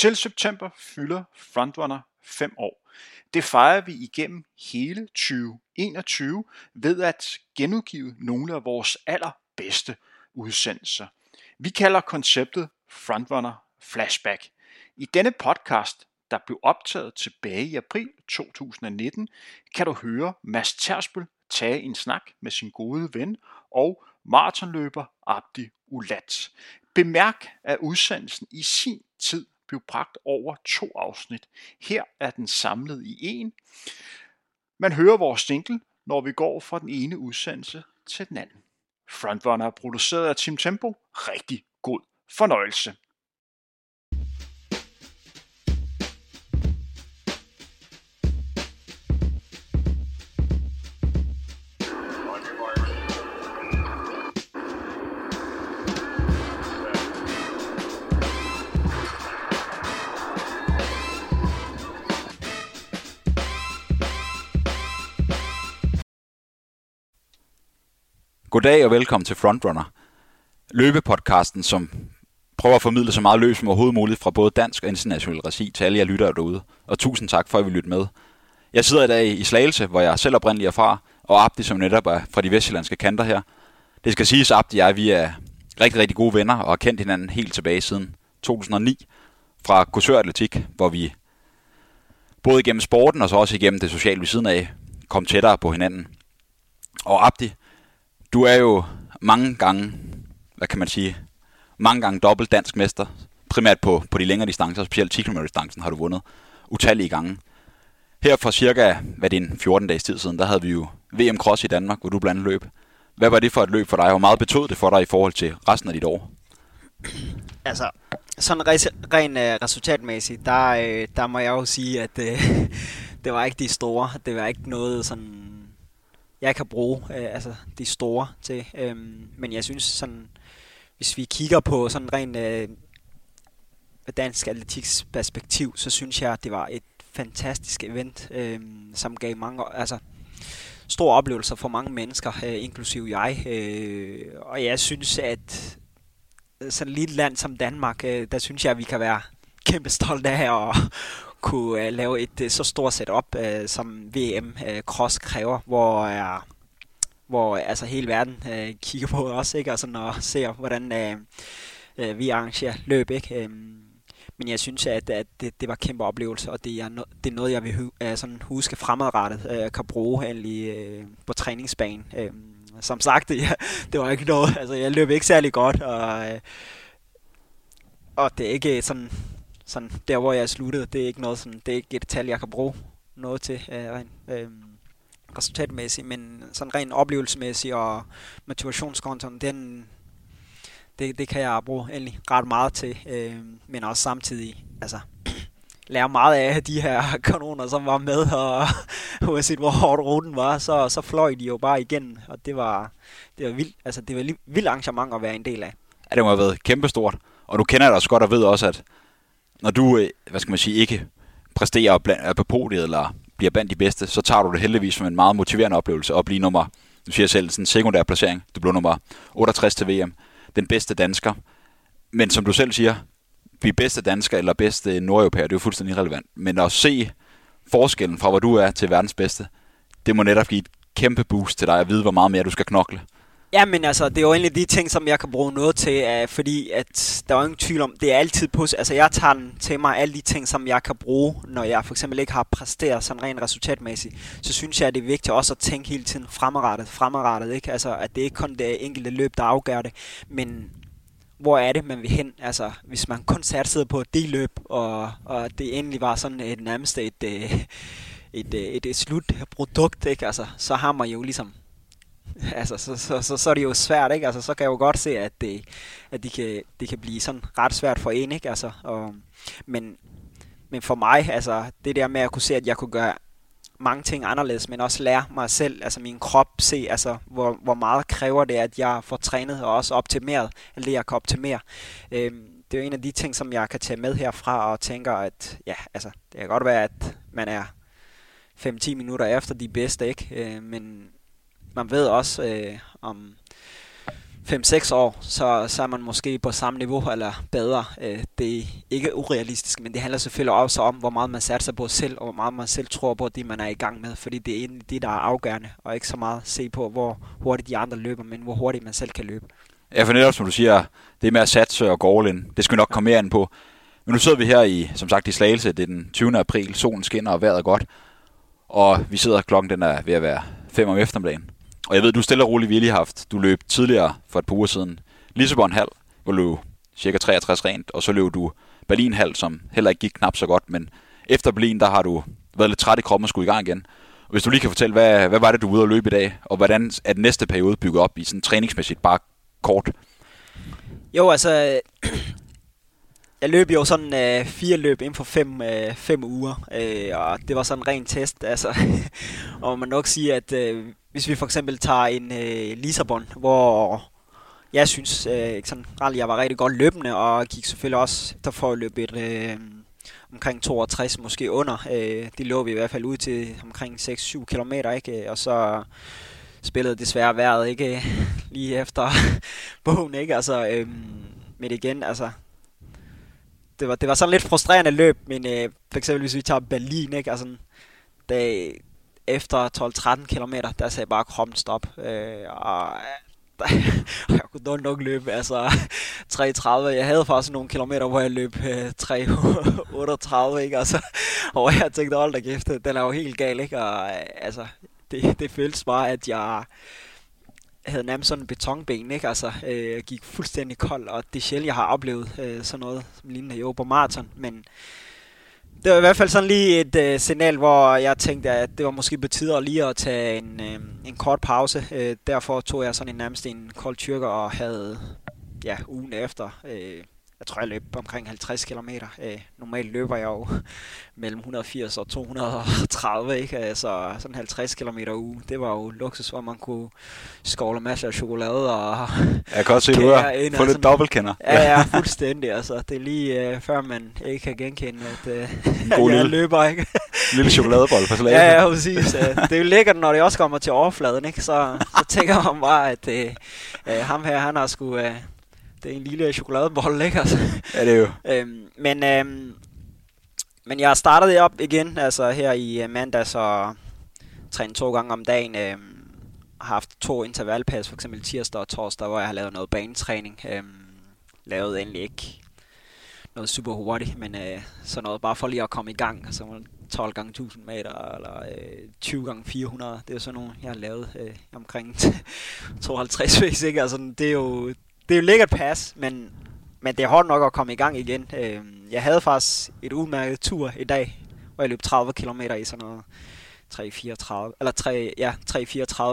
Til september fylder Frontrunner 5 år. Det fejrer vi igennem hele 2021 ved at genudgive nogle af vores allerbedste udsendelser. Vi kalder konceptet Frontrunner Flashback. I denne podcast, der blev optaget tilbage i april 2019, kan du høre Mads Tærsbøl tage en snak med sin gode ven og maratonløber Abdi Ulad. Bemærk, at udsendelsen i sin tid blev bragt over 2 afsnit. Her er den samlet i 1. Man hører vores jingle, når vi går fra den ene udsendelse til den anden. Frontrunner er produceret af Tim Tempo. Rigtig god fornøjelse. Goddag og velkommen til Frontrunner, løbepodcasten, som prøver at formidle så meget løb som overhovedet muligt fra både dansk og international regi til alle jer lyttere derude. Og tusind tak for, at I vil lytte med. Jeg sidder i dag i Slagelse, hvor jeg selv oprindeligt er fra, og Abdi, som netop er fra de vestjyllandske kanter her. Det skal siges, Abdi og jeg, vi er rigtig, rigtig gode venner og har kendt hinanden helt tilbage siden 2009 fra Korsør Atletik, hvor vi både igennem sporten og så også igennem det sociale ved siden af kom tættere på hinanden. Og Abdi, du er jo mange gange dobbelt dansk mester, primært på de længere distancer, specielt 10 km-distancen har du vundet utallige gange. Her for cirka, hvad det er, en 14 dages tid siden, der havde vi jo VM Cross i Danmark, hvor du blandt andet løb. Hvad var det for et løb for dig, og hvor meget betød det for dig i forhold til resten af dit år? Altså, sådan rent resultatmæssigt, der må jeg jo sige, at det var ikke de store. Det var ikke noget sådan, jeg kan bruge de store til, men jeg synes sådan, hvis vi kigger på sådan rent dansk atletiks perspektiv, så synes jeg, at det var et fantastisk event, som gav mange store oplevelser for mange mennesker, inklusive jeg. Og jeg synes, at sådan et lille land som Danmark, der synes jeg, at vi kan være kæmpe stolte af og kunne lave et så stort setup, som VM Cross kræver, hvor hele verden kigger på os, ikke? Og sådan, og ser, hvordan vi arrangerer løb, ikke? Men jeg synes, at det var en kæmpe oplevelse, og det er noget, jeg vil huske fremadrettet, kan bruge egentlig, på træningsbanen. Som sagt, det var ikke noget, jeg løb ikke særlig godt, og det er ikke sådan... Sådan, der hvor jeg sluttede, det er ikke noget sådan, det er ikke et tal, jeg kan bruge noget til resultatmæssigt, men sådan rent oplevelsesmæssigt og motivationskontoen, det kan jeg bruge endelig ret meget til, men også samtidig lære meget af de her kanoner, som var med, og uanset hvor hårdt ruten var, så fløj de jo bare igen, og det var vildt, det var vildt arrangement at være en del af. Ja, det må have været kæmpestort, og du kender det også godt og ved også, at når du, ikke præsterer på podiet eller bliver blandt de bedste, så tager du det heldigvis som en meget motiverende oplevelse og bliver nummer, du siger selv, sådan en sekundær placering. Du blev nummer 68 til VM, den bedste dansker. Men som du selv siger, blive bedste dansker eller bedste nordeuropæer, det er jo fuldstændig irrelevant. Men at se forskellen fra, hvor du er til verdens bedste, det må netop give et kæmpe boost til dig at vide, hvor meget mere du skal knokle. Ja, men det er jo egentlig de ting, som jeg kan bruge noget til, fordi at der er jo ingen tvivl om, det er altid jeg tager den til mig, alle de ting, som jeg kan bruge, når jeg for eksempel ikke har præsteret sådan rent resultatmæssigt, så synes jeg, at det er vigtigt også at tænke hele tiden fremadrettet, ikke? At det ikke kun det enkelte løb, der afgør det, men hvor er det, man vil hen? Hvis man kun satsede på det løb, og det egentlig var sådan et nærmest et slutprodukt, ikke? Så har man jo ligesom så er det jo svært, ikke? Så kan jeg jo godt se, at det kan blive sådan ret svært for en, ikke? Men for mig, det der med at kunne se, at jeg kunne gøre mange ting anderledes, men også lære mig selv, min krop, se, hvor meget kræver det, at jeg får trænet og også optimeret, eller det jeg kan optimere. Det er jo en af de ting, som jeg kan tage med herfra og tænker, at det kan godt være, at man er 5-10 minutter efter de bedste, ikke? Men man ved også, om 5-6 år, så er man måske på samme niveau eller bedre. Det er ikke urealistisk, men det handler selvfølgelig også om, hvor meget man satser på selv, og hvor meget man selv tror på det, man er i gang med. Fordi det er egentlig det, der er afgørende, og ikke så meget at se på, hvor hurtigt de andre løber, men hvor hurtigt man selv kan løbe. Jeg fornemmer også, som du siger, det med at satse og gå all in, det skal vi nok komme mere ind på. Men nu sidder vi her i, som sagt, i Slagelse. Det er den 20. april, solen skinner og vejret er godt. Og vi sidder, klokken den er ved at være 5 om eftermiddagen. Og jeg ved, du stille og roligt virkelig har haft. Du løb tidligere for et par uger siden Lissabon halv, hvor du løb cirka 63 rent, og så løb du Berlin halv, som heller ikke gik knap så godt, men efter Berlin, der har du været lidt træt i kroppen og skulle i gang igen. Og hvis du lige kan fortælle, hvad var det, du var ude og løbe i dag, og hvordan er den næste periode bygget op i sådan træningsmæssigt, bare kort? Jo, altså... Jeg løb jo sådan 4 løb inden for 5 uger, og det var sådan en ren test, altså, og man nok sige, at hvis vi for eksempel tager en Lissabon, hvor jeg synes, jeg var rigtig godt løbende, og gik selvfølgelig også derfor løbet omkring 62, måske under, det lå vi i hvert fald ud til omkring 6-7 kilometer, ikke? Og så spillede desværre vejret ikke lige efter bogen, ikke? Altså, men igen, altså... Det var sådan lidt frustrerende løb, men for eksempel hvis vi tager Berlin, ikke, altså dag efter 12-13 kilometer, der sagde bare kroppen stop, og jeg kunne nok løbe, altså 3.30, jeg havde faktisk nogle kilometer, hvor jeg løb 3.38, ikke, altså, og jeg tænkte, hold da kæft, den er jo helt gal, ikke, og altså, det føltes bare, at jeg havde nærmest sådan en betonben, ikke? Altså, gik fuldstændig kold, og det er sjældent, jeg har oplevet sådan noget, som lignende jo på maraton, men det var i hvert fald sådan lige et signal, hvor jeg tænkte, at det var måske på tide lige at tage en kort pause. Derfor tog jeg sådan nærmest en kold tyrker og havde ugen efter, jeg tror, jeg løb omkring 50 kilometer. Normalt løber jeg jo mellem 180 og 230, ikke? Altså sådan 50 kilometer uge. Det var jo luksus, hvor man kunne skovle masser af chokolade og... Jeg kan også se, du har fået lidt dobbeltkender. Ja, fuldstændig. Altså, det er lige før, man ikke kan genkende, at jeg løber, ikke? En lille chokoladebold for slaget. Ja, præcis. Det er jo lækkert, når det også kommer til overfladen, ikke? Så tænker man bare, at ham her, han har sgu... Det er en lille chokoladebolle, ikke? Altså. Ja, det er jo. Men jeg startede op igen, altså her i mandag, så trænede 2 gange om dagen. Har haft 2 intervalpas, for eksempel tirsdag og torsdag, hvor jeg har lavet noget banetræning. Lavet egentlig ikke noget super hurtigt, men sådan noget bare for lige at komme i gang. Altså 12 gange 1000 meter, eller 20 gange 400. Det er jo sådan nogle, jeg har lavet omkring 52 vis, ikke? Altså, det er jo lækkert pas, men det er hårdt nok at komme i gang igen. Jeg havde faktisk et udmærket tur i dag, hvor jeg løb 30 km i sådan noget 3:34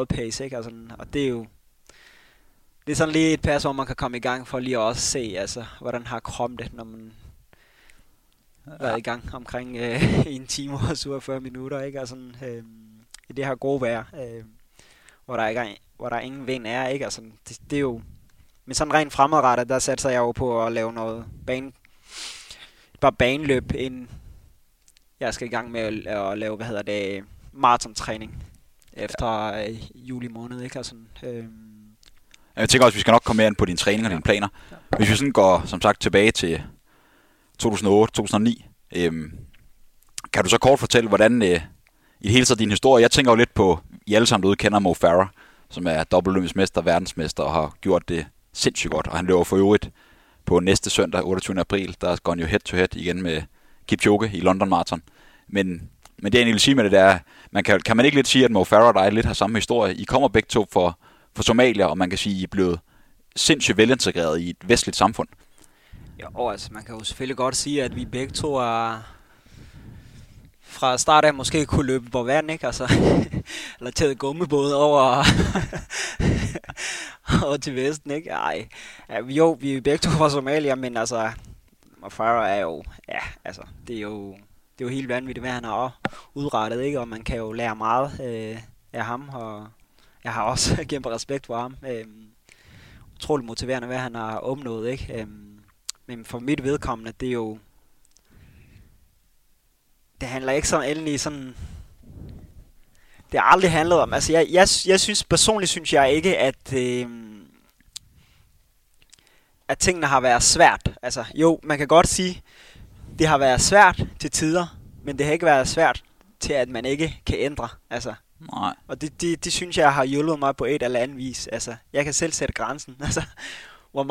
pace, ikke? Altså, og det er sådan lige et pas, hvor man kan komme i gang for lige at også se, altså, hvordan har kroppen det, når man været i gang omkring 1 time og 47 minutter, ikke? Altså, i det her gode vejr, hvor der ingen vind er, ikke? Altså, det er jo... Men sådan rent fremadrettet, der satte jeg jo på at lave noget baneløb, inden jeg skal i gang med at lave, maratontræning efter juli måned, ikke? Altså, Jeg tænker også, vi skal nok komme mere ind på dine træninger og dine planer. Hvis vi sådan går, som sagt, tilbage til 2008-2009, kan du så kort fortælle, hvordan i det hele taget din historie, jeg tænker jo lidt på, I alle sammen derude kender Mo Farah, som er dobbeltløbsmester, verdensmester og har gjort det sindssygt godt, og han løber for øvrigt på næste søndag, 28. april, der går han jo head-to-head igen med Kipchoge i London Marathon. Men det jeg egentlig vil sige med det, der er, kan man ikke lidt sige, at Mo Farah og dig lidt har samme historie? I kommer begge to for Somalia, og man kan sige, at I er blevet sindssygt velintegreret i et vestligt samfund. Jo, altså man kan jo selvfølgelig godt sige, at vi begge to er... fra start af måske kunne løbe på vand, ikke? Altså, eller tage gummibåd over til vesten, ikke? Ej. Jo, vi er begge to fra Somalia, men altså, Mo Farah er jo, ja, altså, det er jo helt vanvittigt, hvad han har udrettet, ikke? Og man kan jo lære meget af ham, og jeg har også kæmpe respekt for ham. Utroligt motiverende, hvad han har opnået, ikke? Men for mit vedkommende, det er jo, det handler ikke sådan endelig sådan... Det har aldrig handlet om... Altså, jeg synes personligt, synes jeg ikke, at at tingene har været svært. Altså jo, man kan godt sige, det har været svært til tider, men det har ikke været svært til, at man ikke kan ændre. Altså. Nej. Og det synes jeg har hjulpet mig på et eller andet vis. Altså, jeg kan selv sætte grænsen. Altså, hvor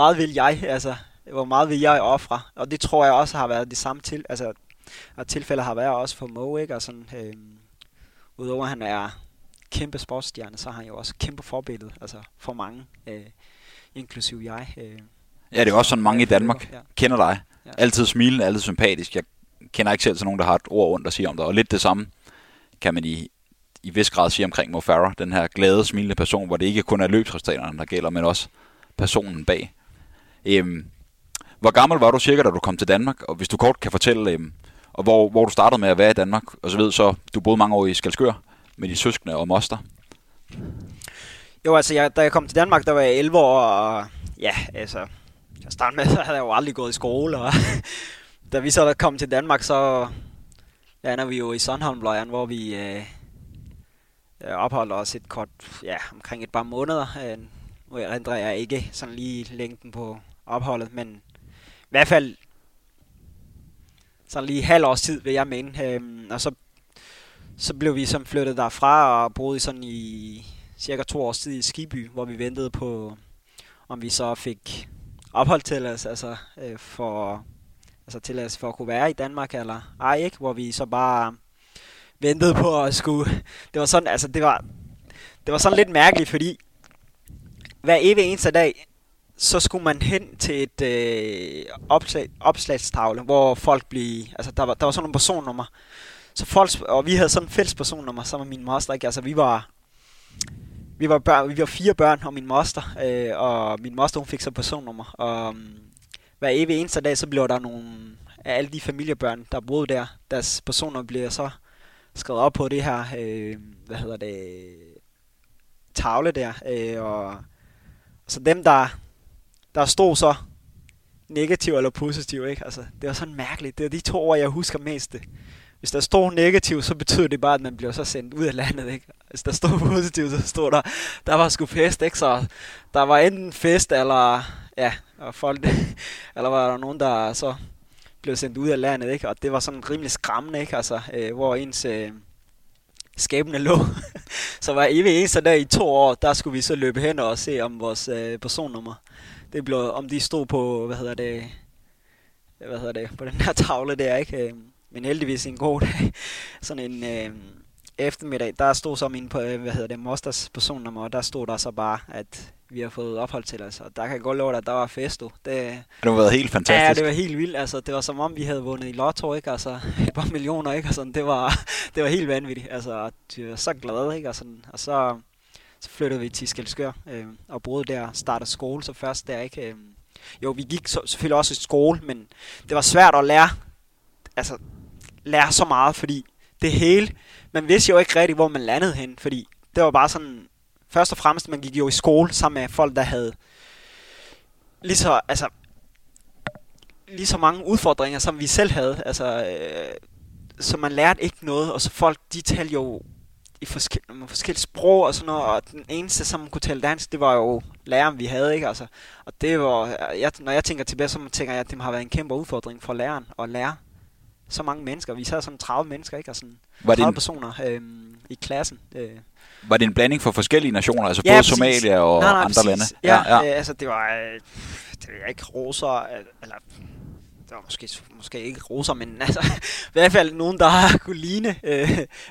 meget vil jeg ofre? Og det tror jeg også har været det samme til. Altså, og tilfælde har været også for Mo, ikke? Og sådan, udover at han er kæmpe sportsstjerne, så har han jo også kæmpe forbillede, altså for mange, inklusiv jeg. Ja, det er også sådan mange i Danmark kender dig. Ja. Altid smilende, altid sympatisk. Jeg kender ikke selv sådan nogen, der har et ord ondt at sige om dig. Og lidt det samme kan man i vis grad sige omkring Mo Farah, den her glade, smilende person, hvor det ikke kun er løbsresultaterne, der gælder, men også personen bag. Hvor gammel var du cirka, da du kom til Danmark? Og hvis du kort kan fortælle, og hvor du startede med at være i Danmark, og så ved så, du boede mange år i Skelskør med dine søskende og moster. Jo, altså, da jeg kom til Danmark, der var jeg 11 år, og ja, altså, jeg startede med, så havde jeg jo aldrig gået i skole, og da vi så kom til Danmark, så ender vi jo i Sundholmlejren, hvor vi opholdt os et kort, ja, omkring et par måneder. Nu erindrer jeg ikke sådan lige længden på opholdet, men i hvert fald sådan lige halvårs tid, vil jeg mene. Og så blev vi som flyttet derfra og boede sådan i cirka 2 års tid i Skiby, hvor vi ventede på, om vi så fik opholdstilladelse, tilladelse for at kunne være i Danmark eller ej, ikke? Hvor vi så bare ventede på at skulle. Det var sådan, altså det var sådan lidt mærkeligt, fordi hver evig eneste dag, så skulle man hen til et opslagstavle, hvor folk blev, altså der var sådan nogle personnummer. Så folk, og vi havde sådan en fælles personnummer sammen med min moster, ikke? Altså vi var 4 børn og min moster, og min moster, hun fik så personnummer. Og hver evig eneste dag, så blev der nogle af alle de familiebørn, der boede der, deres personnummer blev så skrevet op på det her, tavle der, og så dem, der stod så negativ eller positiv, ikke? Altså, det var sådan mærkeligt. Det var de 2 ord, jeg husker mest det. Hvis der stod negativ, så betød det bare, at man blev så sendt ud af landet, ikke? Hvis der stod positiv, så stod der var sgu fest, ikke? Så der var enten fest, eller ja, og folk, eller var der nogen, der så blev sendt ud af landet, ikke? Og det var sådan rimelig skræmmende, ikke? Altså, hvor ens skæbne lå. Så var evig eneste dag i 2 år, der skulle vi så løbe hen og se om vores personnummer. Det blev, om de stod på, på den her tavle der, ikke? Men heldigvis en god dag, sådan en eftermiddag, der stod så min, mosters personnummer, og der stod der så bare, at vi har fået opholdstilladelse. Og der kan jeg godt love dig, at der var fest, du. Det har været helt fantastisk. Ja, det var helt vildt. Altså, det var som om, vi havde vundet i lotto, ikke? Altså, et par millioner, ikke? Og sådan, det var helt vanvittigt. Altså, de var så glade, ikke? Og sådan, og så flyttede vi til Skelskør, og boede der, startede skole så først der, ikke? Jo, vi gik selvfølgelig også i skole, men det var svært at lære så meget, fordi det hele, man vidste jo ikke rigtigt, hvor man landede hen, fordi det var bare sådan, først og fremmest, man gik jo i skole sammen med folk, der havde lige så mange udfordringer, som vi selv havde. Altså, så man lærte ikke noget, og så folk, de talte jo i forskellige sprog og sådan noget, og den eneste, som kunne tale dansk, det var jo læreren, vi havde, ikke? Altså, og det var, når jeg tænker tilbage, så tænker jeg, at det har været en kæmpe udfordring for læreren at lære så mange mennesker. Vi sad sådan 30 mennesker, ikke? Og sådan 30 personer i klassen. Var det en blanding for forskellige nationer? Altså ja, både præcis. Somalia og nej, andre præcis. Lande? Ja. Altså det var ikke roser, eller det var måske ikke roser, men altså i hvert fald nogen, der kunne ligne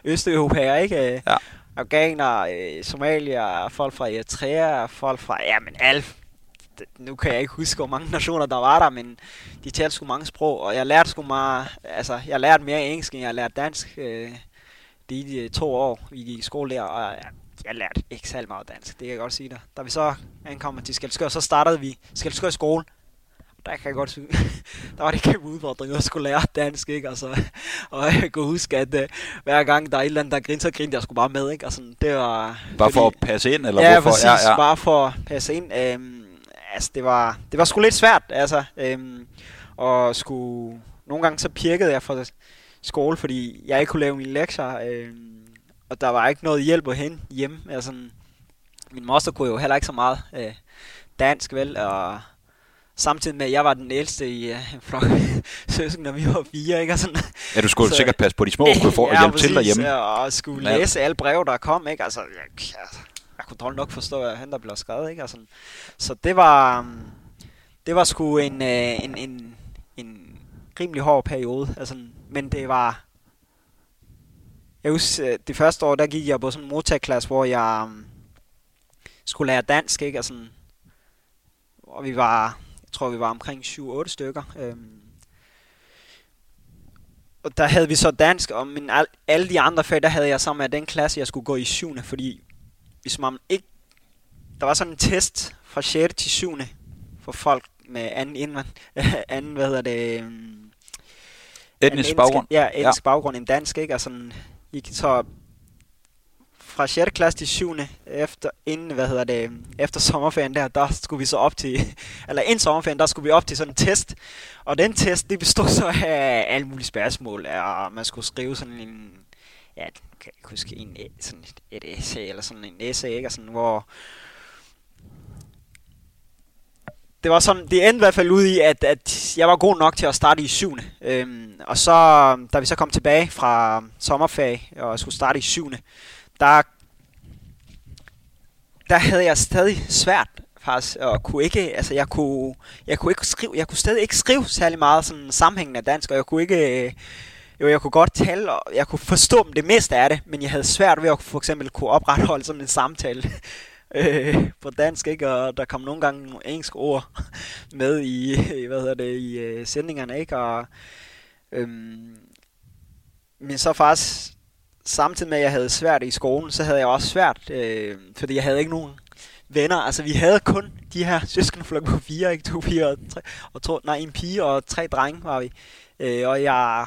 østeuropæere, ikke? Ja. Afghaner, somalier, folk fra Eritrea, folk fra, ja, men alt. Nu kan jeg ikke huske, hvor mange nationer der var der, men de talte sgu mange sprog, og jeg lærte sgu meget, altså jeg lærte mere engelsk, end jeg lærte dansk de 2 år, vi gik i skole der, og jeg lærte ikke særlig meget dansk, det kan jeg godt sige dig. Da vi så ankom til Skelskør, så startede vi Skelskør skole, der kan jeg godt sige, der var det kæmpe udfordring at skulle lære dansk, ikke? Altså, og jeg kunne huske, at hver gang der er et eller andet, der griner, så griner jeg sgu bare med, ikke? Altså, det var bare for at passe ind, eller ja, hvorfor? Præcis, ja, bare for at passe ind. Altså, det var sgu lidt svært, altså, og skulle, nogle gange så pirkede jeg fra skole, fordi jeg ikke kunne lave mine lektier, og der var ikke noget hjælp at hente hjemme, altså, min moster kunne jo heller ikke så meget dansk, vel, og Samtidig med, at jeg var den ældste i en flok søsken, når vi var 4, ikke? Og sådan. Ja, du skulle så sikkert passe på de små, for at hjælpe til derhjemme. Og skulle læse alle breve, der kom, ikke? Altså, jeg kunne dårligt nok forstå, at han der blev skrevet, ikke? Og sådan. Så det var sgu en rimelig hård periode, altså, men det var... Jeg husker, det første år, der gik jeg på sådan en modtagklasse, hvor jeg skulle lære dansk, ikke? Og sådan, og vi var... Jeg tror, vi var omkring 7-8 stykker. Og der havde vi så dansk, og alle de andre fag, der havde jeg sammen med den klasse, jeg skulle gå i 7. Fordi hvis man ikke... Der var sådan en test fra 6. til 7. for folk med etnisk baggrund. Ja, etnisk baggrund end dansk, ikke? Og sådan, I kan så fra 6. klasse til 7. efter sommerferien der skulle vi så op til, eller inden sommerferien, der skulle vi op til sådan en test. Og den test, det bestod så af alle mulige spørgsmål, og man skulle skrive sådan en, ja, kan jeg huske, et essay, eller sådan en essay, ikke? Og sådan, hvor... Det var sådan, det endte i hvert fald ud i, at jeg var god nok til at starte i 7. Og så, da vi så kom tilbage fra sommerferie og skulle starte i 7. Der havde jeg stadig svært faktisk, og kunne ikke, altså jeg kunne stadig ikke skrive særlig meget sådan sammenhængende dansk, og jeg kunne ikke, jo jeg kunne godt tale, og jeg kunne forstå dem det meste af det, men jeg havde svært ved at for eksempel kunne opretholde sådan en samtale på dansk, ikke? Og der kom nogle gange nogle engelske ord med i sendingerne, ikke? Og, men så faktisk samtidig med, at jeg havde svært i skolen, så havde jeg også svært, fordi jeg havde ikke nogen venner. Altså, vi havde kun de her søskenflok på 4, ikke? 2 piger og 1 pige og 3 drenge var vi. Og jeg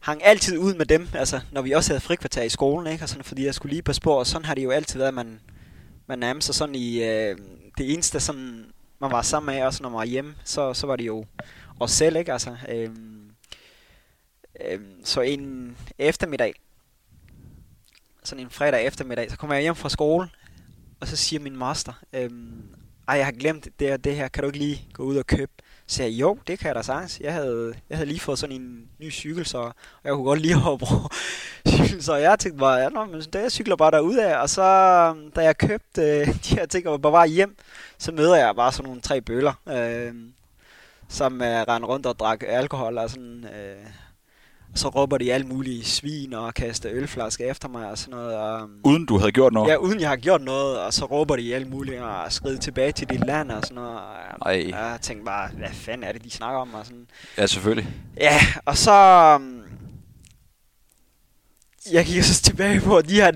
hang altid ud med dem, altså, når vi også havde frikvarter i skolen, ikke? Og sådan, fordi jeg skulle lige passe på, og sådan har det jo altid været, at man nærmede sig sådan i det eneste, sådan, man var sammen med, også når man var hjemme, så var det jo os selv, ikke? Altså, så en eftermiddag, sådan en fredag eftermiddag, så kommer jeg hjem fra skole, og så siger min master, ej, jeg har glemt det og det her, kan du ikke lige gå ud og købe? Så siger jeg, jo, det kan jeg da sagtens. Jeg havde lige fået sådan en ny cykel, så jeg kunne godt lige hoppe over cykel, så jeg tænkte bare, jeg cykler bare derudad, og så da jeg købte de her ting, og bare var hjem, så møder jeg bare sådan nogle 3 bøller, som rendte rundt og drak alkohol og sådan... Så råber de alle mulige svin og kaster ølflasker efter mig og sådan noget. Og, uden du havde gjort noget? Ja, uden jeg har gjort noget, og så råber de alle mulige og skrider tilbage til dit land og sådan noget. Og jeg tænkte bare, hvad fanden er det, de snakker om? Og sådan. Ja, selvfølgelig. Ja, og så... Jeg gik så tilbage på, at de her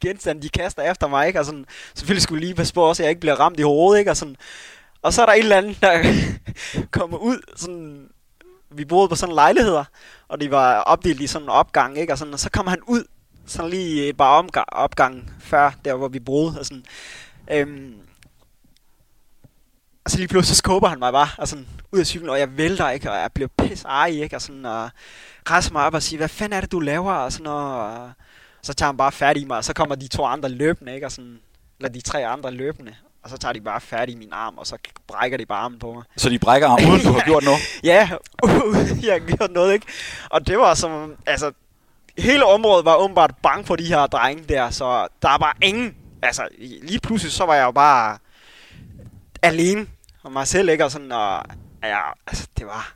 genstande, de kaster efter mig, ikke? Og sådan, selvfølgelig skulle lige passe på også, at jeg ikke bliver ramt i hovedet, ikke? Og, sådan, og så er der et eller andet, der kommer ud sådan... Vi boede på sådan lejligheder, og de var opdelt i sådan en opgang, ikke? Og, sådan, og så kom han ud, sådan lige bare opgangen før, der hvor vi boede, og sådan. Og så lige pludselig skubber han mig bare, og sådan, ud af cyklen, og jeg vælter, ikke? Og jeg bliver pissearrig, ikke? Og sådan, og rejser mig op og siger, hvad fanden er det, du laver? Og sådan, og så tager han bare fat i mig, og så kommer de 2 andre løbende, ikke? Og sådan, eller de 3 andre løbende. Og så tager de bare fat i min arm, og så brækker de bare armen på mig. Så de brækker armen, uden du har gjort noget? Ja, jeg har gjort noget, ikke? Og det var som, altså, hele området var åbenbart bange for de her drenge der, så der var bare ingen, altså, lige pludselig så var jeg jo bare alene, og mig selv, ikke? Og sådan, og ja, altså, det var,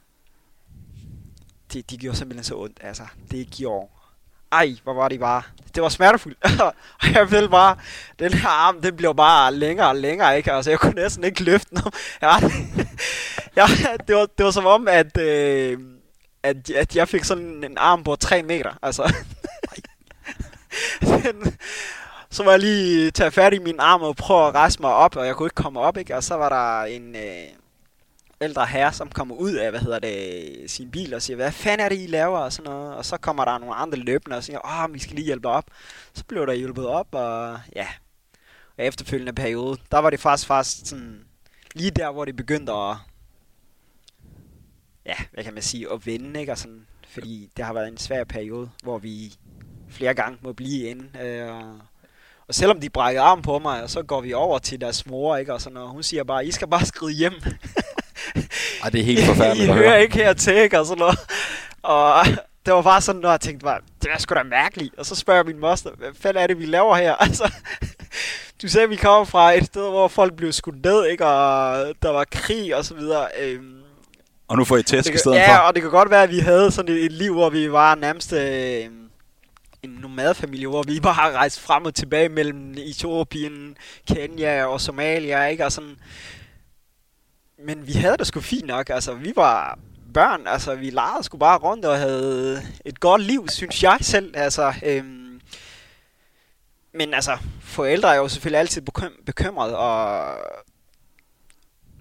de gjorde simpelthen så ondt, altså, det gjorde. Ej, hvor var det bare. Det var smertefuldt. Og jeg følte bare, den her arm, den blev bare længere og længere, ikke? Altså, jeg kunne næsten ikke løfte den. Det var som om, at jeg fik sådan en arm på 3 meter. Altså. Så var jeg lige tage fat i min arm og prøve at rejse mig op, og jeg kunne ikke komme op, ikke? Og så var der en... ældre herre, som kommer ud af, sin bil og siger, hvad fanden er det, I laver? Og sådan noget. Og så kommer der nogle andre løbende og siger, vi skal lige hjælpe op. Så blev der hjulpet op, og ja. Og efterfølgende periode, der var det faktisk sådan, lige der, hvor det begyndte at, ja, hvad kan man sige, at vende, ikke? Og sådan, fordi det har været en svær periode, hvor vi flere gange må blive inde, og selvom de brækkede armen på mig, så går vi over til deres mor, ikke? Og sådan, og hun siger bare, I skal bare skride hjem. Og det er helt forfærdeligt. I hører ikke her tæk og sådan noget. Og det var bare sådan, når jeg tænkte bare, det er sgu da mærkeligt. Og så spørger min moster, hvad fanden er det, vi laver her? Altså, du sagde, vi kommer fra et sted, hvor folk blev skudt ned, ikke? Og der var krig og så videre. Og nu får I tæsk i stedet for. Ja, og det kan godt være, at vi havde sådan et liv, hvor vi var nærmest en nomadefamilie, hvor vi bare rejste frem og tilbage mellem Etiopien, Kenya og Somalia, ikke? Og sådan. Men vi havde det sgu fint nok, altså vi var børn, altså vi legede sgu bare rundt og havde et godt liv, synes jeg selv, altså. Men altså, forældre er jo selvfølgelig altid bekymret, og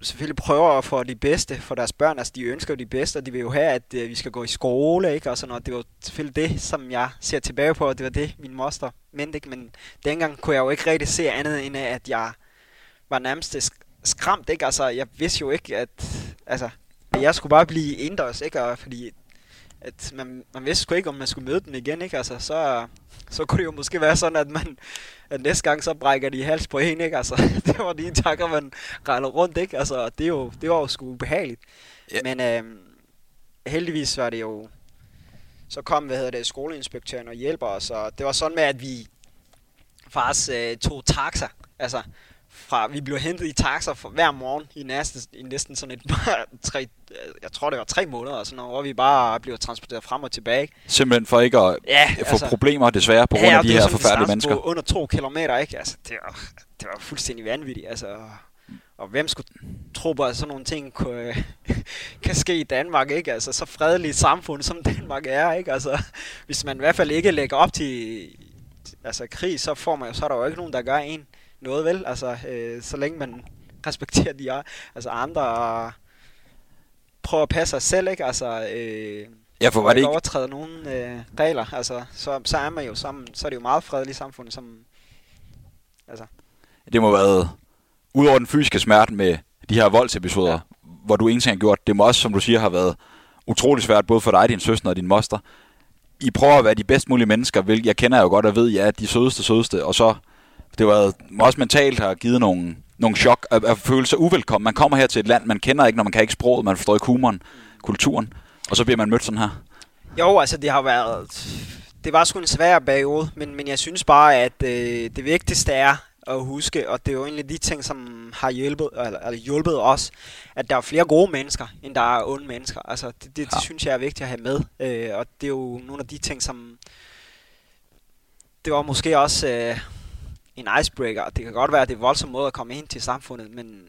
selvfølgelig prøver at få det bedste for deres børn, altså de ønsker jo det bedste, og de vil jo have, at vi skal gå i skole, ikke, og sådan noget. Det var selvfølgelig det, som jeg ser tilbage på, og det var det, min moster mente, ikke, men dengang kunne jeg jo ikke rigtig se andet, end at jeg var nærmest skræmt, ikke, altså jeg vidste jo ikke, at altså, jeg skulle bare blive indendørs, ikke, og fordi at man vidste sgu ikke, om man skulle møde dem igen, ikke, altså så kunne det jo måske være sådan, at at næste gang så brækker de hals på en, ikke, altså det var de takker, man rejler rundt, ikke, altså det var jo sgu ubehageligt, yeah. Men heldigvis var det jo, så kom, skoleinspektøren og hjælper os, og det var sådan med, at vi faktisk tog taxa, altså vi blev hentet i taxa for hver morgen i næsten sådan et jeg tror det var 3 måneder og sådan noget, hvor vi bare blev transporteret frem og tilbage, ikke? Simpelthen for ikke at få problemer, desværre, på grund af de her forfærdelige mennesker. Ja, det var under 2 kilometer, ikke? Altså, det var fuldstændig vanvittigt, altså. Og hvem skulle tro på, at sådan nogle ting kan ske i Danmark, ikke? Altså, så fredeligt samfund som Danmark er, ikke? Altså, hvis man i hvert fald ikke lægger op til krig, så får man, så er der jo ikke nogen, der gør en noget, vel, altså så længe man respekterer andre og prøver at passe sig selv, ikke, altså for ikke overtræder nogen regler, altså så er man jo sammen, så er det jo meget fredeligt samfund, som altså. Det må have været, udover den fysiske smerte med de her voldsepisoder, hvor du ingenting har gjort, det må også, som du siger, har været utrolig svært, både for dig, din søster og din moster. I prøver at være de bedst mulige mennesker, hvilket jeg kender jo godt og ved, I er de sødeste, og så det var også mentalt, har givet nogle chok at føle sig uvelkommen. Man kommer her til et land, man kender ikke, når man kan ikke sproget, man forstår ikke humoren, kulturen, og så bliver man mødt sådan her. Jo, altså det var sgu en svær periode, men jeg synes bare, at det vigtigste er at huske, og det er jo egentlig de ting, som har hjulpet os, at der er flere gode mennesker, end der er onde mennesker. Altså det synes jeg er vigtigt at have med, og det er jo nogle af de ting, som det var måske også en icebreaker. Det kan godt være, at det er en voldsom måde at komme ind til samfundet, men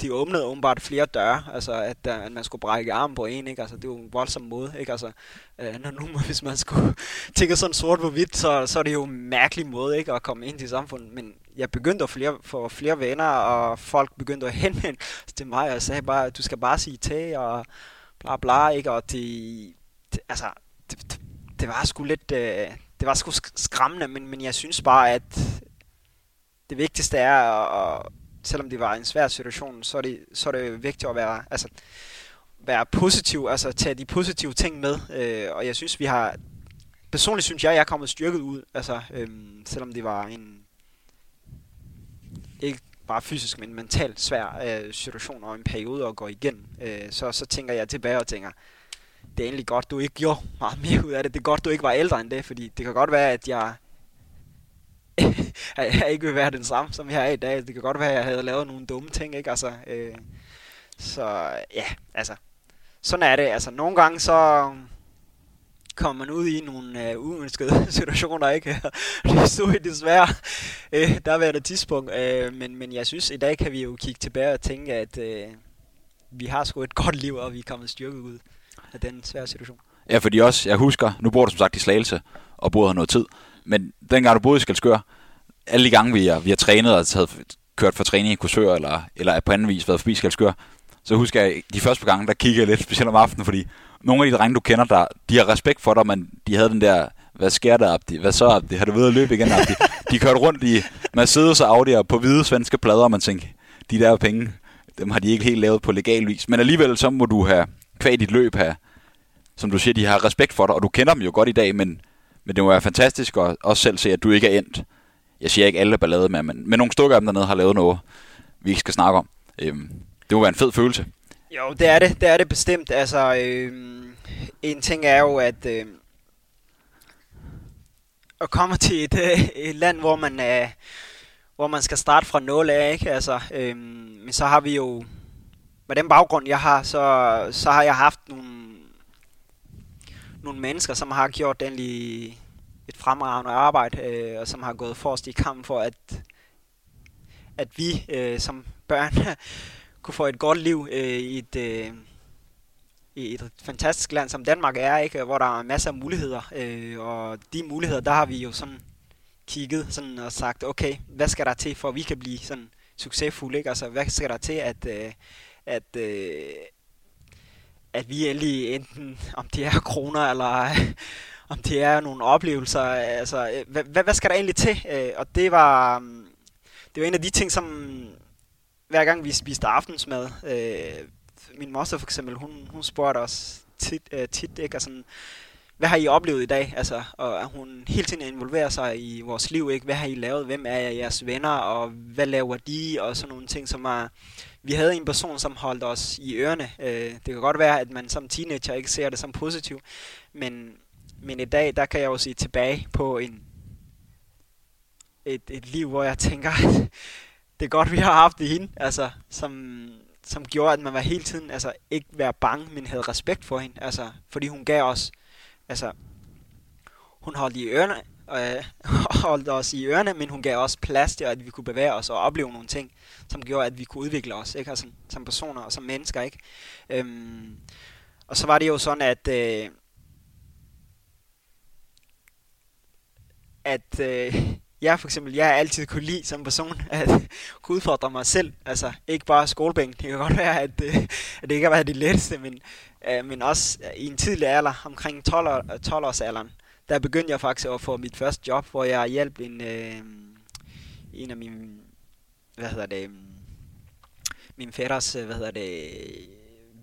de åbnede åbenbart flere døre, altså at man skulle brække armen på en, ikke? Altså det er jo en voldsom måde, ikke? Altså hvis man skulle tænke sådan sort på hvidt, så er det jo en mærkelig måde, ikke, at komme ind til samfundet, men jeg begyndte at få flere venner, og folk begyndte at henvende til mig, og jeg sagde bare, du skal bare sige til, og bla bla, ikke? Og det var sgu lidt det var sgu skræmmende, men jeg synes bare, at det vigtigste er, og selvom det var en svær situation, så er det vigtigt at være positiv, altså tage de positive ting med, og jeg synes, personligt synes jeg er kommet styrket ud, altså selvom det var en, ikke bare fysisk, men mentalt svær situation og en periode at gå igen, så tænker jeg tilbage og tænker, det er egentlig godt, du ikke gjorde meget mere ud af det. Det er godt, du ikke var ældre end det, fordi det kan godt være, at jeg ikke vil være den samme, som jeg er i dag. Det kan godt være, at jeg havde lavet nogle dumme ting, ikke? Altså, så ja, altså, sådan er det. Altså, nogle gange så kommer man ud i nogle uønskede situationer, ikke? Det stod desværre. Der var et tidspunkt, men jeg synes, i dag kan vi jo kigge tilbage og tænke, at vi har sgu et godt liv, og vi er kommet styrket ud af den svære situation. Ja, fordi også, jeg husker, nu bor du som sagt i Slagelse, og boede her noget tid, men dengang du boede i Skelskør, alle de gange, vi har trænet og havde kørt for træning i Korsør, eller på anden vis været forbi Skelskør, så husker jeg, de første gange, der kiggede jeg lidt, specielt om aftenen, fordi nogle af de drenge, du kender, de har respekt for dig, men de havde den der, hvad sker der, Abdi? Hvad så, Abdi? Har du ved at løbe igen, Abdi? De kørte rundt i Mercedes og Audi'er på hvide svenske plader, og man tænkte, de der penge, dem har de ikke helt lavet på legal vis, men alligevel så må du have kvad dit løb her, som du siger, de har respekt for dig, og du kender dem jo godt i dag, men det må være fantastisk at også selv se, at du ikke er endt. Jeg siger ikke alle ballade med, men nogle stykker af dem dernede har lavet noget, vi ikke skal snakke om. Det må være en fed følelse. Jo, det er det. Det er det bestemt. Altså, en ting er jo, at at komme til et land, hvor man er... hvor man skal starte fra nul af, ikke? Altså, men så har vi jo, med den baggrund jeg har, så har jeg haft nogle mennesker, som har gjort endelig et fremragende arbejde, og som har gået forrest i kampen for, at vi som børn kunne få et godt liv i et fantastisk land, som Danmark er, ikke? Hvor der er masser af muligheder, og de muligheder, der har vi jo sådan kigget sådan og sagt, okay, hvad skal der til, for at vi kan blive sådan succesfulde, ikke? Altså, hvad skal der til, at vi endelig, enten om det er kroner, eller om det er nogle oplevelser, altså, hvad skal der egentlig til? Og det var en af de ting, som hver gang vi spiste aftensmad, min moster for eksempel, hun spurgte os tit, ikke? Og sådan, hvad har I oplevet i dag? Altså, og hun hele tiden involverer sig i vores liv, ikke? Hvad har I lavet? Hvem er jeres venner? Og hvad laver de? Og sådan nogle ting, som er... Vi havde en person, som holdt os i ørerne. Det kan godt være, at man som teenager ikke ser det som positivt. Men i dag, der kan jeg jo se tilbage på et liv, hvor jeg tænker, det er godt, vi har haft det hende. Altså, som gjorde, at man var hele tiden, altså, ikke være bange, men havde respekt for hende. Altså, fordi hun gav os... Altså, hun holdt i ørerne, holdt os i ørerne, men hun gav også plads til, at vi kunne bevæge os og opleve nogle ting, som gjorde, at vi kunne udvikle os, ikke? Altså, som personer og som mennesker, ikke? Og så var det jo sådan, at jeg for eksempel, jeg har altid kunne lide som person, at kunne udfordre mig selv. Altså, ikke bare skolebænken. Det kan godt være, at det ikke har været det letteste, men også i en tidlig alder, omkring 12-årsalderen, der begyndte jeg faktisk at få mit første job, hvor jeg hjalp en af mine, min fætters,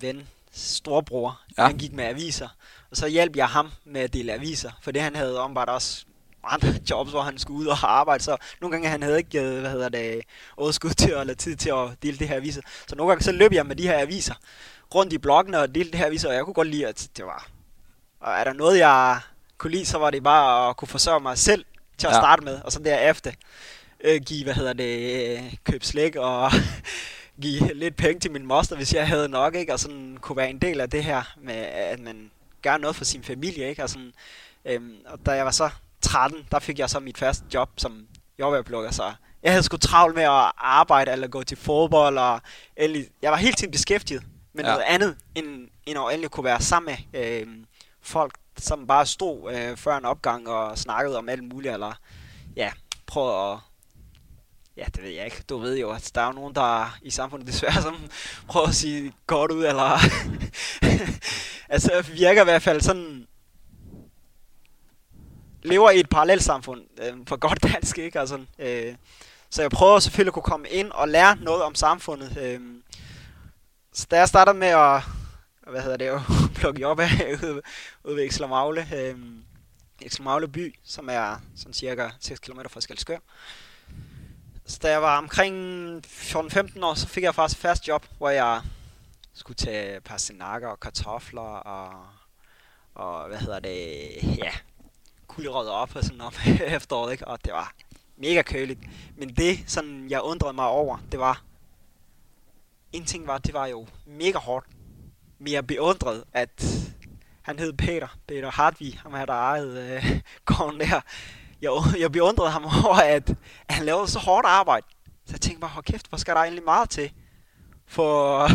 ven, storbror. Ja. Han gik med aviser, og så hjalp jeg ham med at dele aviser, for det han havde åbenbart også andre jobs, hvor han skulle ud og arbejde, så nogle gange han havde ikke givet, overskud til eller tid til at dele det her aviser. Så nogle gange så løb jeg med de her aviser rundt i bloggene og delte det her aviser, og jeg kunne godt lide, at det var... Og er der noget, jeg kunne lide, så var det bare at kunne forsørge mig selv til at starte med, og så derefter give, købe slik og give lidt penge til min moster, hvis jeg havde nok, ikke? Og sådan kunne være en del af det her med, at man gør noget for sin familie, ikke? Og sådan, og da jeg var så 13, der fik jeg så mit første job som jordbærplukker, så jeg havde sgu travlt med at arbejde eller gå til fodbold, og endelig, jeg var hele tiden beskæftiget med noget andet, end at endelig kunne være sammen med folk, som bare stod før en opgang og snakkede om alt muligt, eller ja, prøvede at... Ja, det ved jeg ikke. Du ved jo, at der er nogen, der i samfundet desværre, som prøver at sige godt ud, eller... altså, virker i hvert fald sådan... lever i et parallelsamfund for godt dansk, ikke? Altså, så jeg prøver selvfølgelig at kunne komme ind og lære noget om samfundet. Så da jeg startede med at plukke op af ude ved Ekselmagle by, som er sådan cirka 6 km fra Skælskør. Så da jeg var omkring 14-15 år, så fik jeg faktisk fast job, hvor jeg skulle tage persinakker og kartofler og kulderødder op og sådan om efteråret, ikke? Og det var mega køligt. Men det, sådan jeg undrede mig over, det var... En ting var, det var jo mega hårdt. Men jeg beundrede, at han hed Peter Hartwig, ham her, der ejede gården der. Jeg beundrede ham over, at han lavede så hårdt arbejde. Så jeg tænkte bare, hold kæft, hvor skal der egentlig meget til? For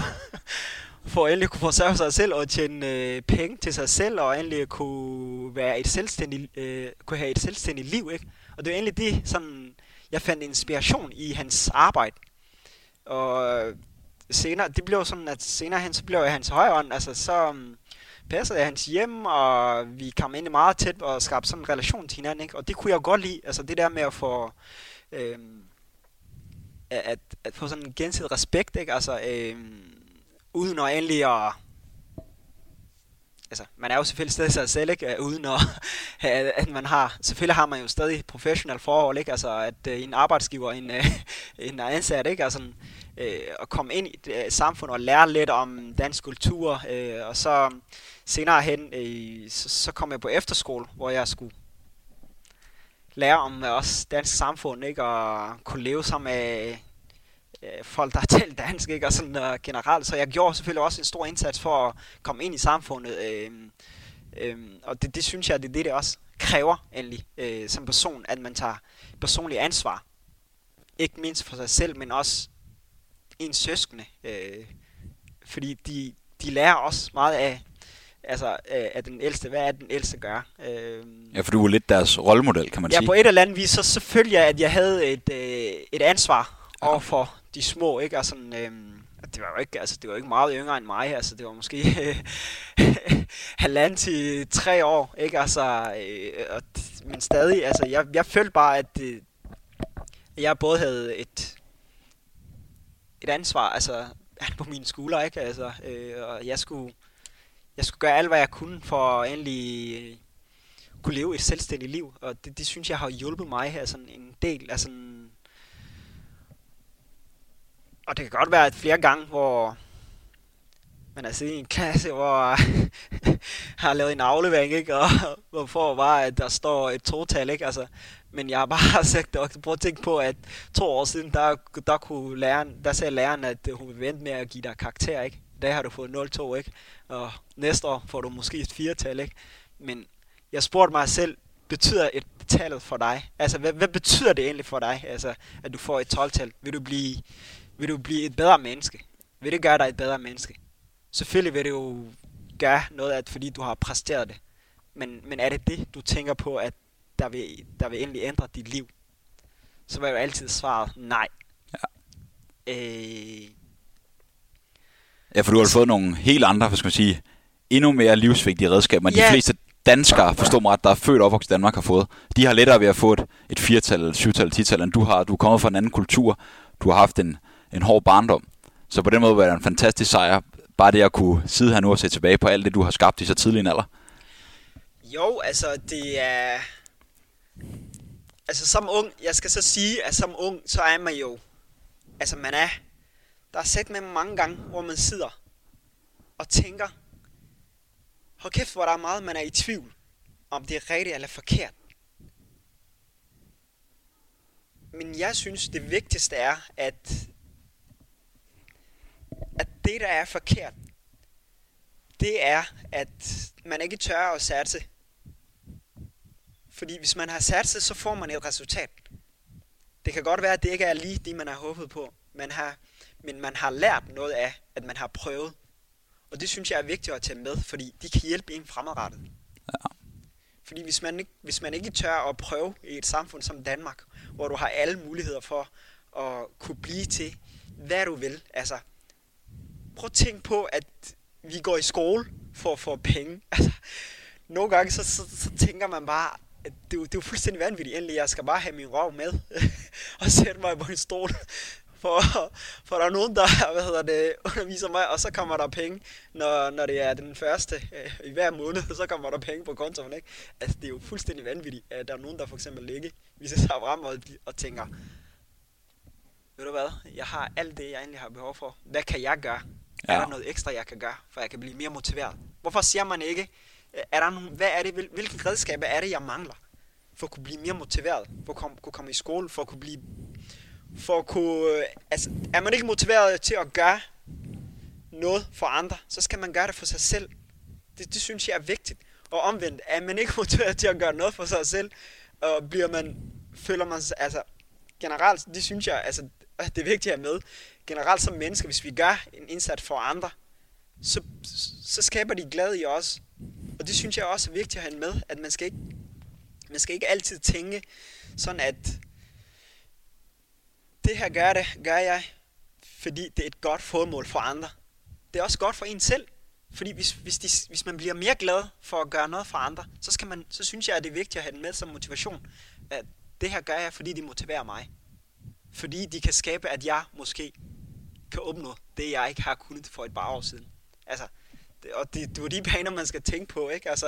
endelig kunne forsørge sig selv og tjene penge til sig selv, og endelig kunne være kunne have et selvstændigt liv, ikke? Og det var egentlig det, sådan jeg fandt inspiration i hans arbejde. Og senere, det blev sådan, at senere hen, så blev jeg hans højre hånd, altså så passede jeg hans hjem, og vi kom ind meget tæt og skabte sådan en relation til hinanden, ikke? Og det kunne jeg godt lide, altså det der med at få at få sådan en gensidig respekt, ikke? Altså uden at endelig at... Altså, man er jo selvfølgelig stadig sig selv, ikke? Uden at man har... Selvfølgelig har man jo stadig professionelle forhold, ikke? Altså, at en arbejdsgiver, en ansat, ikke? Altså, at komme ind i et samfund og lære lidt om dansk kultur, og så senere hen, så kom jeg på efterskole, hvor jeg skulle lære om også dansk samfund, ikke, og kunne leve sammen med folk, der taler dansk, ikke, og sådan generelt. Så jeg gjorde selvfølgelig også en stor indsats for at komme ind i samfundet, og det synes jeg, det også kræver endelig som person, at man tager personligt ansvar. Ikke mindst for sig selv, men også ens søskende, fordi de lærer også meget af, altså at den ældste, hvad er den ældste gør. Ja, for du var lidt deres rollemodel, kan man sige. Ja, på et eller andet vis, så selvfølgelig, at jeg havde et ansvar overfor de små, ikke, og sådan, det var jo ikke, altså det var ikke meget yngre end mig, altså det var måske 1,5 til 3 år, ikke, altså, men stadig, altså jeg følte bare, at jeg både havde et ansvar, altså på mine skuldre, ikke, altså, og jeg skulle gøre alt, hvad jeg kunne for at endelig kunne leve et selvstændigt liv, og det synes jeg har hjulpet mig her, sådan en del, altså. Og det kan godt være, at flere gange, hvor man er siddet i en klasse, hvor har lavet en aflevering, ikke, og hvorfor bare, at der står et 2-tal, ikke, altså. Men jeg har bare sagt, og prøv at tænke på, at 2 år siden, der kunne læreren, der sagde læreren, at hun vil vente med at give dig karakter, ikke. I dag har du fået 0,2, ikke, og næste år får du måske et 4-tal, ikke. Men jeg spurgte mig selv, betyder et tallet for dig? Altså, hvad betyder det egentlig for dig, altså, at du får et 12-tal? Vil du blive et bedre menneske? Vil det gøre dig et bedre menneske? Selvfølgelig vil det jo gøre noget, at fordi du har præsteret det. Men er det det, du tænker på, at der vil endelig ændre dit liv? Så var jo altid svaret nej. Ja, for du har fået nogle helt andre, hvad skal man sige, endnu mere livsvigtige redskaber, end de fleste danskere, forstår mig ret, der er født og opvokset i Danmark, har fået. De har lettere ved at få et 4-tal, 7-tal, 10-tal, end du har. Du er kommet fra en anden kultur. Du har haft en hård barndom. Så på den måde var det en fantastisk sejr. Bare det at kunne sidde her nu og se tilbage på alt det, du har skabt i så tidlig en alder. Jo, altså det er... Altså som ung, jeg skal så sige, at som ung, så er man jo... Altså man er... Der er set med mange gange, hvor man sidder og tænker... Hold kæft, hvor der er meget, man er i tvivl, om det er rigtigt eller forkert. Men jeg synes, det vigtigste er, at det, der er forkert, det er, at man ikke tør at satse. Fordi hvis man har satset, så får man et resultat. Det kan godt være, at det ikke er lige det, man har håbet på. Men man har lært noget af, at man har prøvet. Og det synes jeg er vigtigt at tage med, fordi de kan hjælpe en fremadrettet. Fordi hvis man ikke tør at prøve i et samfund som Danmark, hvor du har alle muligheder for at kunne blive til, hvad du vil. Altså, prøv at tænke på, at vi går i skole for at få penge. Altså, nogle gange så tænker man bare, at det er jo fuldstændig vanvittigt. Endelig, jeg skal bare have min røv med og sætte mig på en stol. For der er nogen, der underviser mig, og så kommer der penge, når det er den første i hver måned, så kommer der penge på kontoen, ikke? Altså, det er jo fuldstændig vanvittigt, at der er nogen, der for eksempel ikke viser sig frem og tænker, ved du hvad, jeg har alt det, jeg egentlig har behov for. Hvad kan jeg gøre? Ja. Er der noget ekstra, jeg kan gøre, for jeg kan blive mere motiveret? Hvorfor siger man ikke, er der nogen, hvad er det, hvilke redskaber er det, jeg mangler, for at kunne blive mere motiveret, for at kunne komme i skole, for at kunne blive... For at kunne, altså, er man ikke motiveret til at gøre noget for andre, så skal man gøre det for sig selv. Det synes jeg er vigtigt. Og omvendt, er man ikke motiveret til at gøre noget for sig selv, og føler man altså generelt, det synes jeg, altså, det er vigtigt at have med. Generelt som mennesker, hvis vi gør en indsats for andre, så skaber de glæde i os. Og det synes jeg også er vigtigt at have med, at man skal ikke altid tænke sådan, at det her gør jeg, fordi det er et godt formål for andre. Det er også godt for en selv, fordi hvis man bliver mere glad for at gøre noget for andre, så synes jeg, at det er vigtigt at have den med som motivation. At det her gør jeg, fordi de motiverer mig. Fordi de kan skabe, at jeg måske kan opnå det, jeg ikke har kunnet for et par år siden. Altså, og det er de baner, man skal tænke på, ikke? Altså,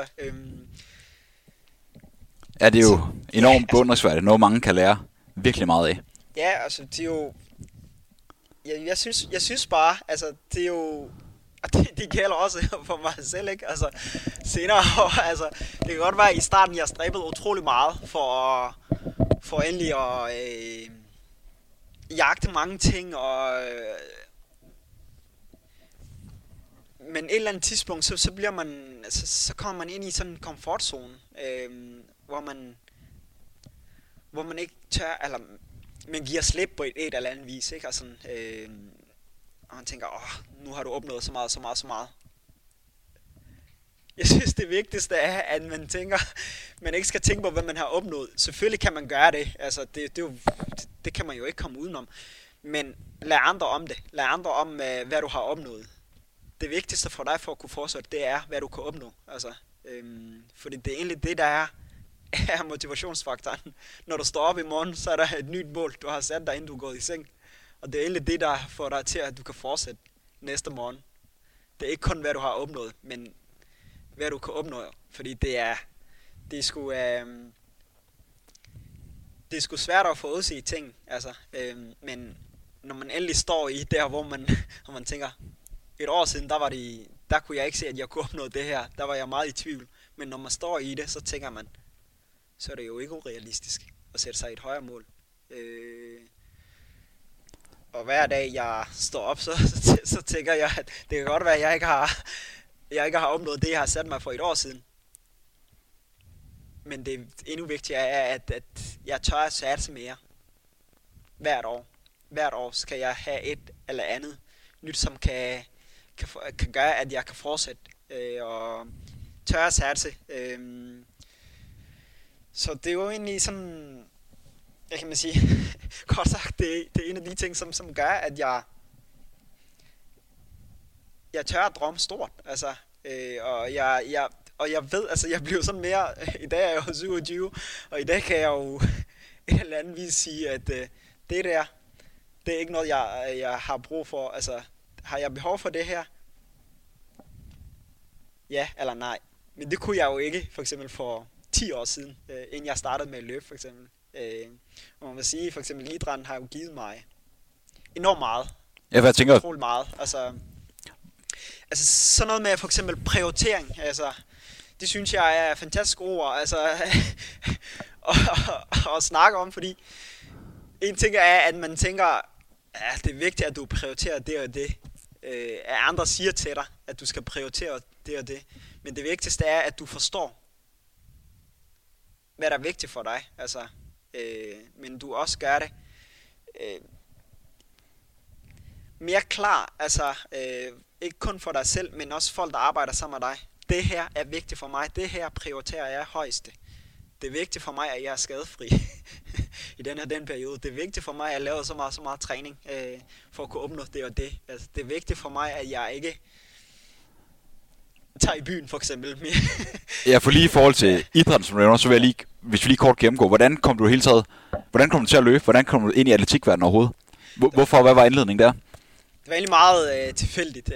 ja, det er jo enormt beundringsværdigt. Noget mange kan lære virkelig meget af. Ja, altså det er jo, Jeg synes bare, altså det er jo, og det gælder også for mig selv, ikke? Altså senere, altså det kan godt være at i starten jeg stræbede utrolig meget for endelig at jagte mange ting, og men et eller andet tidspunkt så bliver man, altså, så kommer man ind i sådan en komfortzone, hvor man ikke tør, eller man giver slip på et eller andet vis, ikke? Og sådan, og han tænker, nu har du opnået så meget. Jeg synes det vigtigste er, at man ikke skal tænke på, hvad man har opnået. Selvfølgelig kan man gøre det, altså det kan man jo ikke komme udenom. Men lad andre om det, hvad du har opnået. Det vigtigste for dig for at kunne fortsætte, det er, hvad du kan opnå. Altså, fordi det er egentlig det, der er motivationsfaktoren. Når du står op i morgen, så er der et nyt mål, du har sat dig, inden du er gået i seng. Og det er egentlig det, der får dig til, at du kan fortsætte næste morgen. Det er ikke kun, hvad du har opnået, men hvad du kan opnå. Fordi det er sgu svært at forudse ting. Altså, men når man endelig står i der, hvor man tænker, et år siden, der kunne jeg ikke se, at jeg kunne opnå det her. Der var jeg meget i tvivl. Men når man står i det, så tænker man, så er det jo ikke urealistisk at sætte sig et højere mål. Og hver dag, jeg står op, så tænker jeg, at det kan godt være, at jeg ikke har opnået det, jeg har sat mig for et år siden. Men det endnu vigtigere er, at jeg tør at satse mere. Hvert år. Hvert år skal jeg have et eller andet nyt, som kan gøre, at jeg kan fortsætte og tør at satse. Så det er jo egentlig sådan, jeg kan man sige, godt sagt, det er en af de ting, som gør, at jeg tør at drømme stort. Altså, og jeg ved, altså jeg bliver sådan mere, i dag er jeg jo 27, og i dag kan jeg jo et eller andet vis sige, at det der, det er ikke noget, jeg har brug for. Altså, har jeg behov for det her? Ja eller nej. Men det kunne jeg jo ikke, for eksempel for 10 år siden, inden jeg startede med at løbe, for eksempel. Og man vil sige, for eksempel idrætten har jo givet mig enormt meget. Ja, hvad jeg tænker? Utrolig meget. Altså sådan noget med for eksempel prioritering. Altså, det synes jeg er fantastisk ord, altså, at snakke om, fordi en ting er, at man tænker, at det er vigtigt, at du prioriterer det og det. At andre siger til dig, at du skal prioritere det og det. Men det vigtigste er, at du forstår, hvad der er vigtigt for dig. Altså, men du også gør det mere klar. Altså, ikke kun for dig selv, men også folk, der arbejder sammen med dig. Det her er vigtigt for mig. Det her prioriterer jeg højeste. Det er vigtigt for mig, at jeg er skadefri i den periode. Det er vigtigt for mig, at jeg laver så meget træning for at kunne opnå det og det. Altså, det er vigtigt for mig, at jeg ikke tager i byen, for eksempel. Ja, for lige i forhold til idræt, som nævner, så vil jeg lige, hvis vi lige kort gennemgår, hvordan kom du til at løbe? Hvordan kom du ind i atletikverdenen overhovedet? Hvorfor? Hvad var indledningen der? Det var egentlig meget tilfældigt.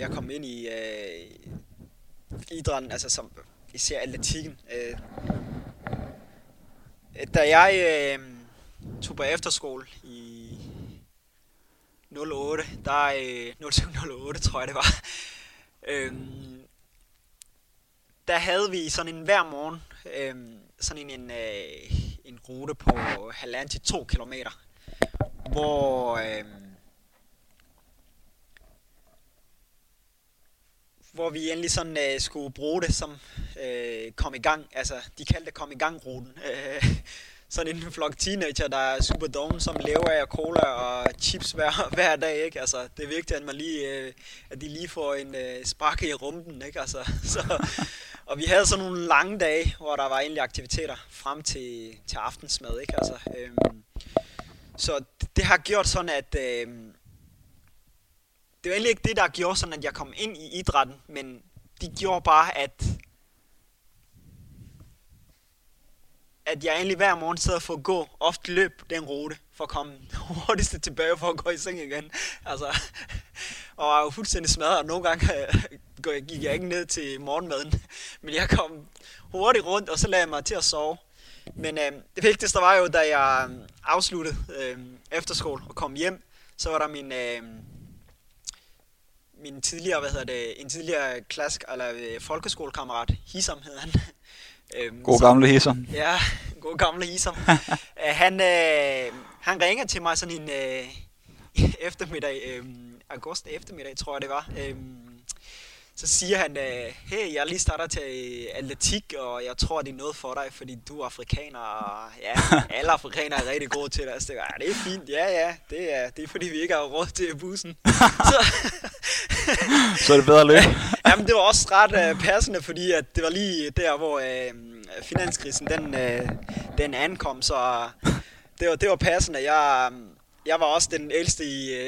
Jeg kom ind i idrætten, altså som især atletikken. Da jeg tog på efterskole i 08, der 07-08 tror jeg det var, der havde vi sådan en hver morgen, sådan en rute på 1,5 til 2 kilometer, hvor vi endelig sådan skulle bruge det som kom i gang, altså de kaldte det kom i gang-ruten. Sådan en flok teenager, der er super doven, som lever af cola og chips hver dag, ikke? Altså det er vigtigt, at man lige, at de lige får en sparke i rumpen, ikke? Altså, og vi havde sådan nogle lange dage, hvor der var egentlig aktiviteter frem til aftensmad, ikke? Altså, så det har gjort sådan, at det var egentlig ikke det, der gjorde sådan, at jeg kom ind i idrætten, men det gjorde bare, at jeg egentlig hver morgen sidder for at gå, ofte løb den rute, for at komme hurtigst tilbage, for at gå i seng igen. Altså, og jeg var fuldstændig smadret, og nogle gange gik jeg ikke ned til morgenmaden, men jeg kom hurtigt rundt, og så lagde jeg mig til at sove. Men det vigtigste var jo, da jeg afsluttede efterskole og kom hjem, Så var der min tidligere, en tidligere klassisk eller folkeskolekammerat, Hisham hed han. God gamle Hisham. Ja, god gamle Hisham. Han ringer til mig sådan en eftermiddag, august eftermiddag, tror jeg det var. Så siger han, hey, jeg lige starter til atletik, og jeg tror, det er noget for dig, fordi du er afrikaner, og ja, alle afrikanere er rigtig gode til det. Og så ja, det er fint, ja, det er fordi, vi ikke har råd til bussen. Så er det bedre løb. Jamen, det var også ret passende, fordi at det var lige der, hvor finanskrisen den ankom, så det var passende. Jeg var også den ældste i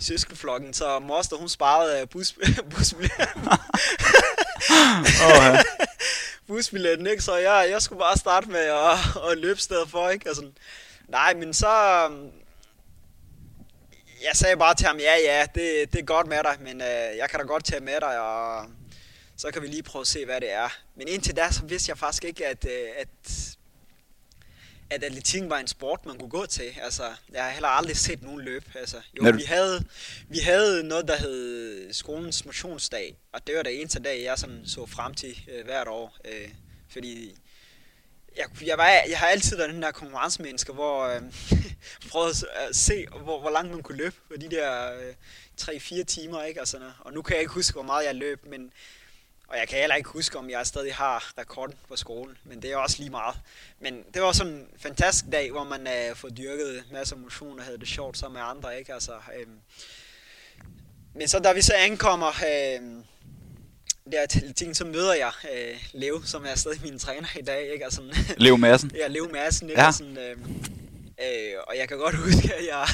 søskenflokken, så moster, hun sparede busbilletten. Okay. Busbilletten, ikke? Så jeg skulle bare starte med at løbe stedet for, ikke? Altså, nej, men så... Jeg sagde bare til ham, ja, det er godt med dig, men jeg kan da godt tage med dig, og så kan vi lige prøve at se, hvad det er. Men indtil da, så vidste jeg faktisk ikke, at atletikken var en sport, man kunne gå til. Altså, jeg har heller aldrig set nogen løb. Altså, jo, vi havde noget, der hed skolens motionsdag, og det var det eneste dag, jeg sådan så frem til hvert år. Fordi jeg har altid været den der konkurrencemenneske, hvor prøvede at se, hvor langt man kunne løbe på de der 3-4 timer, ikke? Og sådan noget. Og nu kan jeg ikke huske, hvor meget jeg løb, men... Og jeg kan heller ikke huske, om jeg stadig har rekorden på skolen, men det er også lige meget. Men det var sådan en fantastisk dag, hvor man får dyrket masser af motion og havde det sjovt sammen med andre, ikke? Altså, Men så da vi så ankommer der til ting, så møder jeg Lev, som er stadig min træner i dag, ikke? Altså, Lev Madsen. Ja, Lev Madsen, ikke? Ja. Og sådan, og jeg kan godt huske, at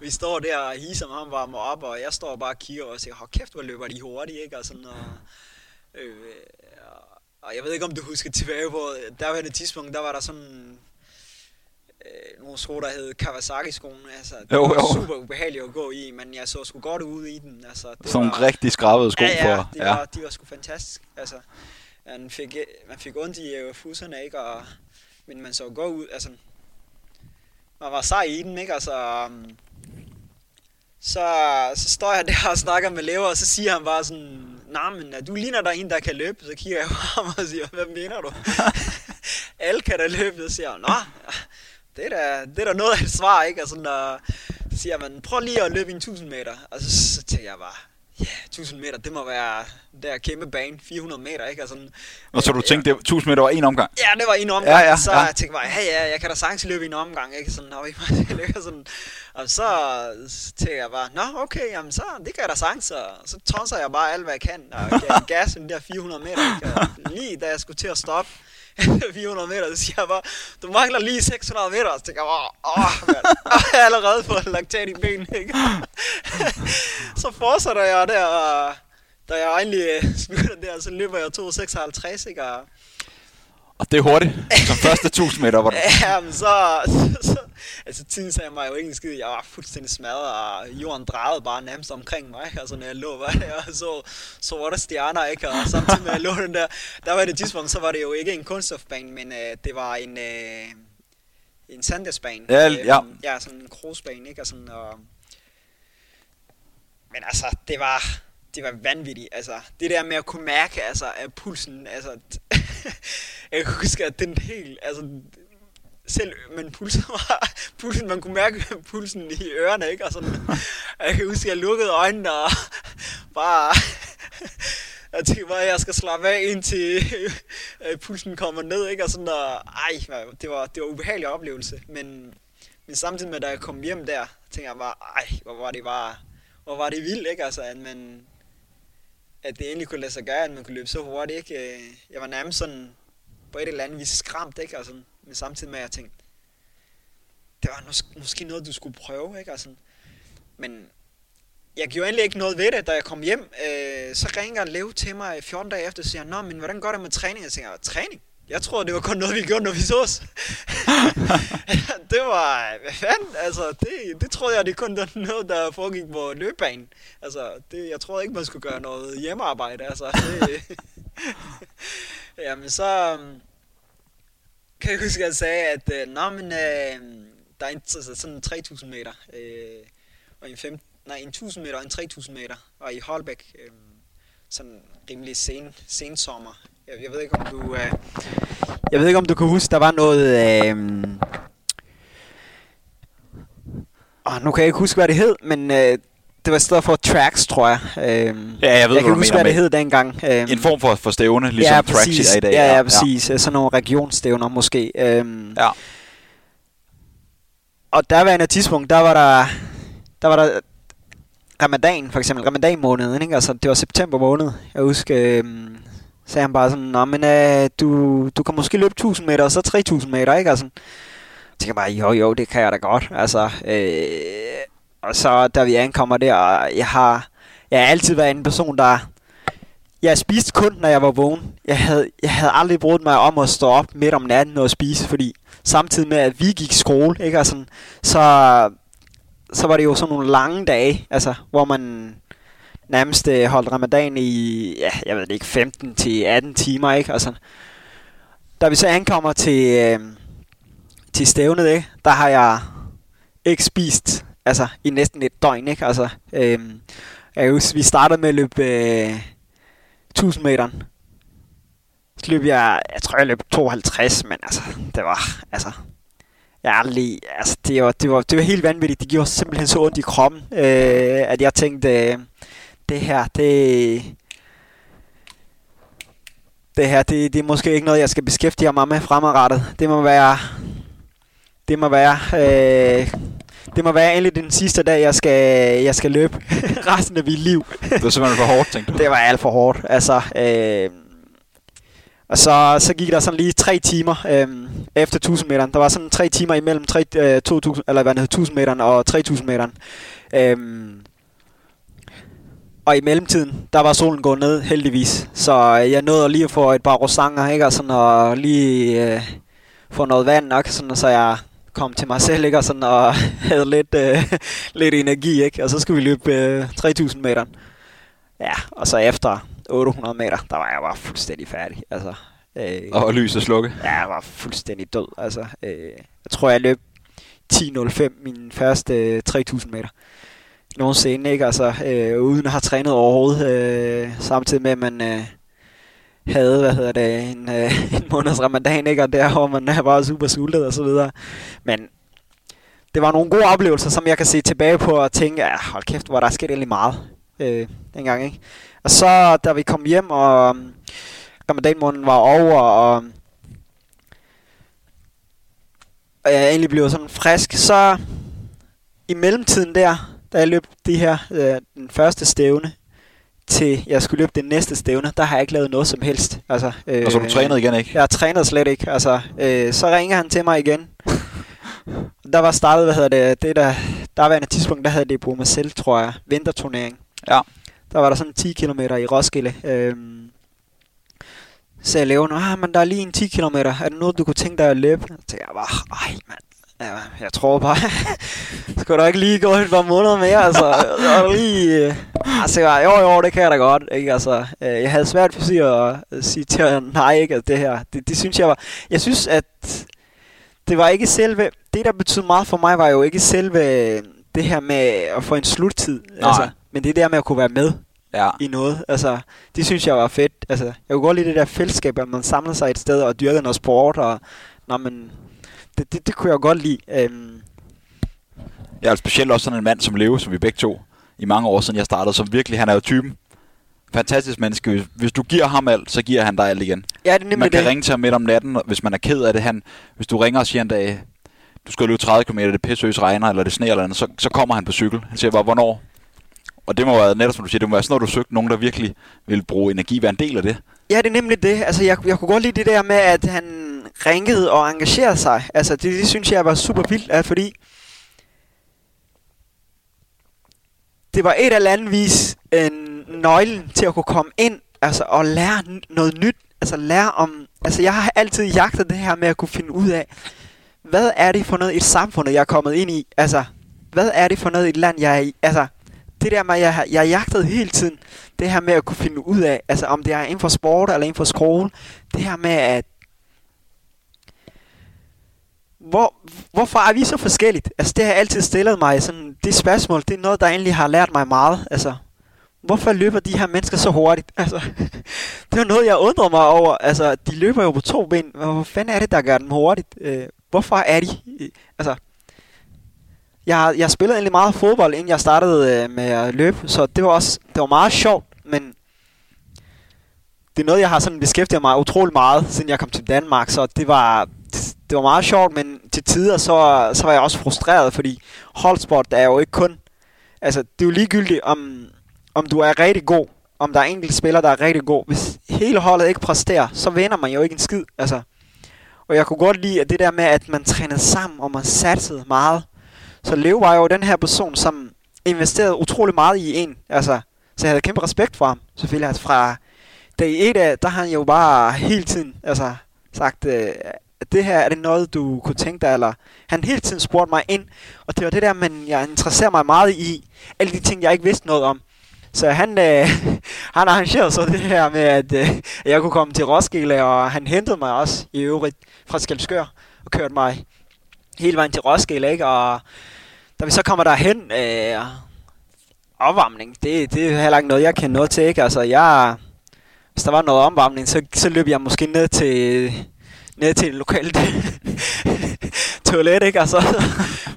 vi står der og Hisham ham varmer op, og jeg står bare og kigger og siger, hold kæft, hvor løber de hurtigt, ikke? Og sådan, og jeg ved ikke, om du husker tilbage, hvor der var det tidspunkt, der var der sådan nogle sko, der hed Kawasaki-skoen, altså det var super ubehageligt at gå i, men jeg så sgu godt ude i den. Altså, det sådan var, rigtig skrabede sko for. De var sgu fantastisk. Altså, man fik ondt i fuserne, ikke? Og, men man så godt ud, altså... Man var sej i den, ikke? Altså, så står jeg der og snakker med Lever, og så siger han bare sådan, nej, men du ligner der en, der kan løbe. Så kigger jeg på ham og siger, hvad mener du? Alle kan da løbe. Og siger, nå, det er da noget af et svar, ikke? Og sådan, så siger man, prøv lige at løbe en 1000 meter. Og så tænker jeg bare, ja, 1000 meter, det må være der kæmpe bane, 400 meter, ikke? Og sådan, og så du tænkte, 1000 meter var en omgang? Ja, det var en omgang, ja. Så jeg tænkte bare, ja, jeg kan da sagtens løbe en omgang, ikke? Sådan, og så tænkte jeg bare, nå, okay, jamen så, det kan jeg da sagtens, og så tonser jeg bare alt, hvad jeg kan, og gav gas den der 400 meter, ikke? Lige da jeg skulle til at stoppe 400 meter, så siger jeg bare, du mangler lige 600 meter, så tænker jeg bare, jeg har allerede fået laktat i benene, ikke? Så fortsætter jeg der, og da jeg egentlig smutter der, så løber jeg 2,56, ikke? Og det er hurtigt, som første 1000 meter, var det? Ja, men så altså tiden sagde mig jo ikke en skid, jeg var fuldstændig smadret, og jorden drejede bare nærmest omkring mig, altså når jeg lå, og så var der stjerner, ikke? Og samtidig med jeg lå den der var det tidspunkt, så var det jo ikke en kunststofbane, men det var en sandhedsbane. Ja, sådan en krogsbane, ikke? Og sådan, men altså, det var vanvittigt, altså. Det der med at kunne mærke, altså, at pulsen, altså... Jeg kan huske, at den helt, altså... Selv, men pulsen, man kunne mærke pulsen i ørerne, ikke? Og sådan, jeg kan huske, at jeg lukkede øjnene og bare... Jeg tænkte bare, at jeg skal slappe af, indtil pulsen kommer ned, ikke? Og sådan, det var en ubehagelig oplevelse. Men samtidig med, da jeg kom hjem der, tænkte jeg bare, hvor var det vildt, ikke? Altså, at det egentlig kunne lade sig gøre, at man kunne løbe så hurtigt, ikke? Jeg var nærmest sådan, på et eller andet vis skræmt, ikke? Altså, men samtidig med, at jeg tænkte, det var måske noget, du skulle prøve, ikke? Altså, men jeg gjorde egentlig ikke noget ved det, da jeg kom hjem. Så ringer Lev til mig 14 dage efter, og siger, nå, men hvordan går det med træning? Jeg tænker, træning? Jeg troede, det var kun noget, vi gjorde, når vi sås. Det var, hvad fanden? Altså, det troede jeg, det kun var noget, der foregik på løbebanen. Altså, jeg troede ikke, man skulle gøre noget hjemmearbejde, altså. Jamen, så kan jeg huske, at jeg sagde, at, nå, men Der er en, sådan en 3.000 meter, og en 1.000 meter og en 3.000 meter. Og i Holbæk, sådan rimelig sensommer. Jeg ved ikke, om du... Jeg ved ikke, om du kan huske, der var noget... nu kan jeg ikke huske, hvad det hed, men... Det var i stedet for tracks, tror jeg. Jeg kan huske, hvad det hed dengang. En form for stævne, ligesom ja, tracks er i dag. Ja, præcis. Ja. Sådan nogle regionsstævner måske. Ja. Og der var en af tidspunkt, der var der Ramadan, for eksempel. Ramadan-måneden, ikke? Altså, det var september måned. Jeg husker, sagde han bare sådan, nå, men du kan måske løbe 1000 meter, og så 3000 meter, ikke? Og sådan, jeg tænker bare, jo, det kan jeg da godt. Altså, og så da vi ankommer der, og jeg har altid været en person, jeg spiste kun, når jeg var vågen. Jeg havde aldrig brugt mig om at stå op midt om natten og spise, fordi samtidig med, at vi gik i skole, ikke, og sådan, så var det jo sådan nogle lange dage, altså, hvor man nærmest holdt Ramadan i, ja, jeg ved det ikke, 15-18 timer, ikke, og sådan. Da vi så ankommer til stævnet, ikke, der har jeg ikke spist, altså i næsten et døgn, ikke? Altså, vi startede med at løbe 1000 meter. Så løb jeg tror jeg løb 52, men altså, det var, altså, jeg aldrig, altså, det var helt vanvittigt. Det gjorde simpelthen så ondt i kroppen, at jeg tænkte, det her, det er måske ikke noget, jeg skal beskæftige mig med fremadrettet. Det må være egentlig den sidste dag, jeg skal løbe resten af mit liv. Det var simpelthen for hårdt, tænkte du? Det var alt for hårdt. Altså, og så gik der sådan lige 3 timer efter 1000 meteren. Der var sådan 3 timer imellem 1000 meteren og 3000 meteren. Og i mellemtiden, der var solen gået ned, heldigvis. Så jeg nåede lige at få et par rosanger, ikke? Og sådan, og lige få noget vand nok, sådan, så jeg... kom til mig selv, ikke? Og sådan, og havde lidt energi, ikke? Og så skulle vi løbe 3000 meter. Ja, og så efter 800 meter, der var jeg bare fuldstændig færdig. Altså, og lys og slukke? Ja, jeg var fuldstændig død. Altså, jeg tror, jeg løb 10.05 min første 3000 meter. Nogensinde, ikke? Altså, uden at have trænet overhovedet. Samtidig med, at man... havde, en måneds Ramadan, ikke? Og der, hvor man var super sultet og så videre. Men det var nogle gode oplevelser, som jeg kan se tilbage på og tænke, ja, hold kæft, hvor der skete egentlig meget dengang, ikke? Og så, da vi kom hjem, og Ramadan-måneden var over, og jeg egentlig blev sådan frisk, så i mellemtiden der, da jeg løb det her, den første stævne, til jeg skulle løbe det næste stævne, der har jeg ikke lavet noget som helst. Altså, og så du trænet igen, ikke? Jeg trænede slet ikke. Altså, så ringer han til mig igen. Der var startet, der var en tidspunkt, der havde det på mig selv, tror jeg. Vinterturnering. Ja. Der var der sådan 10 km i Roskilde. Så jeg lavede, men der er lige en 10 km. Er det noget, du kunne tænke dig at løbe? Så tænkte jeg bare, ej mand. Ja, jeg tror bare, skulle der ikke lige gå et par måneder mere, altså, og lige, altså, jo, det kan jeg da godt, ikke, altså, jeg havde svært for at sige til jer, nej, ikke, altså, det her, det synes jeg var, jeg synes, at det var ikke selve, det der betød meget for mig, var jo ikke selve det her med at få en sluttid, altså, men det der med at kunne være med i noget, altså, det synes jeg var fedt, altså, jeg kunne godt lide det der fællesskab, at man samlede sig et sted og dyrkede noget sport, og, når man... Det kunne jeg godt lide. Jeg er specielt også sådan en mand som Leve, som vi begge to i mange år siden jeg startede, som virkelig, han er jo typen. Fantastisk menneske. Hvis du giver ham alt, så giver han dig alt igen. Ja, det er nemlig man kan ringe til ham midt om natten, hvis man er ked af det. Hvis du ringer og siger en dag, du skal løbe 30 km, det pisseøs regner, eller det sneer eller andet, så kommer han på cykel. Han siger bare, hvornår? Og det må være netop, som du siger, det må være sådan, når du søgte nogen, der virkelig vil bruge energi, være en del af det. Ja, det er nemlig det. Altså, jeg kunne godt lide det der med, at han ringede og engagerede sig. Altså, det synes jeg var super vildt, fordi det var et eller andet vis nøglen til at kunne komme ind, altså, og lære noget nyt. Altså, lære om... Altså, jeg har altid jagtet det her med at kunne finde ud af, hvad er det for noget i samfundet, jeg er kommet ind i? Altså, hvad er det for noget i et land, jeg er i? Altså... Det der med, at jeg jagtede hele tiden, det her med at kunne finde ud af, altså om det er inden for sport eller inden for skole, det her med, at Hvorfor er vi så forskelligt? Altså det har altid stillet mig sådan, det spørgsmål, det er noget der egentlig har lært mig meget. Altså hvorfor løber de her mennesker så hurtigt? Altså det er noget jeg undrer mig over. Altså de løber jo på to ben. Hvor fanden er det der gør dem hurtigt? Hvorfor er de? Altså jeg spillede egentlig meget fodbold inden jeg startede med at løbe, så det var også det var meget sjovt, men det er noget jeg har sådan beskæftiget mig utrolig meget siden jeg kom til Danmark, så det var meget sjovt, men til tider så var jeg også frustreret, fordi holdsport er jo ikke kun... Altså, det er jo ligegyldigt, om du er rigtig god, om der er enkelte spillere, der er rigtig god. Hvis hele holdet ikke præsterer, så vinder man jo ikke en skid, altså. Og jeg kunne godt lide at det der med, at man trænede sammen, og man satsede meget. Så Lev var jo den her person, som investerede utrolig meget i en, altså. Så jeg havde kæmpe respekt for ham, selvfølgelig. Altså, fra dag 1 af, der har han jo bare hele tiden, altså, sagt... det her, er det noget, du kunne tænke dig, eller... Han hele tiden spurgte mig ind, og det var det der, men jeg interesserer mig meget i alle de ting, jeg ikke vidste noget om. Så han arrangerede så det her med, at jeg kunne komme til Roskilde, og han hentede mig også i øvrigt fra Skelskør, og kørte mig hele vejen til Roskilde, ikke? Og da vi så kommer derhen, opvarmning, det er heller ikke noget, jeg kender noget til, ikke? Altså, hvis der var noget opvarmning, så løb jeg måske ned til en lokal toilet, ikke? Altså,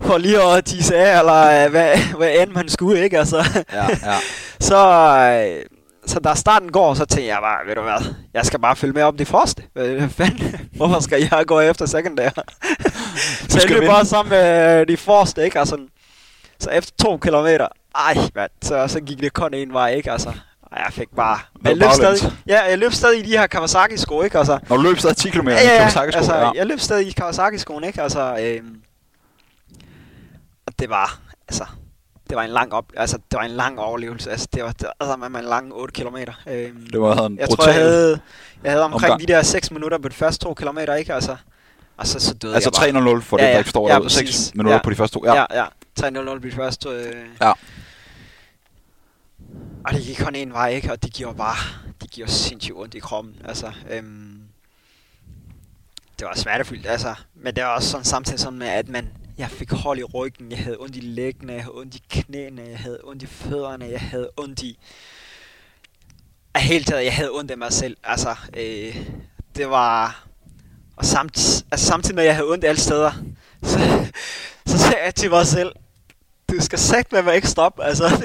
for lige at tisse af, eller hvad end man skulle, ikke? Altså. Ja. Så da starten går, så tænker jeg bare, ved du hvad, jeg skal bare følge med om det første. Hvad fanden? Hvorfor skal jeg gå efter sekundære? Så jeg løb bare sammen med de første, ikke? Altså, så efter 2 kilometer, så gik det kun en vej, ikke? Altså. Jeg fik bare... Jeg løb stadig i de her Kawasaki-sko, ikke? Altså. Og du løb stadig 10 km i Kawasaki-skoen? Altså, ja. Jeg løb stadig i Kawasaki-skoen, ikke? Altså, og det var... Altså, det var en lang det var en lang overlevelse. Altså, det var en lang 8 km. Det var en brutal... Jeg havde omkring omgang. De der 6 minutter på de første 2 km, ikke? Altså, og så døde altså, jeg bare... Altså 3-0-0 for det, der ikke står derude. 6 minutter på de første 2. Ja. 3-0-0 på de første... Og det gik kun en vej, ikke? Og det gjorde sindssygt ondt i kroppen, altså. Det var smertefyldt, altså. Men det var også sådan samtidig sådan med, at jeg fik hold i ryggen, jeg havde ondt i læggene, jeg havde ondt i knæene, jeg havde ondt i fødderne, jeg havde ondt i... Helt taget, jeg havde ondt af mig selv, altså. Det var... Og samtidig når jeg havde ondt alle steder, så sagde jeg til mig selv, du skal satme ikke stoppe, altså.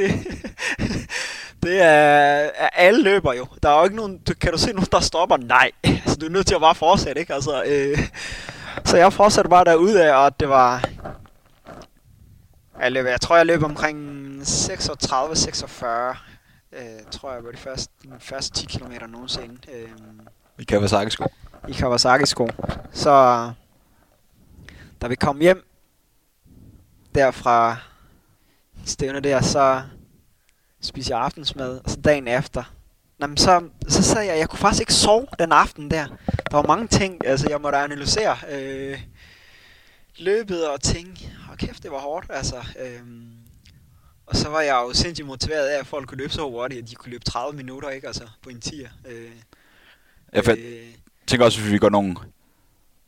Det er alle løber jo. Der er jo ikke nogen, kan du se nogen, der stopper? Nej. Altså, du er nødt til at bare fortsætte, ikke? Altså, så jeg fortsatte bare derudad, og det var... Jeg tror, jeg løb omkring 36-46, tror jeg, var de første 10 kilometer nogensinde. I Kawasaki-sko. I Kawasaki-sko. Så da vi kom hjem derfra stævne der, så... spiste jeg aftensmad, og så dagen efter. Så sad jeg kunne faktisk ikke sove den aften der. Der var mange ting, altså jeg måtte analysere løbet og tænke, kæft det var hårdt, altså. Og så var jeg jo sindssygt motiveret af, at folk kunne løbe så hurtigt, at de kunne løbe 30 minutter, ikke, altså, på en 10'er. Jeg tænker også, hvis vi går nogle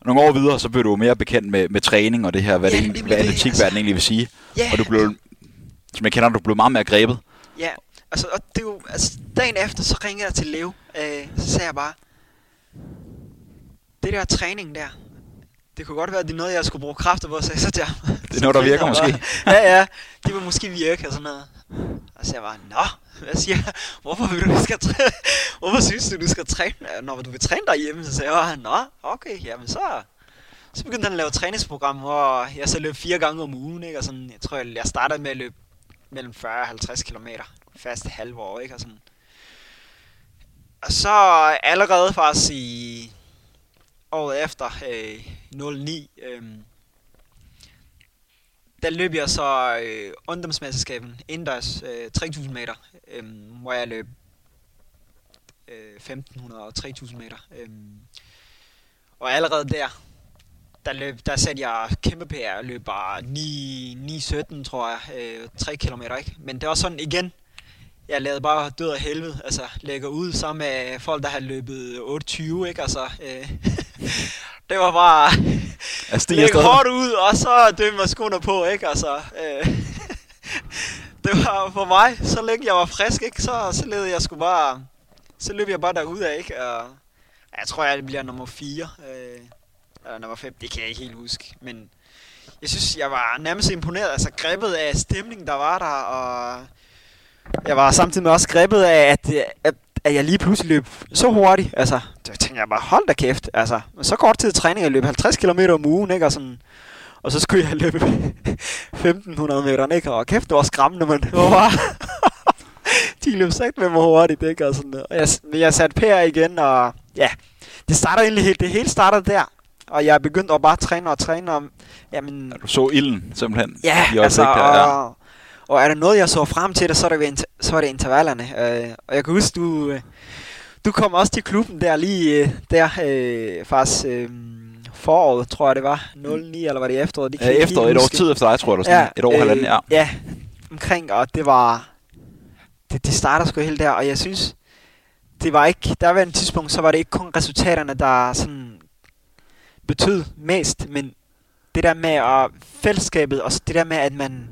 år videre, så bliver du mere bekendt med træning og det her, hvad atletikverdenen egentlig vil sige. Yeah. Og du blev, som jeg kender, du blev meget mere grebet. Ja, altså, og det jo, altså, dagen efter, så ringede jeg til Lev, så sagde jeg bare, det der træning der, det kunne godt være, at det er noget, jeg skulle bruge kræfter på, så jeg sagde til ham. Det er noget, der virker måske. Ja, det vil måske virke, og sådan noget. Og så jeg bare, hvad siger jeg? Hvorfor synes du skal træne, når du vil træne derhjemme? Så sagde jeg, okay, jamen så begyndte han at lave et træningsprogram, hvor jeg så løb 4 gange om ugen, ikke? Og sådan, jeg tror, jeg startede med at løbe mellem 40 og 50 kilometer fast halve år, ikke? Og sådan. Og så allerede faktisk i året efter 09, der løb jeg så ungdomsmesterskaben indendørs 3000 meter, hvor jeg løb 1500 og 3000 meter. Og allerede der satte jeg kæmpe PR og løb bare 9:17, tror jeg, 3 kilometer, ikke? Men det var sådan igen, jeg lavede bare død af helvede, altså lægger ud sammen med folk, der har løbet 8:20, ikke? Altså, det var bare, læg hårdt ud, og så dømmer skoene på, ikke? Altså, det var for mig, så længe jeg var frisk, ikke? Så led jeg sgu bare, så løb jeg bare derudad, ikke? Og jeg tror, jeg bliver nummer 4, eller nummer 5, det kan jeg ikke helt huske, men jeg synes, jeg var nærmest imponeret, altså grebet af stemningen, der var der, og jeg var samtidig med også grebet af, at jeg lige pludselig løb så hurtigt, altså, så tænkte jeg bare, hold da kæft, altså, så kort tid træning, jeg løb 50 km om ugen, ikke, og sådan, og så skulle jeg løbe 1500 meter, ikke, og kæft, det var skræmmende, men det var bare, de løb sagt med mig hurtigt, ikke, og sådan, og jeg satte PR igen, og ja, det starter egentlig helt, det hele starter der, og jeg begyndte at bare træne, og jamen... Du så ilden, simpelthen? Ja, altså, og er der noget, jeg så frem til, så er det intervallerne. Og jeg kan huske, du kom også til klubben der lige der, faktisk foråret, tror jeg det var, 09 eller var det efteråret? Ja, efteråret, et års tid efter dig, tror jeg, det var sådan, et år halvanden, ja. Ja, omkring, og det var, det starter sgu helt der, og jeg synes, det var ikke, der var en tidspunkt, så var det ikke kun resultaterne, der sådan betød mest, men det der med fællesskabet, og det der med, at man...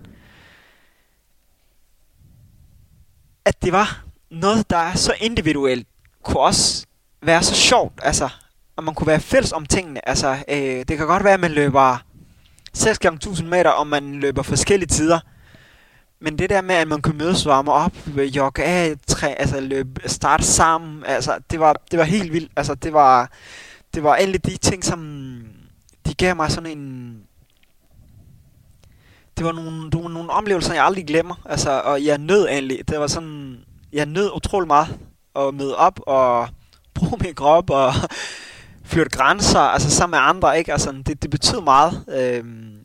at det var noget, der er så individuelt, kunne også være så sjovt, altså, og man kunne være fælles om tingene, altså, det kan godt være, at man løber 6x1000 meter, og man løber forskellige tider, men det der med, at man kunne mødes, varme op, jogge af, altså løbe, starte sammen, altså, det var helt vildt, altså, det var endelig de ting, som de gav mig sådan en... Det var nogle oplevelser, jeg aldrig glemmer, altså, og jeg nød egentlig, det var sådan, jeg nød utrolig meget at møde op og bruge min krop og flytte grænser, altså sammen med andre, ikke, altså, det betød meget,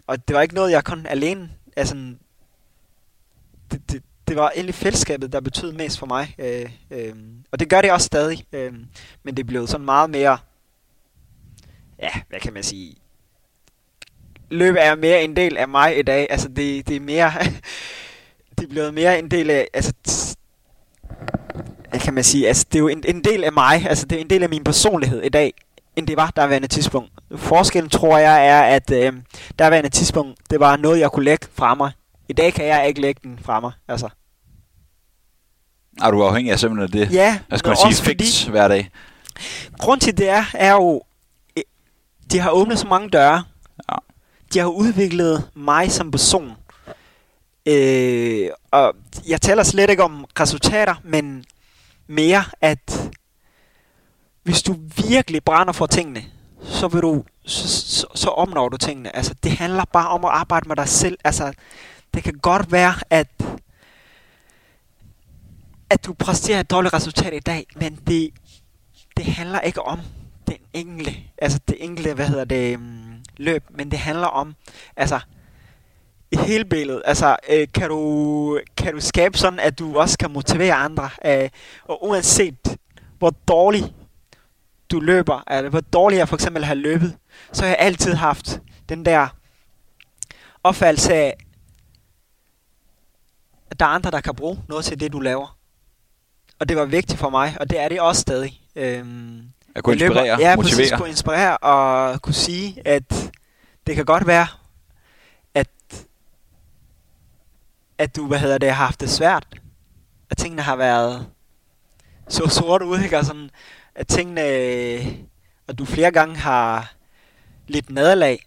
og det var ikke noget, jeg kun alene, altså, det var egentlig fællesskabet, der betød mest for mig, og det gør det også stadig, men det blev sådan meget mere, ja, hvad kan man sige, løb er mere en del af mig i dag, altså det er mere, det er blevet mere en del af, altså, hvad kan man sige, altså det er jo en del af mig, altså det er en del af min personlighed i dag, end det var derværende tidspunkt. Forskellen tror jeg er, at derværende tidspunkt, det var noget jeg kunne lægge fra mig. I dag kan jeg ikke lægge den fra mig, altså. Du er afhængig af simpelthen det, ja, jeg skal sige fix hver dag. Grunden til det er jo, de har åbnet så mange døre, ja. De har udviklet mig som person, og jeg taler slet ikke om resultater, men mere at hvis du virkelig brænder for tingene, så vil du så opnår du tingene. Altså det handler bare om at arbejde med dig selv. Altså det kan godt være at du præsterer et dårligt resultat i dag, men det handler ikke om den enkelte. Altså det enkelte, løb, men det handler om, altså, i hele billedet, altså, kan du skabe sådan, at du også kan motivere andre, og uanset hvor dårlig du løber, eller hvor dårlig jeg for eksempel har løbet, så har jeg altid haft den der opfattelse af, at der er andre, der kan bruge noget til det, du laver. Og det var vigtigt for mig, og det er det også stadig. At kunne inspirere, motivere. Ja, præcis, kunne inspirere og kunne sige, at det kan godt være, at du, har haft det svært, at tingene har været så sort ud, ikke? Og sådan, at tingene, og du flere gange har lidt nederlag,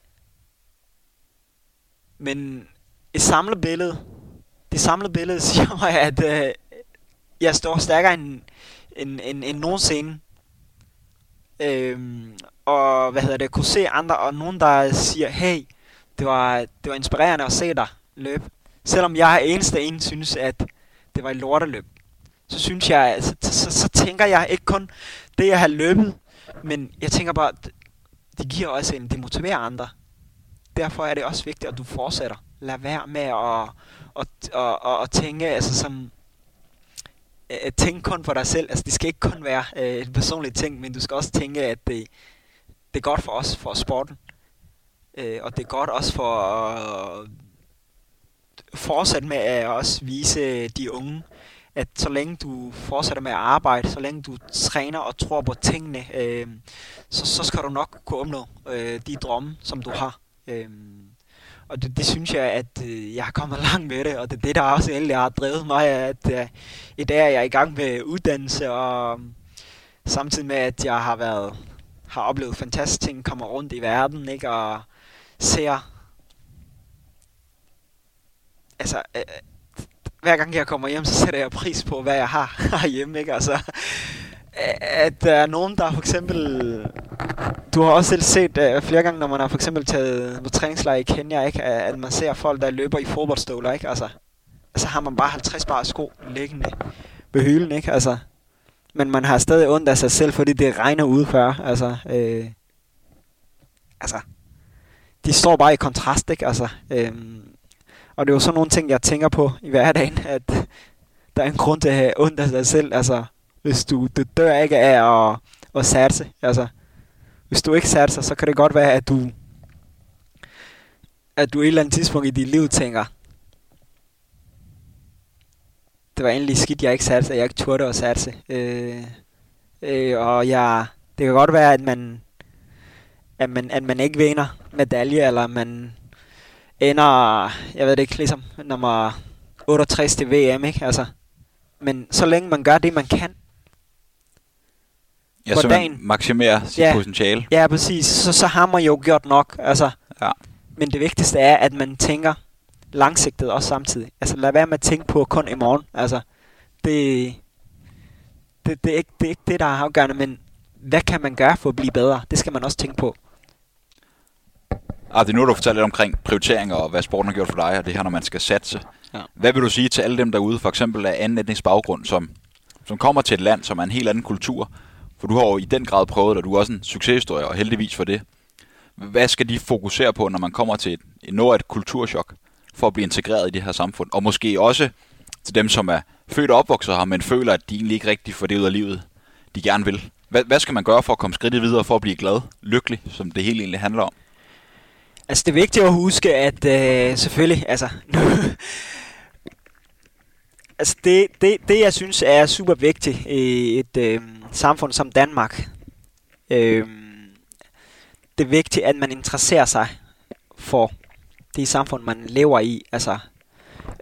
men det samlede billede siger mig, at jeg står stærkere end nogensinde. Og kunne se andre, og nogen der siger, hey, det var inspirerende at se dig løbe, selvom jeg er en synes, at det var et lorteløb, så synes jeg, altså, så tænker jeg ikke kun det jeg har løbet, men jeg tænker bare, det giver også det motiverer andre. Derfor er det også vigtigt, at du fortsætter. Lad være med at tænke, altså sådan, tænk kun for dig selv, altså det skal ikke kun være en personlig ting, men du skal også tænke, at det er godt for os, for sporten, og det er godt også for at fortsætte med at også vise de unge, at så længe du fortsætter med at arbejde, så længe du træner og tror på tingene, så skal du nok kunne opnå de drømme, som du har. Og det synes jeg, at jeg har kommet langt med det, og det er det, der også endelig har drevet mig, at i dag er jeg i gang med uddannelse, og samtidig med, at jeg har oplevet fantastiske ting, kommer rundt i verden, ikke, og ser... Altså, hver gang jeg kommer hjem, så sætter jeg pris på, hvad jeg har herhjemme, ikke? Altså, at der er nogen, der for eksempel... Du har også selv set flere gange, når man har for eksempel taget på træningslejr i Kenya, ikke? At man ser folk, der løber i fodboldstøvler, ikke? Altså har man bare 50 par sko liggende ved hylden, ikke? Altså, men man har stadig ondt af sig selv, fordi det regner udefør, altså... Altså... De står bare i kontrast, ikke? Altså... Og det er jo sådan nogle ting, jeg tænker på i hverdagen, at der er en grund til at have ondt af sig selv. Altså, hvis du dør ikke af at satse. Altså, hvis du ikke satser, så kan det godt være, at du et eller andet tidspunkt i dit liv tænker, det var egentlig skidt, jeg ikke satser, jeg ikke turde at satse. Det kan godt være, at man ikke vinder medalje, eller man... ender, jeg ved det ikke, ligesom nummer 68 til VM, ikke? Altså, men så længe man gør det, man kan. Ja, på så dagen, man maksimerer sit potentiale. Ja, præcis. Så har man jo gjort nok, altså. Ja. Men det vigtigste er, at man tænker langsigtet også samtidig. Altså, lad være med at tænke på kun i morgen. Altså, det er ikke det, der er afgørende, men hvad kan man gøre for at blive bedre? Det skal man også tænke på. Abdi, nu har du fortalt lidt omkring prioriteringer og hvad sporten har gjort for dig, og det her, når man skal satse. Ja. Hvad vil du sige til alle dem derude, for eksempel af anden etnisk baggrund, som kommer til et land, som er en helt anden kultur? For du har jo i den grad prøvet, og du er også en succeshistorie, og heldigvis for det. Hvad skal de fokusere på, når man kommer til et kulturschok, for at blive integreret i det her samfund? Og måske også til dem, som er født og opvokset her, men føler, at de egentlig ikke rigtig får det ud af livet, de gerne vil. Hvad skal man gøre for at komme skridtet videre, for at blive glad, lykkelig, som det hele egentlig handler om? Altså, det er vigtigt at huske, at selvfølgelig, altså... altså, det jeg synes er super vigtigt i et samfund som Danmark. Det er vigtigt, at man interesserer sig for det samfund, man lever i. Altså,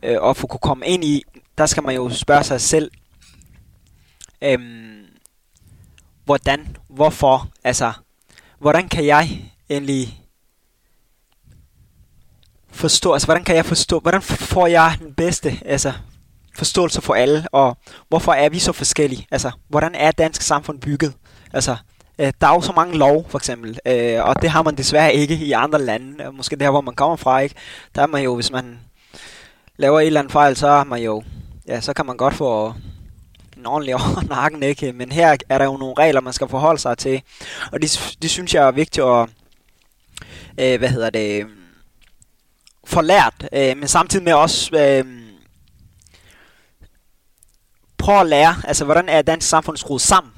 og for at kunne komme ind i, der skal man jo spørge sig selv, hvordan, hvorfor, altså... Hvordan kan jeg egentlig... hvordan får jeg den bedste forståelse for alle, og hvorfor er vi så forskellige? Altså, hvordan er dansk samfund bygget? Altså, der er jo så mange lov, for eksempel, og det har man desværre ikke i andre lande, måske der, hvor man kommer fra, ikke? Der er man jo, hvis man laver et eller andet fejl, så er man jo, ja, så kan man godt få en ordentlig nakken, ikke? Men her er der jo nogle regler, man skal forholde sig til, og det synes jeg er vigtigt at, forlært, men samtidig med også prøve at lære, altså hvordan er dansk samfund skruet sammen.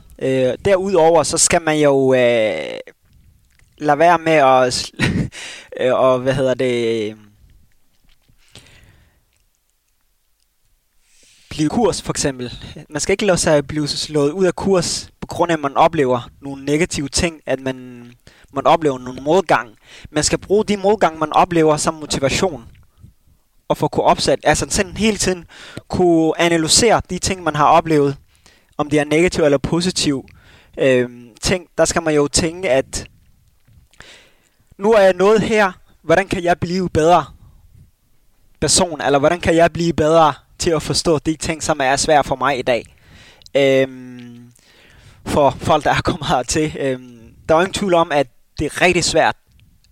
Derudover så skal man jo lade være med at og blive kurs, for eksempel. Man skal ikke lade sig blive slået ud af kurs på grund af, at man oplever nogle negative ting, at man oplever nogle modgang. Man skal bruge de modgang, man oplever, som motivation. Og for at kunne opsætte, altså sådan hele tiden kunne analysere de ting, man har oplevet, om det er negativ eller positiv ting. Der skal man jo tænke, at nu er jeg nået her, hvordan kan jeg blive bedre person, eller hvordan kan jeg blive bedre til at forstå de ting, som er svære for mig i dag. For folk, der er kommet hertil. Der er jo ingen tvivl om, at det er rigtig svært,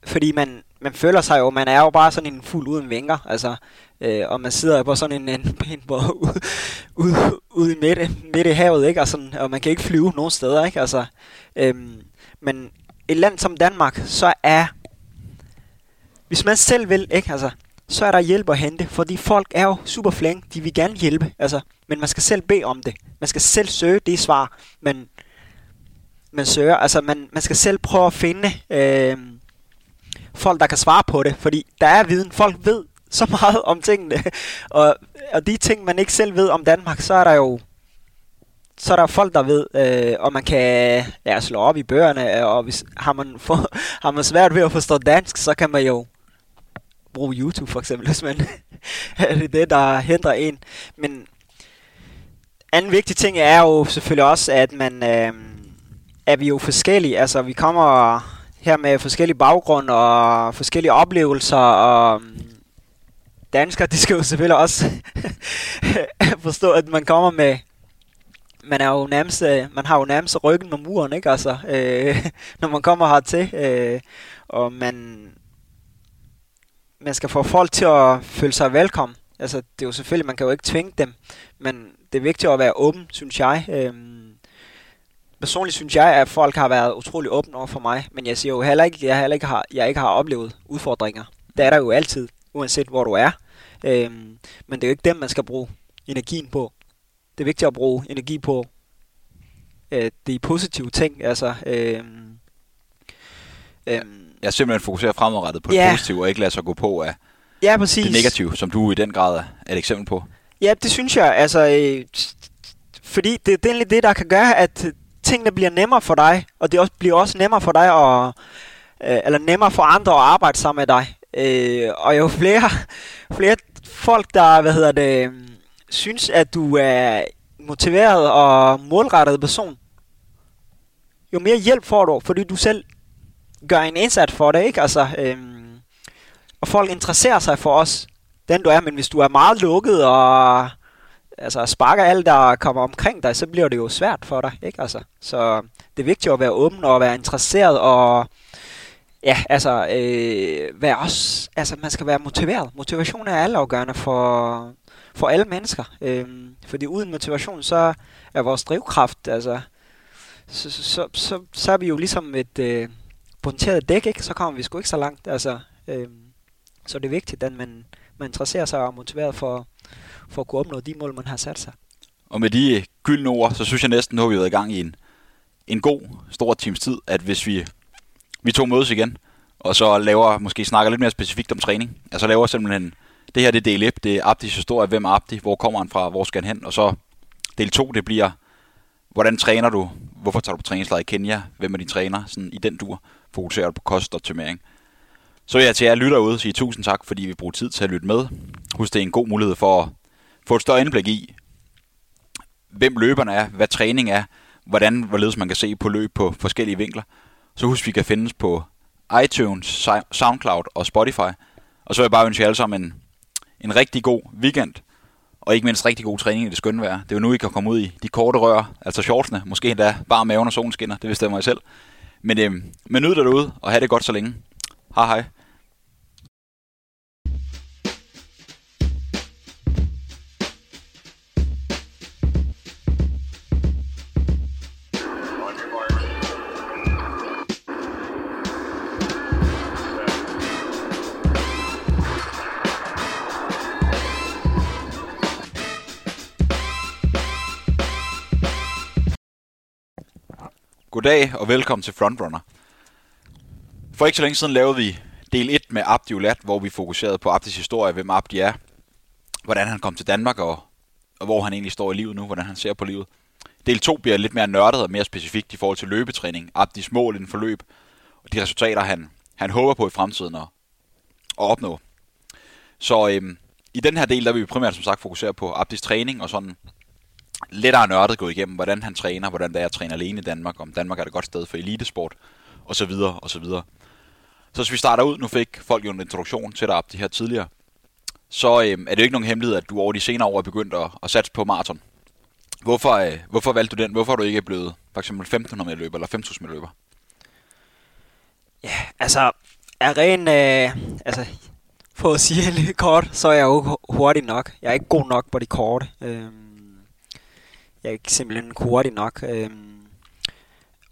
fordi man føler sig jo, man er jo bare sådan en fuld uden vinger, altså, og man sidder på sådan en ben ude midt i havet, ikke? Og, sådan, og man kan ikke flyve nogen steder, ikke? Altså, men et land som Danmark, så er, hvis man selv vil, ikke? Altså, så er der hjælp at hente, fordi folk er jo super flink, de vil gerne hjælpe, altså, men man skal selv bede om det, man skal selv søge det svar, men man søger, altså man skal selv prøve at finde folk, der kan svare på det, fordi der er viden, folk ved så meget om tingene. Og de ting, man ikke selv ved om Danmark, så er der folk, der ved, og man kan slå op i bøgerne, og hvis har man svært ved at forstå dansk, så kan man jo bruge YouTube for eksempel, hvis man er det, der hindrer en. Men anden vigtig ting er jo selvfølgelig også, at man er vi jo forskellige. Altså vi kommer her med forskellige baggrunde og forskellige oplevelser, og danskere, de skal jo selvfølgelig også forstå, at man kommer med. Man har jo nærmest ryggen om muren, ikke? Altså, når man kommer hertil, og man skal få folk til at føle sig velkommen. Altså, det er jo selvfølgelig, man kan jo ikke tvinge dem, men det er vigtigt at være åben, synes jeg. Personligt synes jeg, at folk har været utrolig åbne over for mig, men jeg siger jo heller ikke, jeg ikke har oplevet udfordringer. Det er der jo altid, uanset hvor du er. Men det er jo ikke dem, man skal bruge energien på. Det er vigtigt at bruge energi på de positive ting. Altså, jeg simpelthen fokuserer fremadrettet på det positive, og ikke lader sig gå på af det negative, som du i den grad er et eksempel på. Ja, det synes jeg. Altså, fordi det er egentlig det, der kan gøre, at tingene bliver nemmere for dig, og det bliver også nemmere for dig, eller nemmere for andre at arbejde sammen med dig. Og jo flere folk, der synes, at du er motiveret og målrettet person, jo mere hjælp får du, fordi du selv gør en indsats for det, ikke? Altså, og folk interesserer sig for os, den du er, men hvis du er meget lukket og altså, sparker alt, der kommer omkring dig, så bliver det jo svært for dig, ikke? Altså, så det er vigtigt at være åben og være interesseret og være også, altså man skal være motiveret. Motivation er altafgørende for alle mennesker, fordi uden motivation, så er vores drivkraft, altså, så er vi jo ligesom et punkteret dæk, ikke? Så kommer vi sgu ikke så langt, altså, så det er vigtigt, at man interesserer sig og er motiveret for at kunne opnå de mål, man har sat sig. Og med de gyldne ord, så synes jeg næsten, nu har vi været i gang i en god, stor times tid, at hvis vi to mødes igen, og så snakker lidt mere specifikt om træning, altså laver simpelthen det her, det er del 1, det er Abdis historie, hvem er Abdi, hvor kommer han fra, hvor skal han hen, og så del 2, det bliver, hvordan træner du, hvorfor tager du på træningslejr i Kenya, hvem er din træner, sådan i den dur, fokuserer du på kost og optimering. Så vil jeg til jer lytter ude og sige tusind tak, fordi vi bruger tid til at lytte med. Husk, det er en god mulighed for at få et større indblik i, hvem løberne er, hvad træning er, hvorledes man kan se på løb på forskellige vinkler. Så husk, vi kan findes på iTunes, SoundCloud og Spotify, og så vil jeg bare ønske jer alle sammen en rigtig god weekend, og ikke mindst rigtig god træning i det skønne vejr. Det er jo nu, I kan komme ud i de korte rør, altså shortsene, måske endda bare maven og solen skinner, det bestemmer jeg selv. Men nyd dig derude, og have det godt så længe. Hej hej. Goddag og velkommen til Frontrunner. For ikke så længe siden lavede vi del 1 med Abdi Ulad, hvor vi fokuserede på Abdis historie, hvem Abdi er, hvordan han kom til Danmark, og hvor han egentlig står i livet nu, hvordan han ser på livet. Del 2 bliver lidt mere nørdet og mere specifikt i forhold til løbetræning, Abdis mål inden for løb, og de resultater, han håber på i fremtiden at opnå. Så i den her del, der vil vi primært som sagt fokusere på Abdis træning og sådan lettere nørdet gå igennem, hvordan han træner, hvordan det er at træne alene i Danmark, om Danmark er det godt sted for elitesport, og så videre, og så videre. Så hvis vi starter ud, nu fik folk jo en introduktion til dig, Abdi, her tidligere, så er det jo ikke nogen hemmelighed, at du over de senere år er begyndt at satse på maraton. Hvorfor valgte du den? Hvorfor er du ikke blevet f.eks. 1500 meter løber, eller 5000 meter løber? Ja, altså, er ren, for at sige lidt kort, så er jeg jo hurtig nok. Jeg er ikke god nok på de korte. Jeg er ikke simpelthen hurtig nok.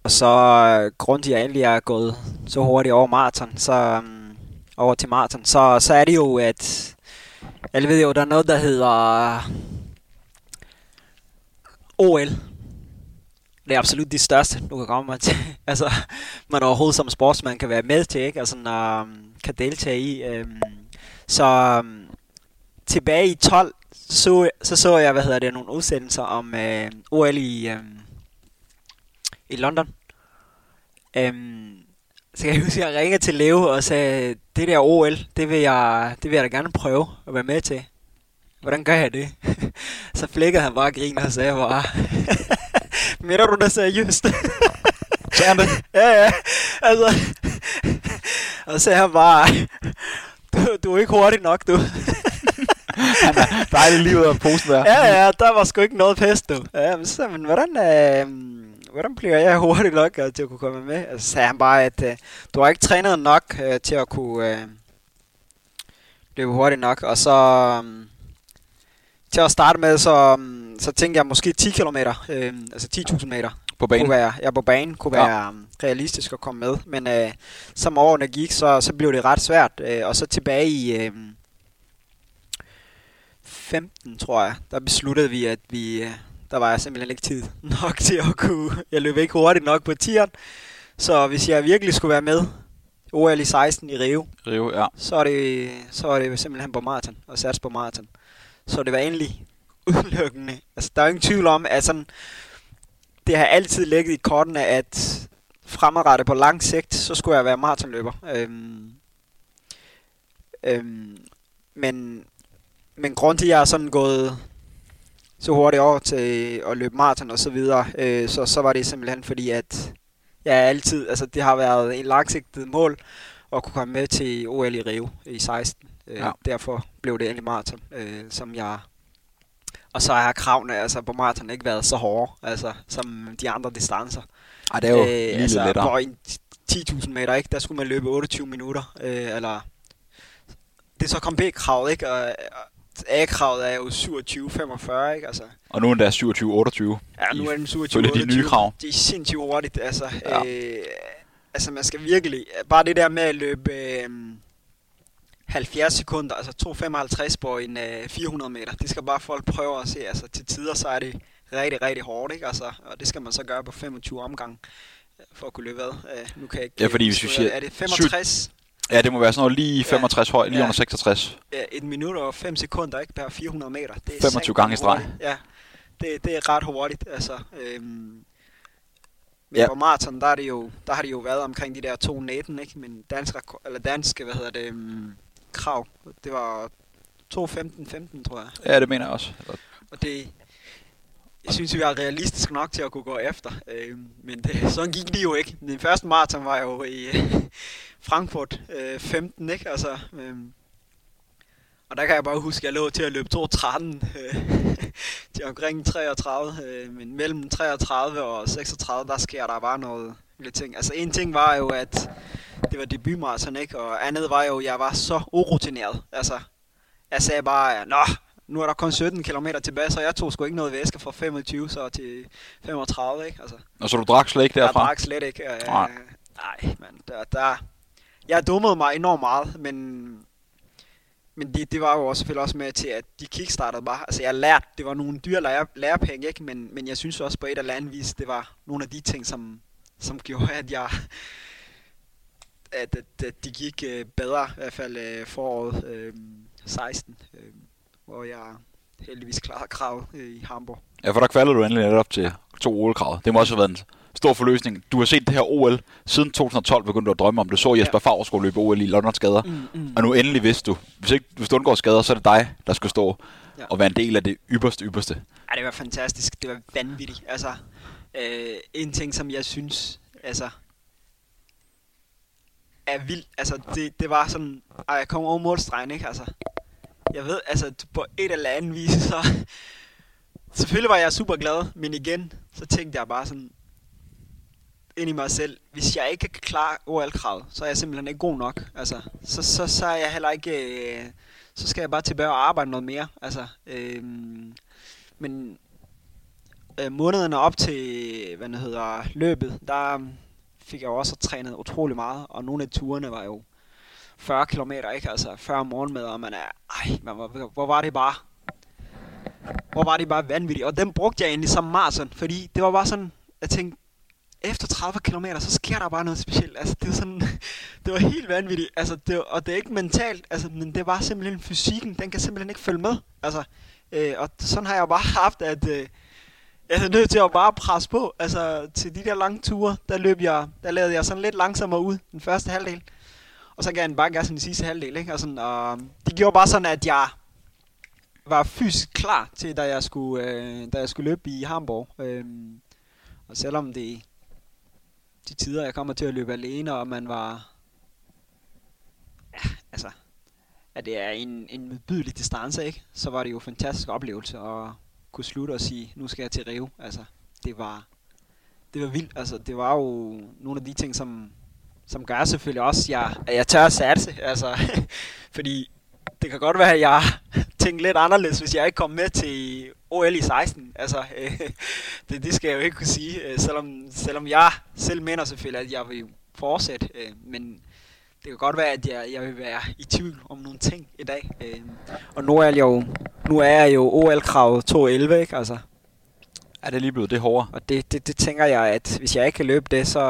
Og så grund til, at jeg egentlig er gået så hurtigt over maraton, over til maraton, så er det jo, at alle ved jo, der er noget, der hedder OL. Det er absolut det største, du kan komme til. Altså, man overhovedet som sportsmand kan være med til, ikke? Altså, kan deltage i. Så tilbage i 12 så jeg, nogle udsendelser om OL i London. Så kan jeg huske, at jeg ringede til Leo og sagde, det der OL, det vil jeg da gerne prøve at være med til. Hvordan gør jeg det? Så flækkede han bare og grinede og sagde bare, mener du da seriøst? Sagde han det? Ja, altså. Og så sagde han bare, du er ikke hurtig nok, du. Han er dejligt lige ud af posen der. Ja, der var sgu ikke noget pest, du. Ja, men så sagde han, hvordan bliver jeg hurtig nok til at kunne komme med? Og så sagde han bare, at du har ikke trænet nok til at kunne løbe hurtigt nok. Og så til at starte med, så tænkte jeg måske 10 km, altså 10.000 meter. På banen? Kunne være realistisk at komme med. Men som årene gik, så blev det ret svært. Og så tilbage i 15, tror jeg, der besluttede vi, at vi... Der var jeg simpelthen ikke tid nok til at kunne... Jeg løb ikke hurtigt nok på 10'eren. Så hvis jeg virkelig skulle være med OL i 16 i Rio, ja. Så er det simpelthen på maraton og sats på maraton. Så det var egentlig udelukkende. Altså, der er ingen tvivl om, at sådan... Det har altid ligget i kortene, at fremadrettet på lang sigt, så skulle jeg være maratonløber. Men grund til, at jeg er sådan gået... så hurtigt over til at løbe maraton og så videre, så var det simpelthen fordi, at jeg altid, altså det har været en langsigtet mål at kunne komme med til OL i Rio i 16. Derfor blev det endelig maraton, som jeg... Og så har kravene altså på maraton ikke været så hårde, altså som de andre distancer. Ej, det er jo lidt lettere. På en 10.000 meter, ikke? Der skulle man løbe 28 minutter, eller... Det er så kom B-kravet, ikke? A-kravet er jo 27-45, ikke? Altså. Og nu er det 27-28. Ja, nu er den 27-28. Det er de nye krav. Det er sindssygt hurtigt, altså. Ja. Altså, man skal virkelig... Bare det der med at løbe 70 sekunder, altså 2,55 på en 400 meter, det skal bare folk prøve at se. Altså, til tider, så er det rigtig, rigtig hårdt, ikke? Altså, og det skal man så gøre på 25 omgang, for at kunne løbe ad. Nu kan jeg ikke... Ja, fordi hvis vi siger... Er det 65... Ja, det må være sådan noget lige 65 høj, lige under 66. Ja, 1 minut og 5 sekunder, ikke, per 400 meter. Det er 25 gange i streg. Ja, det er ret hurtigt, altså. Men på maraton, der har det jo været omkring de der 2.19, ikke? Men danske, krav, det var 2.15, tror jeg. Ja, det mener jeg også. Og det... Jeg synes, vi var realistisk nok til at kunne gå efter, men sådan gik det jo ikke. Den første maraton var jo i Frankfurt 15, ikke? Altså, og der kan jeg bare huske, at jeg lå til at løbe 2.13 til omkring 33, men mellem 33 og 36, der sker der bare noget lidt ting. Altså en ting var jo, at det var debutmaraton, ikke? Og andet var jo, at jeg var så urutineret. Altså, jeg sagde bare, nå! Nu er der kun 17 km tilbage, så jeg tog sgu ikke noget væske fra 25 så til 35, ikke? Altså. Og så du drak slet ikke derfra? Jeg drak slet ikke. Nej, mand. Jeg dummede mig enormt meget, men det var jo også selvfølgelig også med til, at de kickstartede bare. Altså jeg lærte, det var nogle dyre lærepenge, ikke? Men jeg synes også på et eller andet vis, det var nogle af de ting, som gjorde, at jeg... At de gik bedre, i hvert fald foråret 16. Og jeg heldigvis klarede kravet i Hamburg. Ja, for der kvalede du endelig op til 2 OL-kravet. Det må også have været en stor forløsning. Du har set det her OL siden 2012, begyndte du at drømme om det. Så Jesper Favre skulle løbe OL i Londons gader. Og nu endelig vidste du, hvis ikke du undgår skader, så er det dig, der skulle stå og være en del af det ypperste. Ja, det var fantastisk. Det var vanvittigt. Altså, en ting, som jeg synes er vildt. Altså, det var sådan, at jeg kom over målstregen, ikke? Altså, jeg ved, altså på et eller andet vis, så selvfølgelig var jeg super glad, men igen, så tænkte jeg bare sådan ind i mig selv, hvis jeg ikke kan klare OL-kravet, så er jeg simpelthen ikke god nok. Altså, så er jeg heller ikke, så skal jeg bare tilbage og arbejde noget mere. Altså, men månederne op til, løbet, der fik jeg også trænet utrolig meget, og nogle af turene var jo 40 kilometer, ikke? Altså 40 morgenmad, og man er... Hvor var det bare vanvittigt. Og den brugte jeg egentlig som maraton, fordi det var bare sådan, jeg tænkte, efter 30 km, så sker der bare noget specielt. Altså, det var sådan, det var helt vanvittigt. Altså, og det er ikke mentalt, altså, men det var simpelthen fysikken. Den kan simpelthen ikke følge med. Altså, og sådan har jeg bare haft, at jeg er nødt til at bare presse på. Altså, til de der lange ture, der lavede jeg sådan lidt langsommere ud den første halvdel. Og så gav jeg bare gas i den sidste halvdel, ikke? Og sådan, og det gjorde bare sådan, at jeg var fysisk klar til, da jeg skulle løbe i Hamburg. Og selvom det de tider, jeg kommer til at løbe alene, og man var... Ja, altså... At det er en modbydelig distance, ikke? Så var det jo en fantastisk oplevelse at kunne slutte og sige, nu skal jeg til Rio. Altså, det var vildt. Altså, det var jo nogle af de ting, som gør selvfølgelig også, at jeg tør at satse. Altså, fordi det kan godt være, at jeg tænkte lidt anderledes, hvis jeg ikke kom med til OL i 16. Altså, det skal jeg jo ikke kunne sige, selvom jeg selv mener selvfølgelig, at jeg vil fortsætte. Men det kan godt være, at jeg vil være i tvivl om nogle ting i dag. Og nu er jeg jo OL-kravet 2.11, ikke? Altså, er det lige blevet det hårdere? Og det tænker jeg, at hvis jeg ikke kan løbe det, så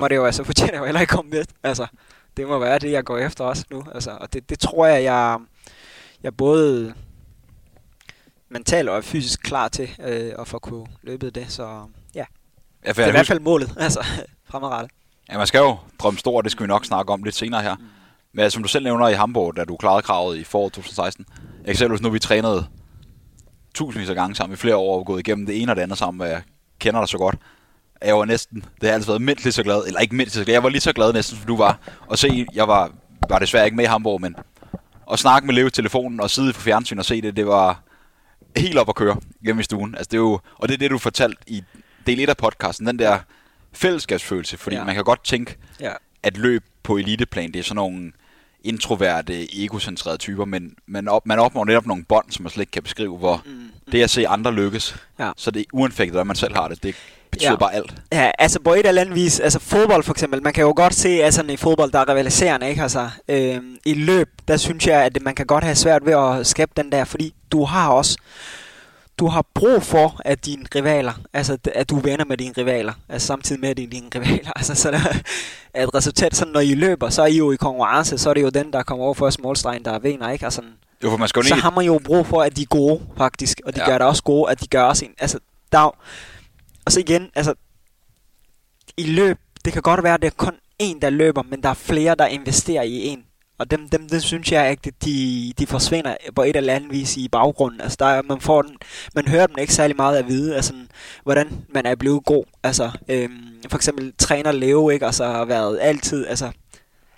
må det jo, altså, fortjener jeg jo heller ikke komme med. Altså, det må være det, jeg går efter også nu. Altså, og det tror jeg både mentalt og er fysisk klar til at få kunne løbe det. Så ja, det er i hvert fald målet, altså, fremadrettet. Ja, man skal jo drømme stort, det skal vi nok snakke om lidt senere her. Men som du selv nævner i Hamburg, da du klarede kravet i foråret 2016, eksempelvis nu vi trænede tusindvis af gange sammen i flere år og gået igennem det ene og det andet sammen, og jeg kender dig så godt. Jeg var næsten, det har altid været mindst lige så glad, eller ikke mindst lige så glad, jeg var lige så glad næsten, som du var. Og se, jeg var desværre ikke med i Hamburg, men at snakke med Leo i telefonen og sidde på fjernsyn og se det, det var helt op at køre hjemme i stuen. Altså, det er jo, og det er det, du fortalte i del 1 af podcasten, den der fællesskabsfølelse, fordi man kan godt tænke, at løb på eliteplan, det er sådan nogle introverte, egocentrerede typer, men man opnår netop nogle bånd, som man slet ikke kan beskrive, hvor det at se andre lykkes, så det er uanfægtet, at man selv har det. Det betyder bare alt. Ja, altså på et eller andet vis, altså fodbold for eksempel, man kan jo godt se, altså i fodbold, der er rivaliserende, ikke? Altså, i løb, der synes jeg, at man kan godt have svært ved at skabe den der, fordi du har brug for, at dine rivaler, altså at du venner med dine rivaler, altså samtidig med, at dine rivaler, altså sådan at resultat, sådan når I løber, så er I jo i konkurrence, så er det jo den, der kommer over først målstregen, der vinder, ikke? Altså, jo, for man skal så har man jo brug for, at de er gode, faktisk, og de gør det også gode, at de gør også en, altså dag. Og så igen, altså i løb, det kan godt være, at det er kun én, der løber, men der er flere, der investerer i én. Og dem synes jeg ikke, at de forsvinder på et eller andet vis i baggrunden. Altså der, man hører dem ikke særlig meget at vide, altså hvordan man er blevet god. Altså for eksempel træner Leo, ikke, altså har været altid, altså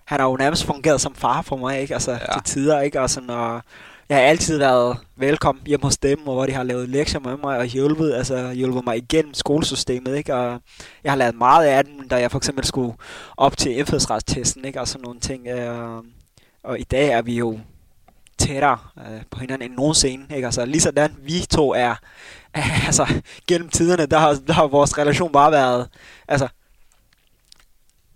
han har jo nærmest fungeret som far for mig, ikke, altså til tider, ikke, altså når jeg har altid været velkommen hjem hos dem, og hvor de har lavet lektier med mig og hjulpet mig igennem skolesystemet, ikke? Og jeg har lavet meget af dem, da jeg for eksempel skulle op til indfødsretstesten, ikke, og sådan nogle ting. Og i dag er vi jo tættere på hinanden end nogensinde, ikke? Altså lige sådan, vi to er, altså gennem tiderne, der har vores relation bare været, altså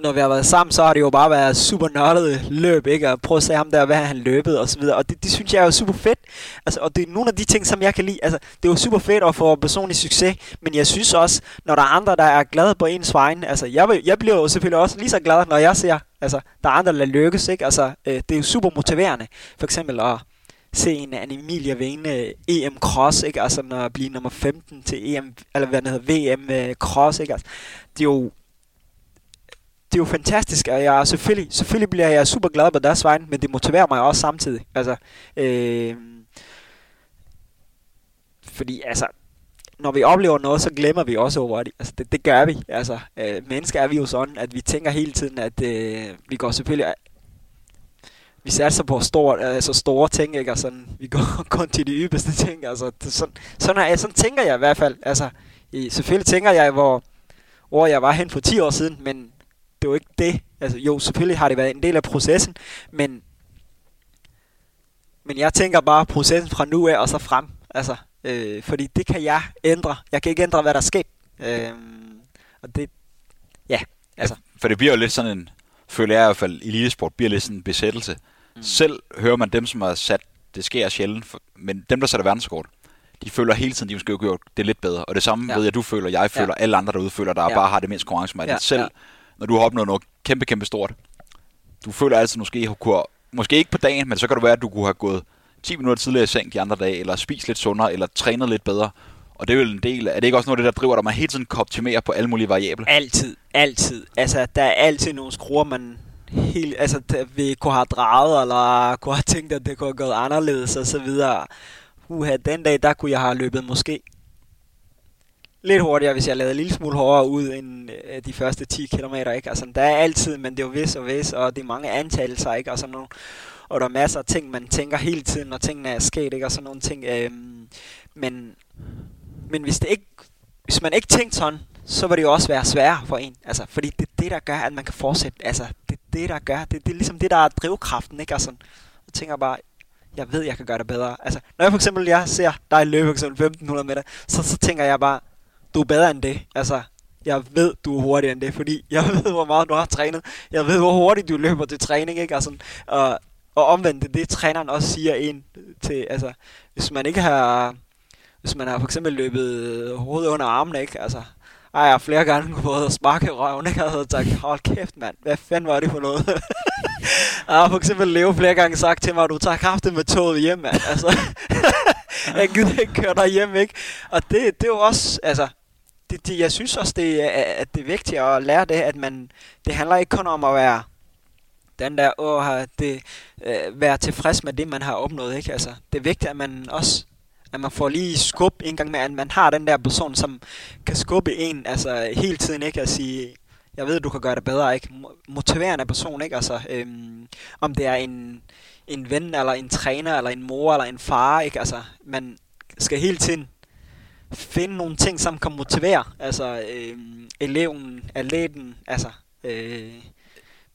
når vi har været sammen, så har det jo bare været super nørdede løb, ikke? Og prøve at se ham der, hvad han løbet og så videre. Og det synes jeg er jo super fedt. Altså, og det er nogle af de ting, som jeg kan lide. Altså, det er jo super fedt at få personlig succes, men jeg synes også, når der er andre, der er glade på ens vegne, altså jeg bliver jo selvfølgelig også lige så glad, når jeg ser, altså der er andre, der lykkes, ikke? Altså, det er jo super motiverende. For eksempel at se en Emilia Vane EM Cross, ikke? Altså når blive nummer 15 til EM, eller hvad det hedder, VM Cross, ikke? Altså, det er jo fantastisk, og jeg selvfølgelig bliver jeg super glad på deres vegne, men det motiverer mig også samtidig. Altså, fordi altså, når vi oplever noget, så glemmer vi også over det. Altså, det gør vi. Altså, mennesker er vi jo sådan, at vi tænker hele tiden, at vi går selvfølgelig... Vi satser på store ting, ikke? Og sådan, vi går kun til de ypperste ting. Altså, sådan tænker jeg i hvert fald. Altså, selvfølgelig tænker jeg, hvor jeg var hen for 10 år siden, men det er jo ikke det. Altså, jo, selvfølgelig har det været en del af processen, men jeg tænker bare processen fra nu af og så frem. Altså, fordi det kan jeg ændre. Jeg kan ikke ændre, hvad der sker. Og det, ja, altså. Ja, for det bliver jo lidt sådan en, føler jeg i hvert fald, elitesport bliver lidt sådan en besættelse. Selv hører man dem, som har sat, det sker sjældent, men dem, der sætter verdensrekord, de føler hele tiden, de skal jo gøre det lidt bedre. Og det samme ved jeg, du føler, jeg føler, alle andre derude føler, der bare har det mindst konkurrence med dig selv. Ja. Når du har opnået noget kæmpe, kæmpe stort. Du føler altså måske ikke på dagen, men så kan det være, at du kunne have gået 10 minutter tidligere i seng de andre dage, eller spist lidt sundere, eller trænet lidt bedre. Og det er jo en del af, er det ikke også noget af det, der driver dig, man hele tiden kan optimere på alle mulige variable? Altid. Altså, der er altid nogle skruer, man helt, altså, vi kunne have drejet, eller kunne have tænkt, at det kunne have gået anderledes, og så videre. Den dag, der kunne jeg have løbet måske lidt hurtigere, hvis jeg lavede en lille smule hårdere ud end de første 10 kilometer, ikke? Altså, der er altid, men det er jo vis, og det er mange antagelser, ikke? Og sådan nogle, og der er masser af ting, man tænker hele tiden, når tingene er sket, ikke? Og sådan nogle ting, men hvis man ikke tænkte sådan, så vil det jo også være sværere for en. Altså, fordi det er det, der gør, at man kan fortsætte. Altså, det er det, der gør. Det er ligesom det, der er drivkraften, ikke? Altså, jeg tænker bare, jeg ved, jeg kan gøre det bedre. Altså, når jeg for eksempel ser dig løbe for eksempel 1500 meter, så tænker jeg bare, du er bedre end det. Altså, jeg ved, du er hurtigere end det, fordi jeg ved, hvor meget du har trænet. Jeg ved, hvor hurtigt du løber til træning, ikke? Altså, og omvendt det, træneren også siger en til, altså, hvis man har for eksempel løbet hovedet under armen, ikke? Altså, jeg har flere gange gået og sparket røven, ikke? Og sagt, hold kæft, mand, hvad fanden var det for noget? Jeg har for eksempel Leo flere gange sagt til mig, du tager kraften med toget hjem, mand. Altså, jeg gider ikke køre dig hjem, ikke? Og det er jo også, altså, jeg synes også, at det er vigtigt at lære det, at man, det handler ikke kun om at være den der, være tilfreds med det, man har opnået, ikke? Altså, det er vigtigt, at man også, at man får lige skub en gang med, at man har den der person, som kan skubbe en, altså hele tiden, ikke, at sige, jeg ved, du kan gøre det bedre, ikke, motiverende person, ikke, altså, om det er en ven, eller en træner, eller en mor, eller en far, ikke, altså, man skal hele tiden finde nogle ting, som kan motivere, altså, eleven, atleten, altså,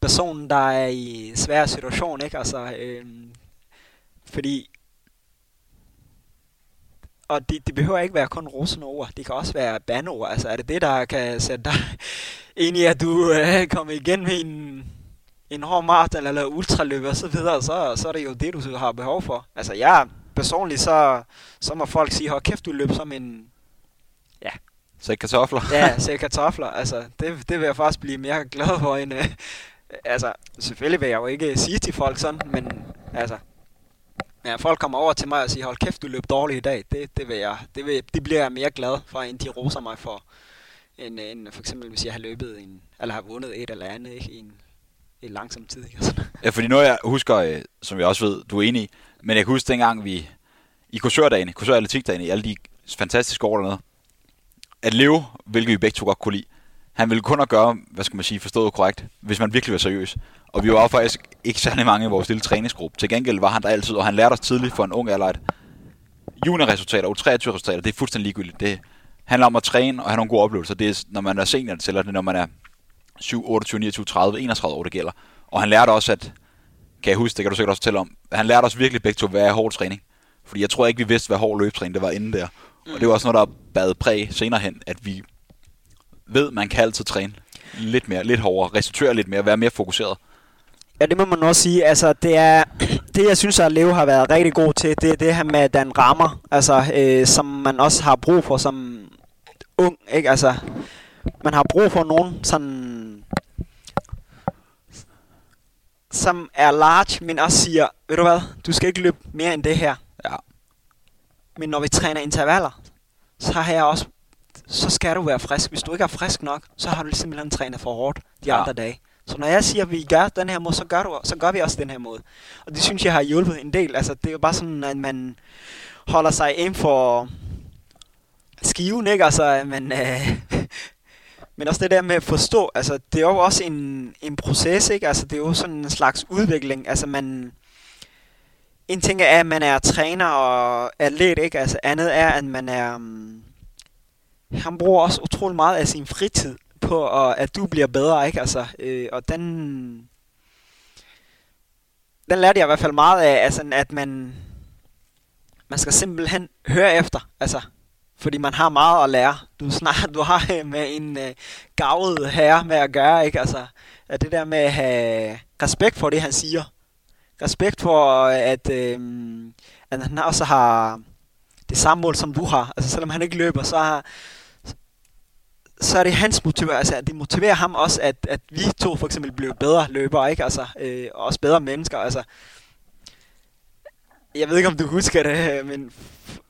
personen, der er i svære situation, ikke, altså, fordi, og det behøver ikke være kun rosende ord. Det kan også være bandeord. Altså, er det det, der kan sætte dig ind i, at du kommer igen med en hård maraton eller ultraløb og så videre, så er det jo det, du har behov for. Altså, jeg personligt, så må folk sige, hold kæft, du løb som en... Ja. Sæk kartofler. Ja, sæk kartofler. Altså, det vil jeg faktisk blive mere glad for end... altså, selvfølgelig vil jeg jo ikke sige til folk sådan, men altså... Ja, folk kommer over til mig og siger, hold kæft, du løb dårligt i dag. Det bliver jeg mere glad for, end de roser mig for, end for eksempel, hvis jeg har løbet eller har vundet et eller andet, ikke, i en langsom tid. Ikke? Ja, fordi noget jeg husker, som jeg også ved, du er enig i, men jeg kan huske dengang vi, i Korsør Atletik-dagen, i alle de fantastiske år dernede, at Leo, hvilket vi begge to godt kunne lide, han ville kun at gøre, hvad skal man sige, forstået korrekt, hvis man virkelig var seriøs. Og vi var faktisk ikke særlig mange i vores lille træningsgruppe. Til gengæld var han der altid, og han lærte os tidligt for en ung alder, at juniorresultater og 23-resultater, det er fuldstændig ligegyldigt. Det handler om at træne og have nogle gode oplevelser. Det er, når man er senior, det tæller det, når man er 7, 28, 29, 30, 31 år, det gælder. Og han lærte også, at, kan jeg huske, det kan du sikkert også fortælle om, han lærte os virkelig begge to, hvad er hård træning. Fordi jeg tror ikke, vi vidste, hvad hård løbetræning det var inden der. Og det var også noget, der bad præg senere hen, at vi ved, man kan altid træne lidt mere, lidt hårdere, restituere lidt mere, være mere fokuseret. Ja, det må man også sige. Altså, det er det, jeg synes, at Leo har været rigtig god til, det er det her med den rammer, altså, som man også har brug for som ung, ikke? Altså, man har brug for nogen sådan, som er large, men også siger, ved du hvad, du skal ikke løbe mere end det her. Ja. Men når vi træner intervaller, så skal du være frisk. Hvis du ikke er frisk nok, så har du simpelthen trænet for hårdt de andre dage. Så når jeg siger, at vi gør den her måde, så gør vi også den her måde. Og det synes jeg har hjulpet en del. Altså, det er jo bare sådan, at man holder sig ind for skiven, ikke? Altså, men også det der med at forstå, altså, det er jo også en proces, ikke? Altså, det er jo sådan en slags udvikling. Altså, en ting er, at man er træner og atlet, ikke? Altså, andet er, at man er... han bruger også utrolig meget af sin fritid på, at du bliver bedre, ikke? Altså, og den lærte jeg i hvert fald meget af, altså, at man skal simpelthen høre efter, altså, fordi man har meget at lære. Du har med en gavet herre med at gøre, ikke? Altså, at det der med at have respekt for det, han siger. Respekt for, at han også har det samme mål, som du har. Altså, selvom han ikke løber, så er det hans motiver. Altså, det motiverer ham også, at vi to for eksempel bliver bedre løbere, ikke? Altså, og også bedre mennesker. Altså, jeg ved ikke, om du husker det, men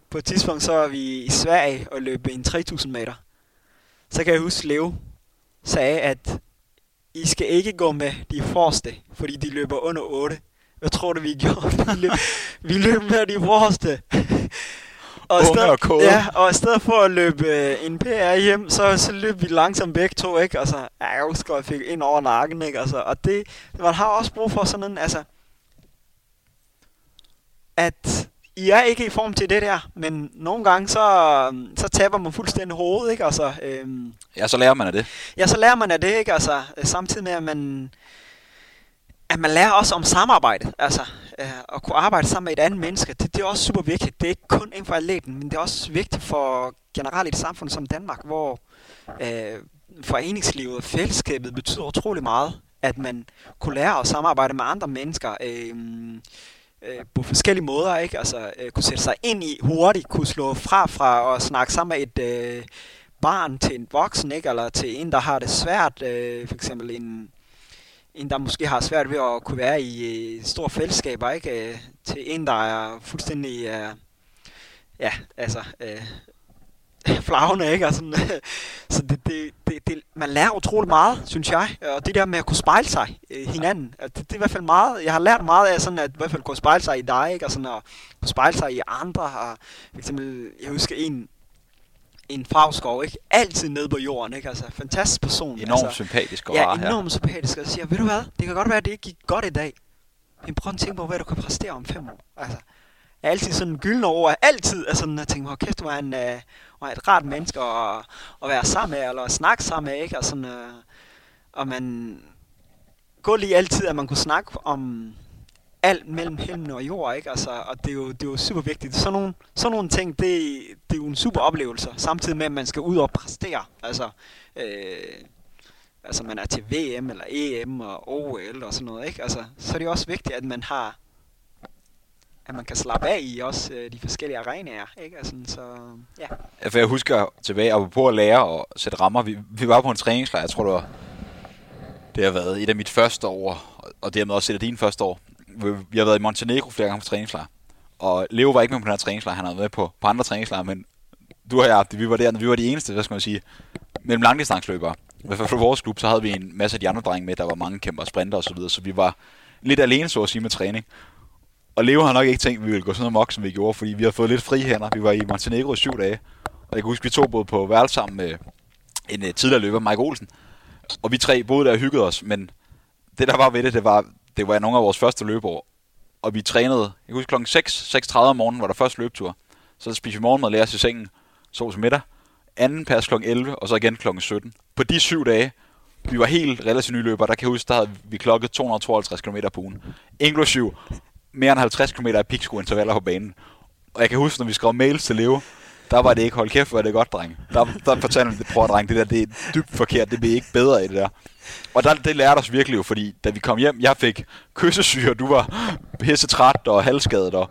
på et tidspunkt, så var vi i Sverige og løb en 3000 meter. Så kan jeg huske, Leo sagde, at I skal ikke gå med de forreste, fordi de løber under 8. Jeg tror det, vi gjorde. Vi løb med de forreste. Og i stedet for at løbe en PR hjem, så løb vi langsomt begge to, ikke? Altså, jeg husker, jeg fik ind over nakken, ikke? Altså, og det, man har også brug for sådan en, altså, at I er ikke i form til det der, men nogle gange så taber man fuldstændig hovedet, ikke? Altså, ja, så lærer man af det. Ja, så lærer man af det, ikke? Altså, samtidig med, at man lærer også om samarbejde, altså at kunne arbejde sammen med et andet menneske, det er også super vigtigt. Det er ikke kun inden for atleten, men det er også vigtigt for generelt et samfund som Danmark, hvor foreningslivet og fællesskabet betyder utrolig meget, at man kunne lære at samarbejde med andre mennesker på forskellige måder, ikke? Altså kunne sætte sig ind i hurtigt, kunne slå fra og snakke sammen med et barn til en voksen, ikke? Eller til en, der har det svært, for eksempel en, der måske har svært ved at kunne være i store fællesskaber, ikke? Til en, der er fuldstændig, flagrende, ikke? Og sådan, så det, man lærer utrolig meget, synes jeg, og det der med at kunne spejle sig hinanden, det er i hvert fald meget, jeg har lært meget af sådan, at i hvert fald kunne spejle sig i dig, ikke? Og sådan at kunne spejle sig i andre, og for eksempel, jeg husker en Favsgaard, ikke? Altid nede på jorden, ikke? Altså, fantastisk person. Enormt altså, sympatisk og rar. Ja, enormt sympatisk. Og siger, ved du hvad, det kan godt være, at det ikke gik godt i dag. Men prøv at tænke på, hvad du kan præstere om 5 år. Altså, jeg er altid sådan gyldne over, altid er sådan, at tænke mig, kæft, hvor er et rart menneske at være sammen med, eller at snakke sammen med, ikke? Og sådan, og man går lige altid, at man kunne snakke om alt mellem himmel og jord, ikke? Altså, og det er jo super vigtigt. Sådan nogle ting, det er jo en super oplevelse, samtidig med, at man skal ud og præstere. Altså, man er til VM eller EM og OL og sådan noget, ikke? Altså, så er det også vigtigt, at man har, at man kan slappe af i også de forskellige arenaer, ikke? Altså, så, ja. For jeg husker tilbage, apropos at lære og sætte rammer. Vi var på en træningslejr, jeg tror det har været et af mit første år, og dermed også et af dine første år. Vi har været i Montenegro flere gange på træningslejr. Og Leo var ikke med på den her træningslejr. Han har været med på andre træningslejre, men du og jeg, vi var der, vi var de eneste, hvad skal man sige, mellem langdistanceløbere. For vores klub, så havde vi en masse af de andre drenge med, der var mange kæmper og sprinter og så videre, så vi var lidt alene, så at sige, med træning. Og Leo har nok ikke tænkt, at vi ville gå sådan noget mok, som vi gjorde, fordi vi har fået lidt frihænder. Vi var i Montenegro i 7 dage, og jeg kan huske, vi tog både på værelse sammen med en tidligere løber, Mike Olsen. Og vi tre boede der og hyggede os, men det der var ved det, det var nogle af vores første løbeår, og vi trænede, jeg kan huske, klokken 6.30 om morgenen var der første løbetur. Så spiste vi morgenmad, lagde os i sengen, sov til middag, anden pas klokken 11, og så igen klokken 17. På de 7 dage, vi var helt relativt nye løbere, der kan jeg huske, der havde vi klokket 252 km på ugen. Inklusiv mere end 50 km af pigskointervaller på banen. Og jeg kan huske, når vi skrev mails til Leo, der var det ikke, hold kæft, hvor er det godt, dreng. Der fortalte vi, prøv at dreng, det der, det er dybt forkert, det bliver ikke bedre i det der. Og det lærte os virkelig jo, fordi da vi kom hjem, jeg fik kyssesyre, du var pissetræt og halsskadet, og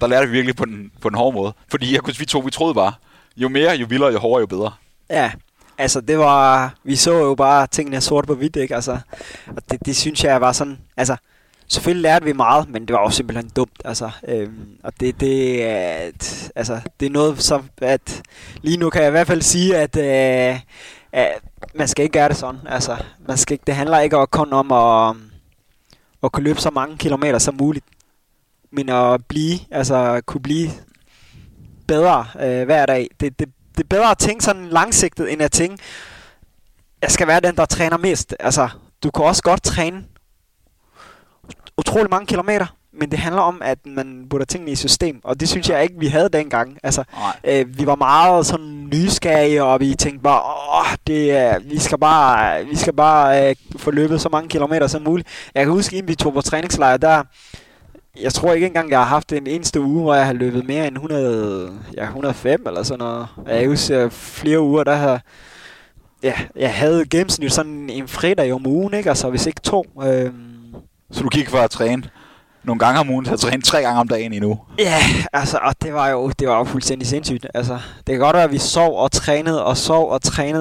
der lærte vi virkelig på den hårde måde. Fordi vi troede bare, jo mere, jo vildere, jo hårdere, jo bedre. Ja, altså det var, vi så jo bare tingene sort på hvidt, ikke? Altså, og det synes jeg var sådan, altså selvfølgelig lærte vi meget, men det var også simpelthen dumt, altså. Og det er noget, som at lige nu kan jeg i hvert fald sige, at man skal ikke gøre det sådan. Altså, man skal ikke. Det handler ikke kun om at kunne løbe så mange kilometer som muligt, men at kunne blive bedre hver dag. Det er bedre at tænke sådan langsigtet end at tænke, jeg skal være den, der træner mest. Altså, du kan også godt træne utrolig mange kilometer, men det handler om, at man putter tingene i system, og det synes jeg ikke, vi havde dengang. Altså, vi var meget sådan nysgerrige, og vi tænkte bare, vi skal bare få løbet så mange kilometer som muligt. Jeg kan huske, inden vi tog på træningslejr, der, jeg tror ikke engang, jeg har haft en eneste uge, hvor jeg har løbet mere end 100, ja, 105 eller sådan noget. Jeg husker flere uger, der har, ja, jeg havde gennemsnit sådan en fredag om ugen, ikke? Altså, hvis ikke to. Så du gik for at træne nogle gange om ugen, så jeg trænet 3 gange om dagen endnu. Ja, yeah, altså, og det var jo fuldstændig sindssygt. Altså, det kan godt være, at vi sov og trænede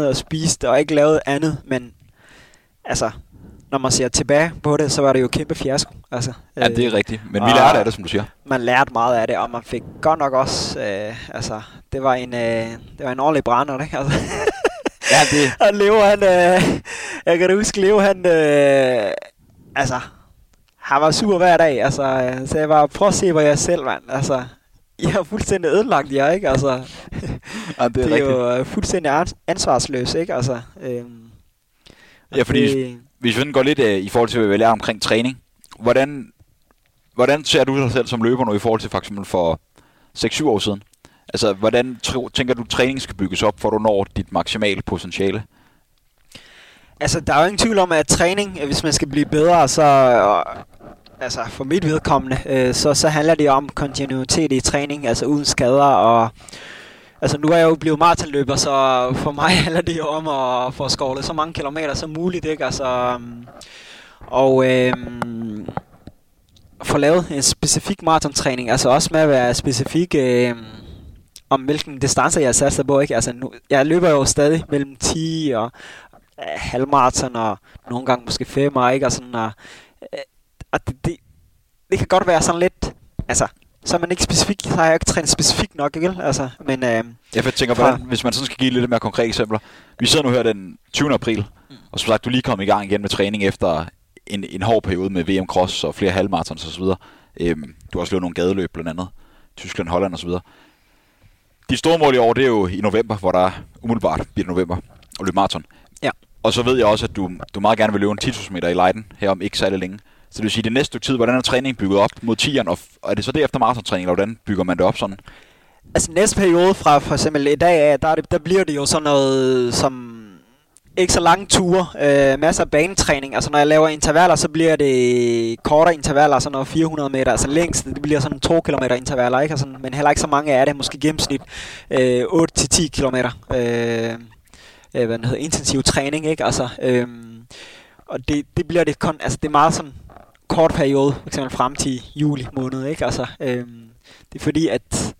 og spiste og ikke lavede andet, men altså, når man ser tilbage på det, så var det jo kæmpe fiasko. Altså, ja, det er rigtigt. Men vi lærte af det, som du siger. Man lærte meget af det, og man fik godt nok også, altså, det var en ordentlig brænder, ikke? Altså. Ja, det. Og Leo, han, jeg kan da huske, Leo, han, altså, han var super hver dag, altså, så jeg bare, prøv at se på jer selv, mand, altså, I har fuldstændig ødelagt jer, ikke? Altså, ja, det er jo fuldstændig ansvarsløs, ikke? Altså, ja, fordi hvis vi går lidt i forhold til, hvad vi lærer omkring træning, hvordan ser du dig selv som løber nu i forhold til for eksempel for 6-7 år siden? Altså, hvordan tænker du, at træning skal bygges op, for du når dit maksimale potentiale? Altså, der er jo ingen tvivl om, at træning, hvis man skal blive bedre, så altså for mit vedkommende, så handler det om kontinuitet i træning, altså uden skader. Og altså, nu er jeg jo blevet maratonløber, så for mig handler det jo om at få skovlet så mange kilometer som muligt, ikke? Altså, og få lavet en specifik maratontræning, altså også med at være specifik om hvilken distance jeg satser på, ikke? Altså, nu, jeg løber jo stadig mellem 10 og halvmarathon og nogle gange måske 5, ikke? Og sådan, og det kan godt være sådan lidt, altså, så er man ikke specifik, så har jeg ikke trænet specifikt nok, ikke? Altså, men jeg tænker på, hvis man sådan skal give lidt mere konkrete eksempler. Vi sidder nu her den 20. april, og som sagt, du lige kom i gang igen med træning efter en hård periode med VM Cross og flere halvmarathons og så videre. Du har også løbet nogle gadeløb, blandt andet Tyskland, Holland og så videre. De store mål i år, det er jo i november, hvor der umiddelbart bliver november og løbe maraton. Ja. Og så ved jeg også, at du meget gerne vil løbe en 10.000 meter i Leiden her om ikke særlig længe. Så det vil sige, at det næste stykke tid, hvordan er træningen bygget op mod 10'eren, og er det så det efter maratontræning, eller hvordan bygger man det op sådan? Altså næste periode fra for eksempel i dag af, der bliver det jo sådan noget som ikke så lange ture, masser af banetræning. Altså når jeg laver intervaller, så bliver det kortere intervaller, sådan noget 400 meter, altså længst, det bliver sådan 2 kilometer intervaller, ikke? Altså, men heller ikke så mange af det, måske gennemsnit 8-10 kilometer. Hvad den hedder, intensiv træning, ikke? Altså, og det bliver det kun, altså det er meget sådan kort periode, for eksempel frem til juli måned, ikke? Altså, det er fordi, at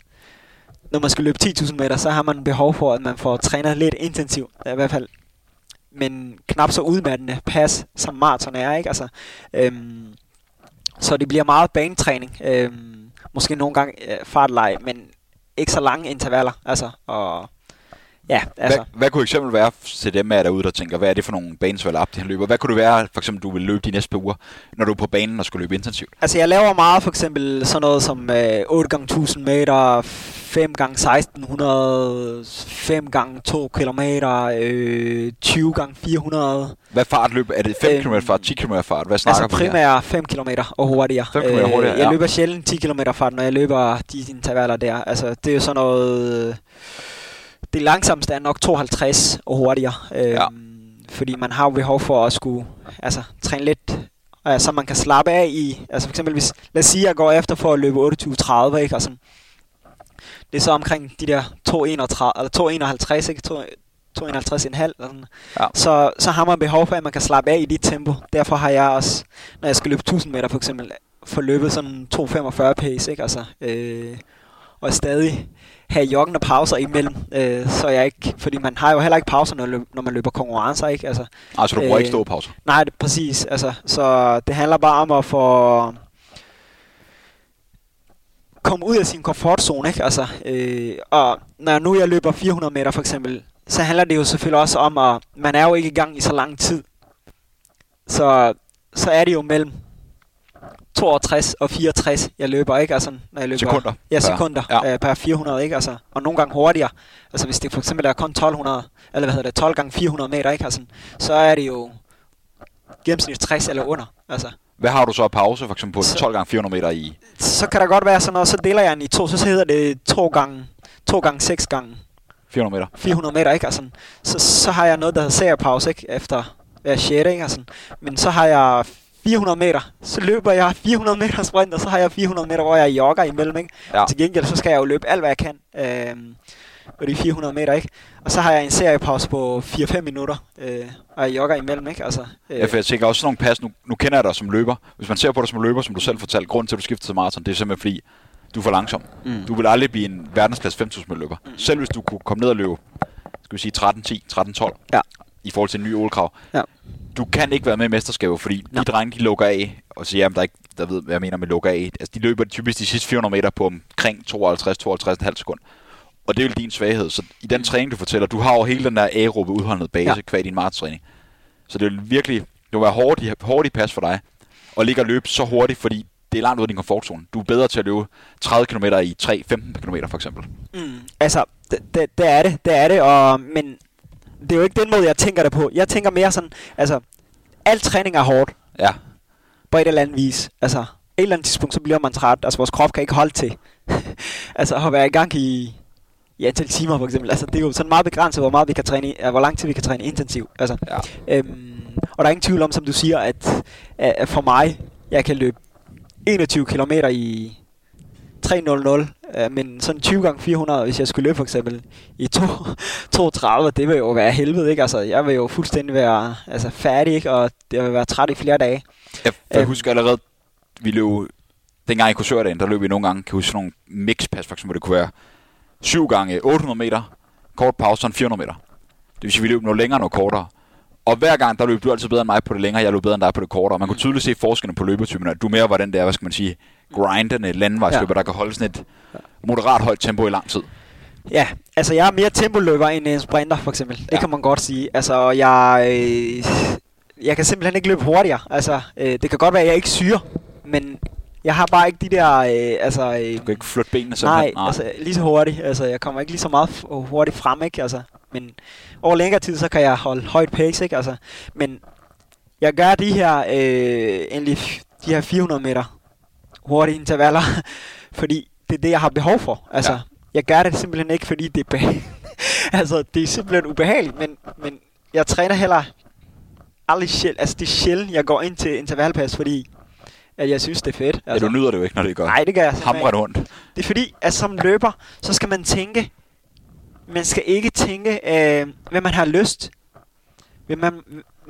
når man skal løbe 10.000 meter, så har man behov for, at man får trænet lidt intensivt, i hvert fald, men knap så udmattende pas, som maraton er, ikke? Altså, så det bliver meget banetræning, måske nogle gange fartleje, men ikke så lange intervaller, altså, og ja, altså. Hvad kunne eksempel være til dem af derude, der tænker, hvad er det for nogle banesvalg op, de han løber? Hvad kunne det være, for eksempel, du vil løbe de næste par uger, når du er på banen og skal løbe intensivt? Altså, jeg laver meget, for eksempel, sådan noget som 8x1000 meter, 5x1600, 5x2 kilometer, 20x400. Hvad fart løber? Er det 5 km fart, 10 km fart? Hvad snakker altså, primært 5 km og hurtigere. 5 km hurtigere, jeg løber sjældent 10 km fart, når jeg løber de intervaller der. Altså, det er jo sådan noget. Det langsomste er nok 52 og hurtigere, ja. Fordi man har behov for at skulle altså, træne lidt, så man kan slappe af i. Altså for eksempel, hvis, lad os sige, jeg går efter for at løbe 28-30, ikke? Og sådan, det er så omkring de der 231, eller 251, ikke? 251,5. Ja. Så har man behov for, at man kan slappe af i dit tempo. Derfor har jeg også, når jeg skal løbe 1000 meter for eksempel, for løbet sådan 245 pace, ikke? Altså, og stadig have joggende pauser imellem, så jeg ikke, fordi man har jo heller ikke pauser, når man løber konkurrencer, ikke? Altså, så du bruger ikke store pauser? Nej, præcis. Altså, så det handler bare om at få komme ud af sin komfortzone, ikke? Altså, og når jeg løber 400 meter for eksempel, så handler det jo selvfølgelig også om, at man er jo ikke i gang i så lang tid. Så er det jo mellem 62 og 64, jeg løber, ikke? Altså, når jeg løber sekunder. Ja, sekunder per 400, ikke? Altså, og nogle gange hurtigere. Altså, hvis det for eksempel er kun 1200, eller hvad hedder det, 12 gange 400 meter, ikke? Altså, så er det jo gennemsnit 60 eller under, altså. Hvad har du så af pause, for eksempel på så, 12 gange 400 meter i? Så kan der godt være sådan noget, så deler jeg den i to, så hedder det 2 gange 6 gange 400 meter. 400 meter, ikke? Altså, så har jeg noget, der hedder seriepause, ikke? Efter hver 6, ikke? Altså, men så har jeg 400 meter, så løber jeg 400 meter sprint, og så har jeg 400 meter, hvor jeg jogger imellem, ikke? Ja. Til gengæld, så skal jeg jo løbe alt, hvad jeg kan. på de 400 meter, ikke? Og så har jeg en seriepause på 4-5 minutter, og jeg jogger imellem, ikke? Altså, ja, for jeg tænker også sådan nogle pas, nu kender jeg dig som løber. Hvis man ser på dig som løber, som du selv fortalte, grunden til at du skiftede til maraton, det er simpelthen fordi, du er for langsom. Mm. Du vil aldrig blive en verdensklasse 5.000 meter løber. Mm. Selv hvis du kunne komme ned og løbe, skal vi sige 13-10, 13-12, ja, i forhold til en ny ålkrav. Ja. Du kan ikke være med i mesterskaber, fordi de drenge, de lukker af, og siger, jamen, der er ikke, der ved, hvad jeg mener med lukker af. Altså, de løber typisk de sidste 400 meter på omkring 52-52,5 sekunder. Og det er jo din svaghed. Så i den træning, du fortæller, du har jo hele den der aerobe udholdenhed base, kvad din maratontræning. Så det er virkelig, det vil være hårdt pas for dig, at ligge og løbe så hurtigt, fordi det er langt ud af din komfortzone. Du er bedre til at løbe 30 km i 3-15 km, for eksempel. Mm, altså, det er det, og, men det er jo ikke den måde, jeg tænker det på. Jeg tænker mere sådan, altså, al træning er hårdt. Ja. På et eller andet vis. Altså, et eller andet tidspunkt, så bliver man træt. Altså, vores krop kan ikke holde til altså, at være i gang i antal timer, for eksempel. Altså, det er jo sådan meget begrænset, hvor lang tid vi kan træne intensivt. Altså, ja. Og der er ingen tvivl om, som du siger, at for mig, jeg kan løbe 21 km i 3.00, men sådan 20x400, hvis jeg skulle løbe for eksempel i 2.30, det vil jo være helvede, ikke? Altså, jeg vil jo fuldstændig være færdig, ikke? Og jeg vil være træt i flere dage. Jeg husker allerede, vi løb dengang i Korsørdagen, der løb vi nogle gange, kan huske nogle mixpas, for eksempel, det kunne være 7x800 meter, kort pause, sådan 400 meter. Det vil sige, vi løb noget længere og noget kortere. Og hver gang, der løb du altid bedre end mig på det længere, jeg løb bedre end dig på det kortere. Man kunne tydeligt se forskellen på løbetypen, at du mere var den der, hvad skal man sige, grindende landevejsløber, der kan holde sådan et moderat højt tempo i lang tid. Ja, altså jeg er mere tempoløber end en sprinter, for eksempel. Det kan man godt sige. Altså jeg kan simpelthen ikke løbe hurtigere. Altså det kan godt være, at jeg ikke syrer, men jeg har bare ikke de der... du kan ikke flytte benene simpelthen? Nej, altså lige så hurtigt. Altså jeg kommer ikke lige så meget hurtigt frem, ikke? Altså, men over længere tid, så kan jeg holde højt pace, ikke? Altså, men jeg gør de her 400 meter hurtige intervaller, fordi det er det, jeg har behov for. Altså, jeg gør det simpelthen ikke, fordi det er altså, det er simpelthen ubehageligt, men jeg træner heller aldrig sjældent. Altså, det er sjældent, jeg går ind til intervallpas, fordi at jeg synes, det er fedt. Altså, ja, du nyder det jo ikke, når det går. Nej, det gør jeg simpelthen hamret rundt. Det er fordi, at som løber, så skal man tænke, man skal ikke tænke, hvad man har lyst, men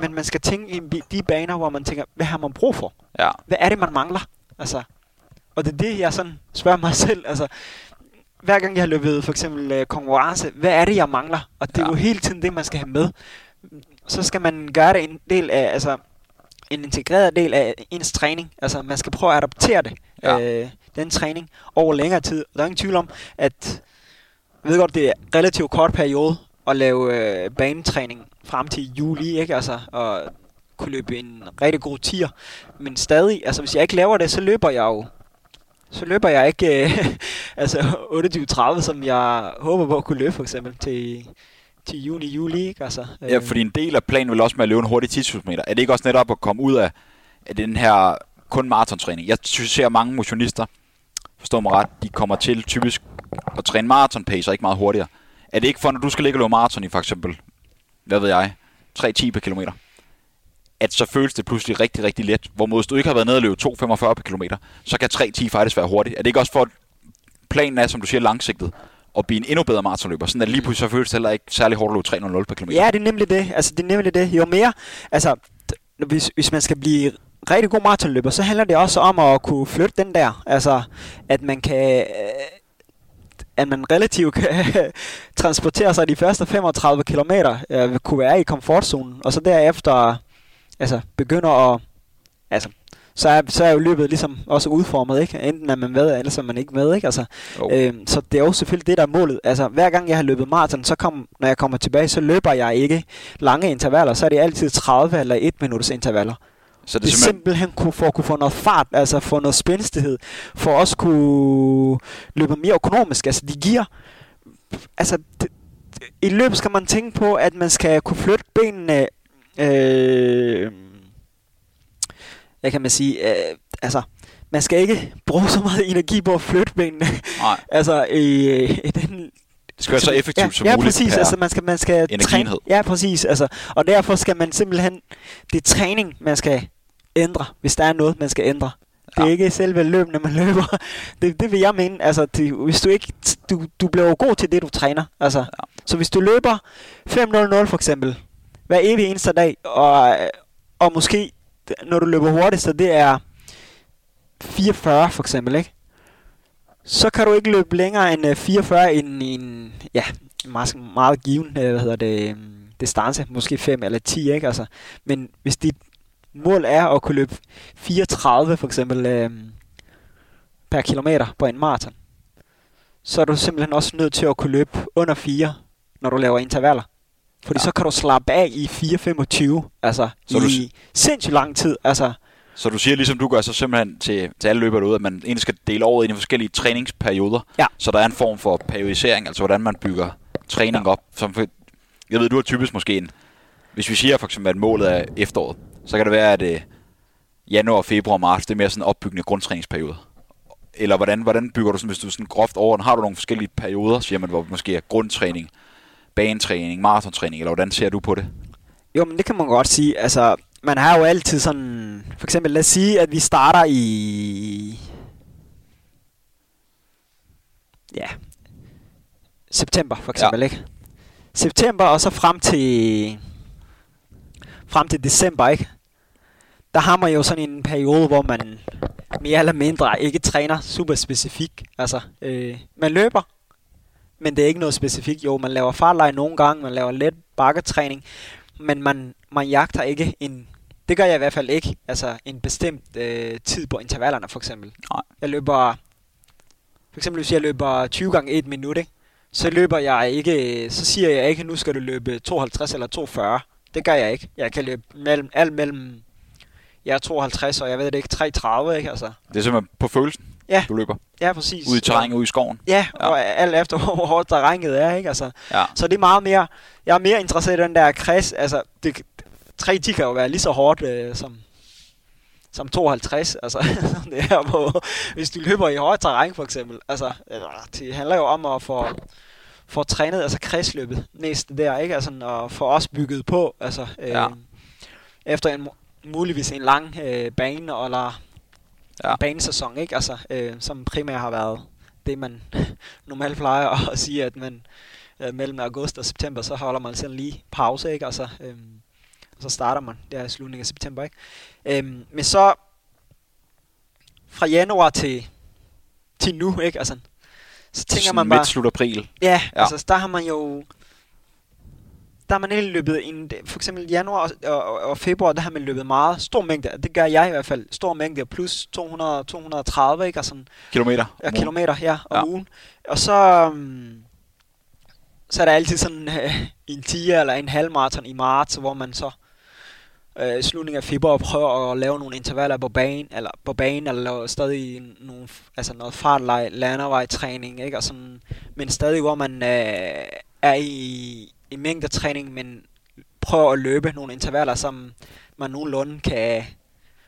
man skal tænke i de baner, hvor man tænker, hvad har man brug for? Ja. Hvad er det, man mangler? Altså, og det er det, jeg sådan spørger mig selv. Altså, hver gang jeg har løbet for eksempel konkurrence, hvad er det, jeg mangler? Og det er jo hele tiden det, man skal have med. Så skal man gøre det en del af, altså en integreret del af ens træning. Altså, man skal prøve at adaptere det, den træning, over længere tid. Der er ingen tvivl om, at jeg ved godt, det er en relativt kort periode at lave banetræning frem til juli, ikke? Altså, og kunne løbe en rigtig god tier, men stadig, altså hvis jeg ikke laver det, så løber jeg ikke 28-30, som jeg håber på at kunne løbe for eksempel til juni-juli, ikke? Altså, ja, fordi en del af planen vil også med at løbe en hurtig 10.000 meter. Er det ikke også netop at komme ud af den her kun maratontræning? Jeg ser mange motionister, forstår mig ret, de kommer til typisk at træne maratonpace og ikke meget hurtigere. Er det ikke for, når du skal ligge og løbe maraton i for eksempel, hvad ved jeg, 3.10 per kilometer, at så føles det pludselig rigtig, rigtig let. Hvorimod du ikke har været nede og løbe 2.45 per kilometer, så kan 3.10 faktisk være hurtigt. Er det ikke også for, at planen er, som du siger, langsigtet, at blive en endnu bedre maratonløber? Sådan at lige pludselig så føles det heller ikke særlig hårdt at løbe 3.00 per kilometer. Ja, det er nemlig det. Altså, det er nemlig det. Jo mere, altså, hvis man skal blive rigtig god maratonløber, så handler det også om at kunne flytte den der. Altså, at man kan... at man relativt kan transportere sig de første 35 kilometer, kunne være i komfortzonen, og så derefter begynder at... Altså, så er jo løbet ligesom også udformet, ikke? Enten er man med, eller så er man ikke med, ikke? Altså, så det er jo selvfølgelig det, der er målet. Altså, hver gang jeg har løbet maraton, så når jeg kommer tilbage, så løber jeg ikke lange intervaller, så er det altid 30 eller 1 minutters intervaller. Så det er simpelthen for at kunne få noget fart, altså få noget spændstighed, for også kunne løbe mere økonomisk. Altså de giver, altså i løb skal man tænke på, at man skal kunne flytte benene, hvad kan man sige, altså man skal ikke bruge så meget energi på at flytte benene. Nej. Altså i den... Det skal være så effektivt som muligt. Ja, præcis. Altså, man skal træne. Ja, præcis. Altså, og derfor skal man simpelthen... Det er træning, man skal ændre, hvis der er noget, man skal ændre. Det er ikke selve løbende, man løber. Det vil jeg mene. Altså, hvis du ikke... Du bliver god til det, du træner. Altså. Ja. Så hvis du løber 5.00 for eksempel, hver evig eneste dag, og måske, når du løber hurtigt, så det er 44 for eksempel, ikke? Så kan du ikke løbe længere end 44 end en meget given, distance, måske 5 eller 10, ikke? Altså, men hvis dit mål er at kunne løbe 34 for eksempel per kilometer på en maraton, så er du simpelthen også nødt til at kunne løbe under 4, når du laver intervaller. Fordi så kan du slappe af i 4:25, altså så i sindssygt lang tid, altså. Så du siger, ligesom du gør, så simpelthen til alle løbere derude, at man egentlig skal dele over i de forskellige træningsperioder. Ja. Så der er en form for periodisering, altså hvordan man bygger træning op. Som for, jeg ved, du har typisk måske en... Hvis vi siger for eksempel, at målet er efteråret, så kan det være, at januar, februar, marts, det er mere sådan en opbyggende grundtræningsperiode. Eller hvordan bygger du sådan, hvis du sådan groft over, har du nogle forskellige perioder, siger man, hvor måske er grundtræning, banetræning, maratontræning, eller hvordan ser du på det? Jo, men det kan man godt sige, altså... Man har jo altid sådan... For eksempel, lad os sige, at vi starter i... september, for eksempel, ikke? September, og så frem til december, ikke? Der har man jo sådan en periode, hvor man mere eller mindre ikke træner super specifikt. Altså, man løber, men det er ikke noget specifikt. Jo, man laver fartleje nogle gange, man laver let bakketræning, men man jagter ikke en... Det gør jeg i hvert fald ikke. Altså en bestemt tid på intervallerne, for eksempel. Nej. Jeg løber... For eksempel hvis jeg løber 20 gange 1 minut, ikke? Så løber jeg ikke... Så siger jeg ikke, nu skal du løbe 52 eller 240. Det gør jeg ikke. Jeg kan løbe mellem... Jeg er 52, og jeg ved det ikke, 330, ikke? Altså. Det er simpelthen på følelsen, du løber. Ja, præcis. Ude i terrænet, ude i skoven. Ja. Og alt efter, hvor hårdt terrænet er, ikke? Altså. Ja. Så det er meget mere... Jeg er mere interesseret i den der kreds. Altså, 3:10 kan jo være lige så hårdt som 52, altså. Det her, hvor, hvis du løber i hårdt terræn, for eksempel. Altså, det handler jo om at få trænet, altså kredsløbet næste der, ikke? Altså, og få os bygget på, altså. Efter en... muligvis en lang bane eller banesæson, ikke? Altså, som primært har været det, man normalt plejer at sige, at man mellem august og september, så holder man selv lige pause, ikke? Altså, og så starter man der i slutningen af september, ikke? Men så fra januar til nu, ikke? Altså, så tænker sådan man bare... midt slut april. Ja, altså der har man jo... Der har man egentlig løbet, for eksempel januar og februar, der har man løbet meget stor mængde. Det gør jeg i hvert fald. Stor mængde plus 200-230, ikke? Og sådan, kilometer. Ja, kilometer, om ugen. Og så er der altid sådan en 10 eller en halvmarathon i marts, hvor man så i slutningen af februar prøver at lave nogle intervaller på banen, eller stadig nogle, altså noget fartleje, landevejstræning, ikke? Og sådan, men stadig, hvor man er i... en mængde træning, men prøv at løbe nogle intervaller, som man nogenlunde kan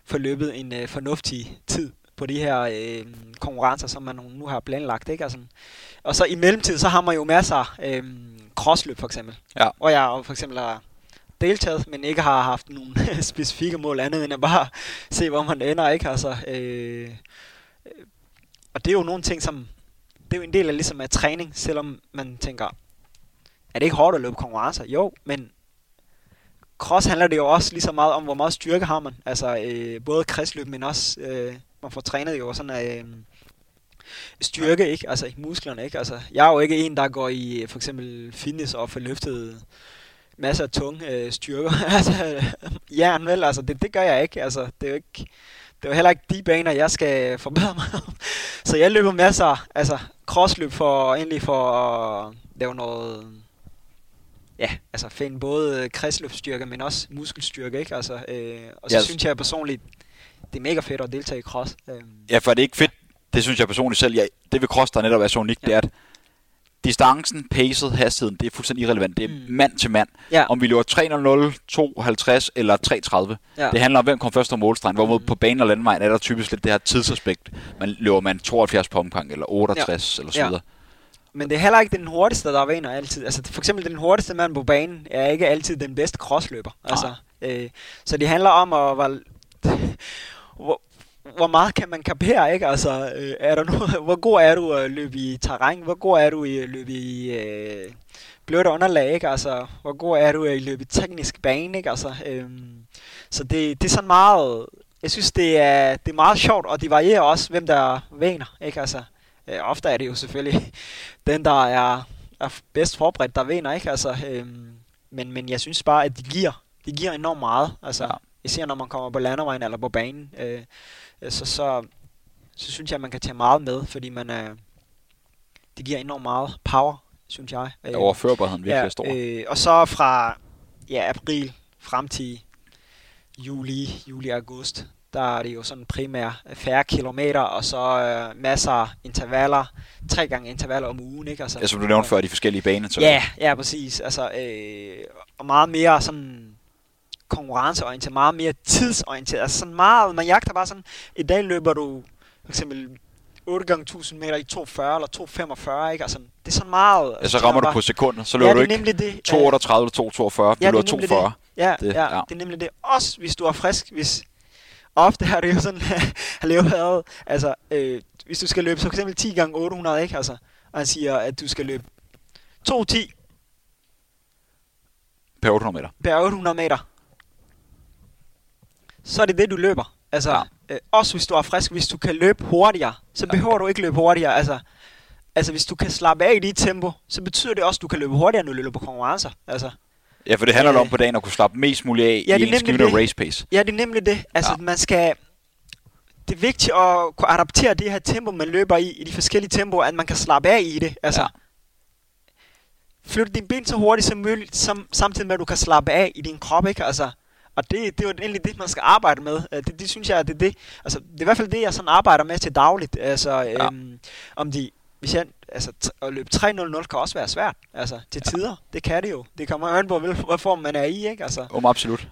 få løbet en fornuftig tid på de her konkurrencer, som man nu har planlagt, ikke? Altså, og så i mellemtiden, så har man jo masser crossløb for eksempel, og jeg for eksempel har deltaget, men ikke har haft nogle specifikke mål andet, end at bare se, hvor man ender, ikke? Altså, og det er jo nogle ting, som det er jo en del af ligesom af træning, selvom man tænker, er det ikke hårdt at løbe konkurrencer? Jo, men cross handler det jo også lige så meget om, hvor meget styrke har man. Altså både kredsløb, men også man får trænet jo sådan styrke, ikke? Altså i musklerne, ikke? Altså jeg er jo ikke en, der går i for eksempel fitness og får løftet masser af tunge styrker. Altså jern, vel? Altså det gør jeg ikke. Altså det er jo ikke... Det er heller ikke de baner, jeg skal forbedre mig. Så jeg løber masser, altså crossløb for at lave noget... Ja, altså finde både kredsløbsstyrke, men også muskelstyrke, ikke? Altså, og så synes jeg personligt, det er mega fedt at deltage i cross. Ja, for det er ikke fedt, det synes jeg personligt selv. Det ved cross, der netop er så unikt, det er, at distancen, pacet, hastigheden, det er fuldstændig irrelevant. Det er mand til mand. Ja. Om vi løber 3:00, 2:50 eller 3:30. Ja. Det handler om, hvem kommer først til målstregen. Hvorimod på banen og landvejen er der typisk lidt det her tidsaspekt. Løber man 72 på omgang eller 68 eller så videre. Men det er heller ikke den hurtigste, der vinder altid. Altså for eksempel den hurtigste mand på banen er ikke altid den bedste crossløber. Altså, så det handler om at hvor meget kan man kapere, ikke? Altså, er der noget, hvor god er du at løbe i terræn? Hvor god er du i at løbe i blødt underlag, ikke? Altså, hvor god er du i at løbe i teknisk bane, ikke? Altså, så det er sådan meget... Jeg synes, det er meget sjovt, og det varierer også, hvem der vinder, ikke? Altså, ofte er det jo selvfølgelig den, der er bedst forberedt, der vinder, ikke? Altså, men jeg synes bare, at de giver enormt meget, altså... Især når man kommer på landevejen eller på banen, så synes jeg, at man kan tage meget med, fordi man, det giver enormt meget power, synes jeg. Overførbarheden virkelig er stor. Og så fra april frem til juli-august, der er det jo sådan primært færre kilometer, og så masser af intervaller, 3 gange intervaller om ugen, ikke? Altså, som du nævnte før, de forskellige baner. Ja, præcis. Altså, og meget mere sådan... konkurrenceorienteret, meget mere tidsorienteret, altså sådan meget, man jagter bare sådan, i dag løber du for eksempel 8x1000 meter i 2:40 eller 2:45, ikke? Altså, det er sådan meget... Ja, så rammer du på sekunder, så løber du ikke 2:38 eller 2:42, du løber 2:40. Ja, det er nemlig det. Også hvis du er frisk, hvis... Ofte har det jo sådan, altså, hvis du skal løbe så for eksempel 10x800, ikke? Altså, og han siger, at du skal løbe 2:10 per 800 meter. Så er det du løber. Altså, også hvis du er frisk, hvis du kan løbe hurtigere, så behøver du ikke løbe hurtigere. Altså, hvis du kan slappe af i dit tempo, så betyder det også, at du kan løbe hurtigere, når du løber på konkurrencer. Altså, ja, for det handler om på dagen at kunne slappe mest muligt af i en skivet race pace. Ja, det er nemlig det. Altså, man skal... Det er vigtigt at kunne adaptere det her tempo, man løber i de forskellige tempoer, at man kan slappe af i det. Altså, flytte dine ben så hurtigt som muligt, samtidig med, at du kan slappe af i din krop, ikke? Altså... Og det er jo egentlig det, man skal arbejde med. Det synes jeg, det er det. Altså, det er i hvert fald det, jeg sådan arbejder med til dagligt. Altså, at løbe 3:00 kan også være svært. Altså, til tider. Det kan det jo. Det kommer an på, hvilken form man er i, ikke? Altså, absolut.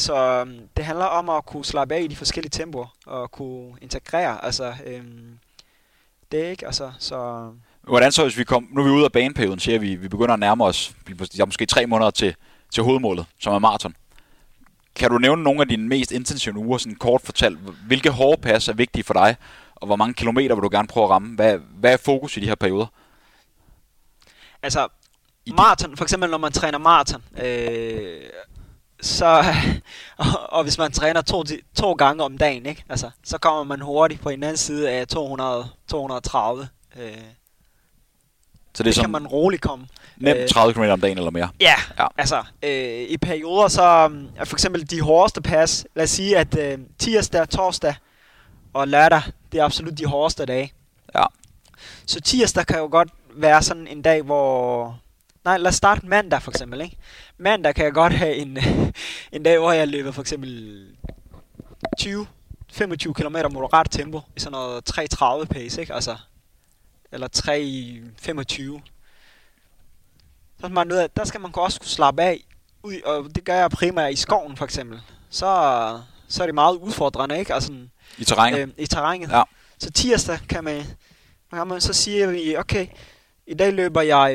Så det handler om at kunne slappe af i de forskellige tempoer. Og kunne integrere. Altså, det er ikke, altså, så... Hvordan så, hvis vi kom... Nu er vi ude af baneperioden, siger vi begynder at nærme os. Vi har måske 3 måneder til hovedmålet, som er maraton. Kan du nævne nogle af dine mest intensive uger, sådan kort fortalt? Hvilke hårde pas er vigtige for dig, og hvor mange kilometer vil du gerne prøve at ramme? Hvad er fokus i de her perioder? Altså, maraton, for eksempel når man træner maraton, så, og hvis man træner to gange om dagen, ikke? Altså, så kommer man hurtigt på en anden side af 200-230. Så det kan man roligt komme. Nemt 30 km om dagen eller mere. Ja. Altså i perioder så for eksempel de hårdeste pas. Lad os sige at tirsdag, torsdag og lørdag, det er absolut de hårdeste dage. Ja. Så tirsdag kan jo godt være sådan en dag, hvor... Nej, lad os starte mandag for eksempel, ikke? Mandag kan jeg godt have en dag, hvor jeg løber for eksempel 20-25 km moderat tempo i sådan noget 3:30 pace, ikke? Altså, eller 3:25. Så man ved, at der skal man også kunne slappe af ud, og det gør jeg primært i skoven for eksempel. Så er det meget udfordrende, ikke? Altså, i terrænet. Ja. Så tirsdag kan man så sige, okay, i dag løber jeg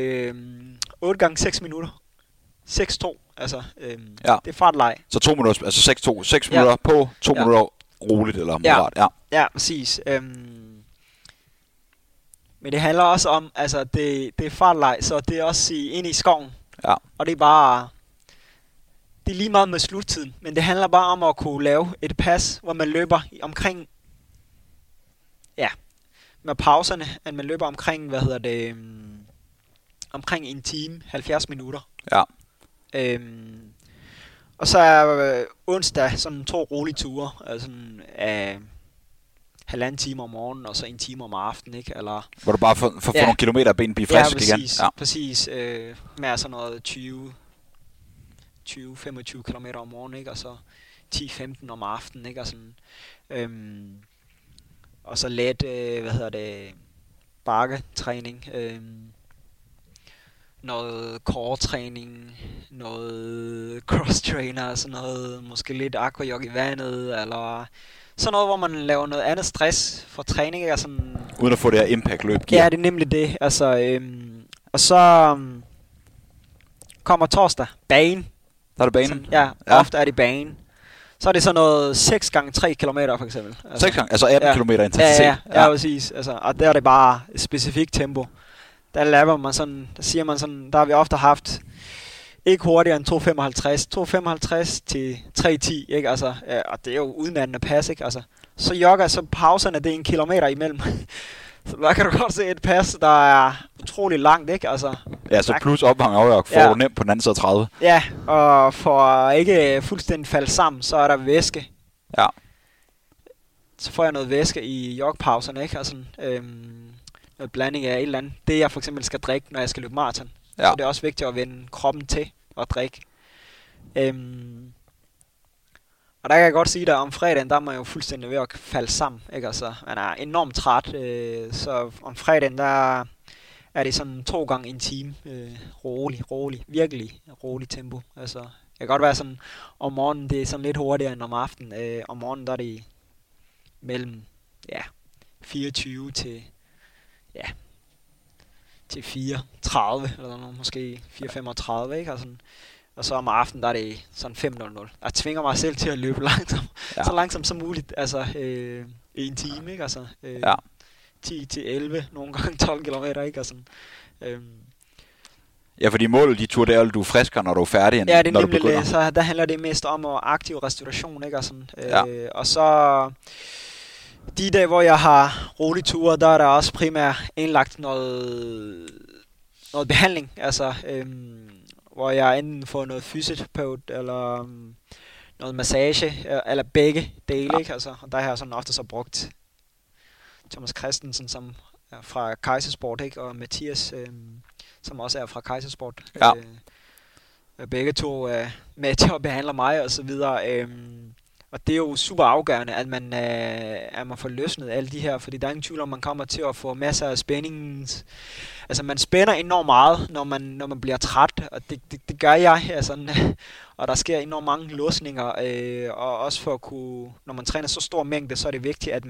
8x6 minutter. 6:2, altså det er fartleje. Så 2 minutter, altså 6:2, 6 minutter på, 2 minutter roligt eller moderat. Ja, præcis. Men det handler også om, altså det er fartlej, så det er også ind i skoven. Ja. Og det er bare, det er lige meget med sluttiden, men det handler bare om at kunne lave et pas, hvor man løber omkring, med pauserne, at man løber omkring, omkring 1 time, 70 minutter. Ja. Og så er onsdag sådan 2 rolige ture, altså sådan, 1,5 time om morgenen, og så 1 time om aftenen, ikke? Eller... Hvor du bare får nogle kilometer af benene blive frisk igen. Præcis. Med sådan noget 20-25 kilometer om morgenen, ikke? Og så 10-15 om aftenen, ikke? Og, sådan, og så let, bakketræning, noget core-træning, noget cross-trainer, sådan noget, måske lidt aquajog i vandet, eller... Sådan noget, hvor man laver noget andet stress for træning, eller sådan... Uden at få det her impact-løb gear. Ja, det er nemlig det. Altså, og så kommer torsdag. Banen. Der er det banen? Sådan, ofte er det banen. så er det sådan noget 6x3 kilometer for eksempel. Altså, 6 gange, altså 18 kilometer intensitet. Ja, præcis. Altså, og der er det bare et specifikt tempo. Der lapper man sådan, der siger man sådan, der har vi ofte haft ikke hurtigere end 2.55 til 3.10, ikke? Altså, og det er jo udmattende pas, ikke? Altså, så jogger, så pauserne, det er 1 kilometer imellem. Så der kan du godt se et pas, der er utrolig langt, ikke? Altså, ja, så plus ophang og afjog får du nemt på den anden side af 30. Ja, og for ikke fuldstændig falde sammen, så er der væske. Ja. Så får jeg noget væske i jogpauserne, ikke? Altså, noget blanding af et eller andet. Det jeg for eksempel skal drikke, når jeg skal løbe maraton. Ja. Så det er også vigtigt at vende kroppen til at drikke. Og der kan jeg godt sige, at om fredagen, der er man jo fuldstændig ved at falde sammen, ikke? Altså, man er enormt træt, så om fredagen, der er det sådan 2 gange 1 time. Rolig, virkelig rolig tempo. Altså, jeg kan godt være sådan, om morgenen, det er sådan lidt hurtigere end om aftenen. Om morgenen, der er det mellem 24 til 4.30, eller noget, måske 4.35, ikke? Og sådan. Og så om aftenen, der er det sådan 5.00. Jeg tvinger mig selv til at løbe så langsomt som muligt. Altså, 1 time, ikke? Altså, 10-11, nogle gange 12 kilometer, ikke? Og sådan. Ja, fordi målet de tur, det er, at du er friskere, når du er færdig, end når du begynder. Ja, så der handler det mest om at aktiv restauration, ikke? Og sådan. Og så de dage, hvor jeg har rolige ture, der er der også primært indlagt noget behandling, altså hvor jeg enten får noget fysioterapeut eller noget massage eller begge dele, ikke? Altså, og der har jeg sådan ofte så brugt Thomas Christensen, som er fra Kaisersport, ikke? Og Mathias, som også er fra Kaisersport. Ja. Begge to med til at behandle mig og så videre. Og det er jo super afgørende, at man får løsnet alle de her, fordi der er ingen tvivl om, man kommer til at få masser af spænding. Altså, man spænder enormt meget, når man bliver træt, og det gør jeg. Altså, og der sker enormt mange låsninger, og også for at kunne, når man træner så stor mængde, så er det vigtigt, at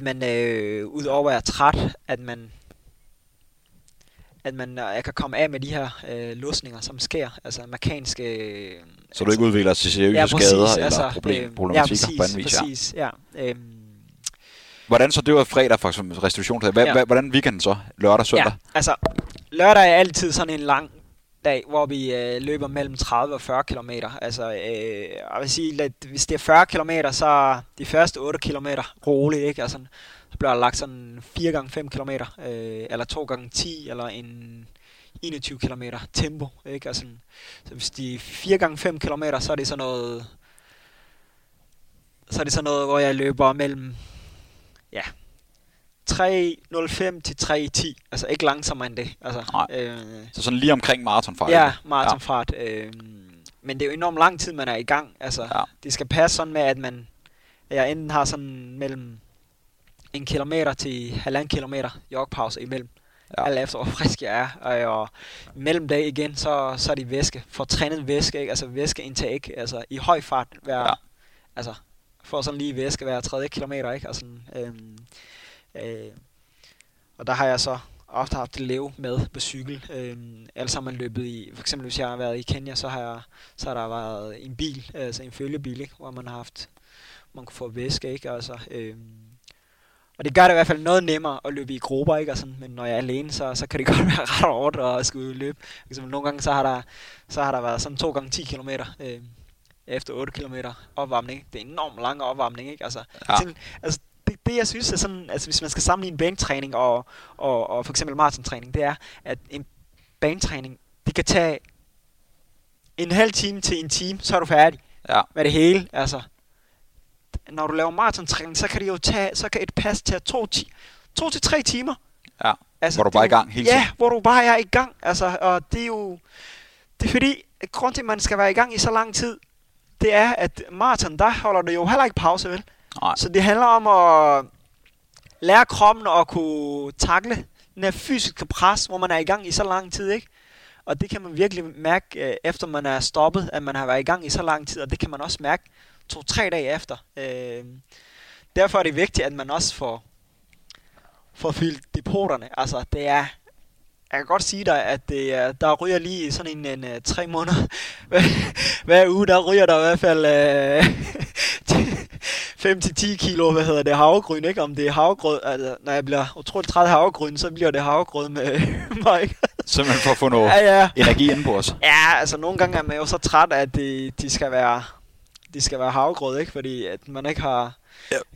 man udover at er træt, at man kan komme af med de her låsninger, som sker, altså mekaniske. Så du ikke udvikler sig seriøse skader eller altså, problematikker på anden vis. Præcis, Hvordan så det var fredag for eksempel restitutionsdag? Hvordan weekenden så? Lørdag, søndag? Ja, altså lørdag er altid sådan en lang dag, hvor vi løber mellem 30 og 40 kilometer. Altså, jeg vil sige, at hvis det er 40 kilometer, så de første 8 kilometer roligt, ikke? Altså, så bliver der lagt sådan 4x5 kilometer, eller 2x10, eller en 21 kilometer tempo, ikke? Altså, så hvis de er 4x5 kilometer, så er det sådan noget, hvor jeg løber mellem 3.05 til 3.10, altså ikke langsommere end det. Altså, så sådan lige omkring maratonfart. Ja, maratonfart. Men det er jo enormt lang tid, man er i gang. Altså, det skal passe sådan med, at jeg enten har sådan mellem 1 kilometer til 1,5 kilometer jogpause imellem. Alt efter hvor frisk jeg er. Og mellem dag igen, så er det væske. For trænet væske, ikke? Altså væskeindtag, altså i høj fart. Altså for sådan lige væske hver 3. kilometer, ikke? Og sådan, og der har jeg så ofte haft Lev med på cykel, ellers har man løbet i, for eksempel hvis jeg har været i Kenya, så har der været en bil, altså en følgebil, ikke? Hvor man har haft, man kunne få væske, ikke? Altså, og det gør det i hvert fald noget nemmere at løbe i grupper, ikke? Og sådan, men når jeg er alene, så kan det godt være ret hårdt at skulle løbe. For eksempel nogle gange, så har der været sådan 2x10 kilometer, efter 8 kilometer opvarmning. Det er enormt lang opvarmning, ikke? Altså, det jeg synes er sådan, altså hvis man skal sammenligne banetræning og for eksempel maratontræning, det er, at en banetræning, det kan tage 1,5 time til 1 time, så er du færdig med det hele. Altså, når du laver maratontræning, så kan det jo så kan et pas tage 2 til 3 timer. Ja, altså, hvor du bare er i gang hele tiden. Ja, hvor du bare er i gang. Altså, og det er jo, det er fordi, grund til, at man skal være i gang i så lang tid, det er, at maraton, der holder du jo heller ikke pause, vel? Nej. Så det handler om at lære kroppen at kunne takle den her fysiske pres, hvor man er i gang i så lang tid, ikke? Og det kan man virkelig mærke, efter man er stoppet, at man har været i gang i så lang tid, og det kan man også mærke 2-3 dage efter. Derfor er det vigtigt, at man også får fyldt depoterne. Altså, det er Jeg kan godt sige dig, at det, der ryger lige sådan en 3 måneder. Hver uge, der ryger der i hvert fald 5-10 kilo, havregryn, ikke? Om det er havregrød, altså, når jeg bliver utroligt træt af havregryn, så bliver det havregrød med mig. Simpelthen for at få noget energi inde på os. Ja, altså nogle gange er man jo så træt, at de skal være havregrød, ikke? Fordi at man ikke har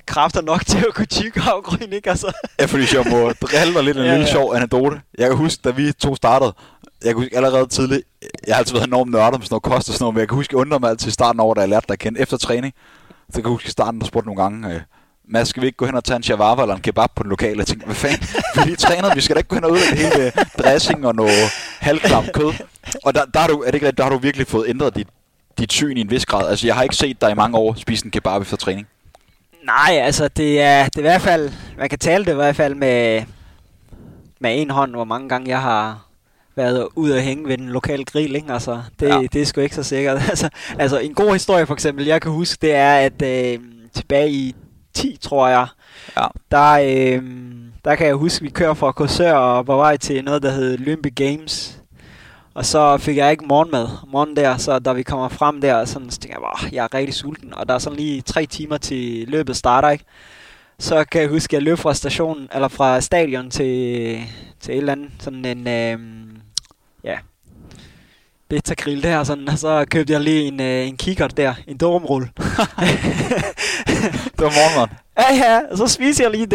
kræfter nok til at kunne tykke havregryn, ikke? Altså. Ja, fordi jeg må drille mig lidt en lille sjov anekdote. Jeg kan huske, da vi to startede, jeg kan huske allerede tidligt, jeg har altid været enormt nørdet om sådan noget kost og sådan noget, men jeg kan huske, jeg undrede mig altid i starten over, da jeg lærte dig at kende efter træning. Så jeg kan huske i starten, der spurgte nogle gange, Mads, skal vi ikke gå hen og tage en shawarma eller en kebab på den lokale? Jeg tænkte, hvad fanden, vi lige træner, vi skal da ikke gå hen og ødelægge det hele dressing og noget halvklamt kød. Og der, der har du virkelig fået ændret dit syn i en vis grad. Altså, jeg har ikke set dig i mange år spise en kebab efter træning. Nej, altså, det er i hvert fald, man kan tale det i hvert fald med en hånd, hvor mange gange jeg har været ude at hænge ved den lokale grill, ikke? Altså, det er sgu ikke så sikkert. Altså, en god historie for eksempel, jeg kan huske, det er, at tilbage i 10, tror jeg, der kan jeg huske, vi kører fra Korsør og var vej til noget, der hed Olympic Games. Og så fik jeg ikke morgen der, så da vi kommer frem der, sådan, så tænker jeg bare, jeg er rigtig sulten. Og der er sådan lige 3 timer til løbet starter, ikke? Så kan jeg huske, at jeg løb fra stationen, eller fra stadion til et eller andet, sådan en, beta-grill der, sådan, og så købte jeg lige en kikkert der, en dorumrulle. Det var morgenmad. Ja, og så spiser jeg lige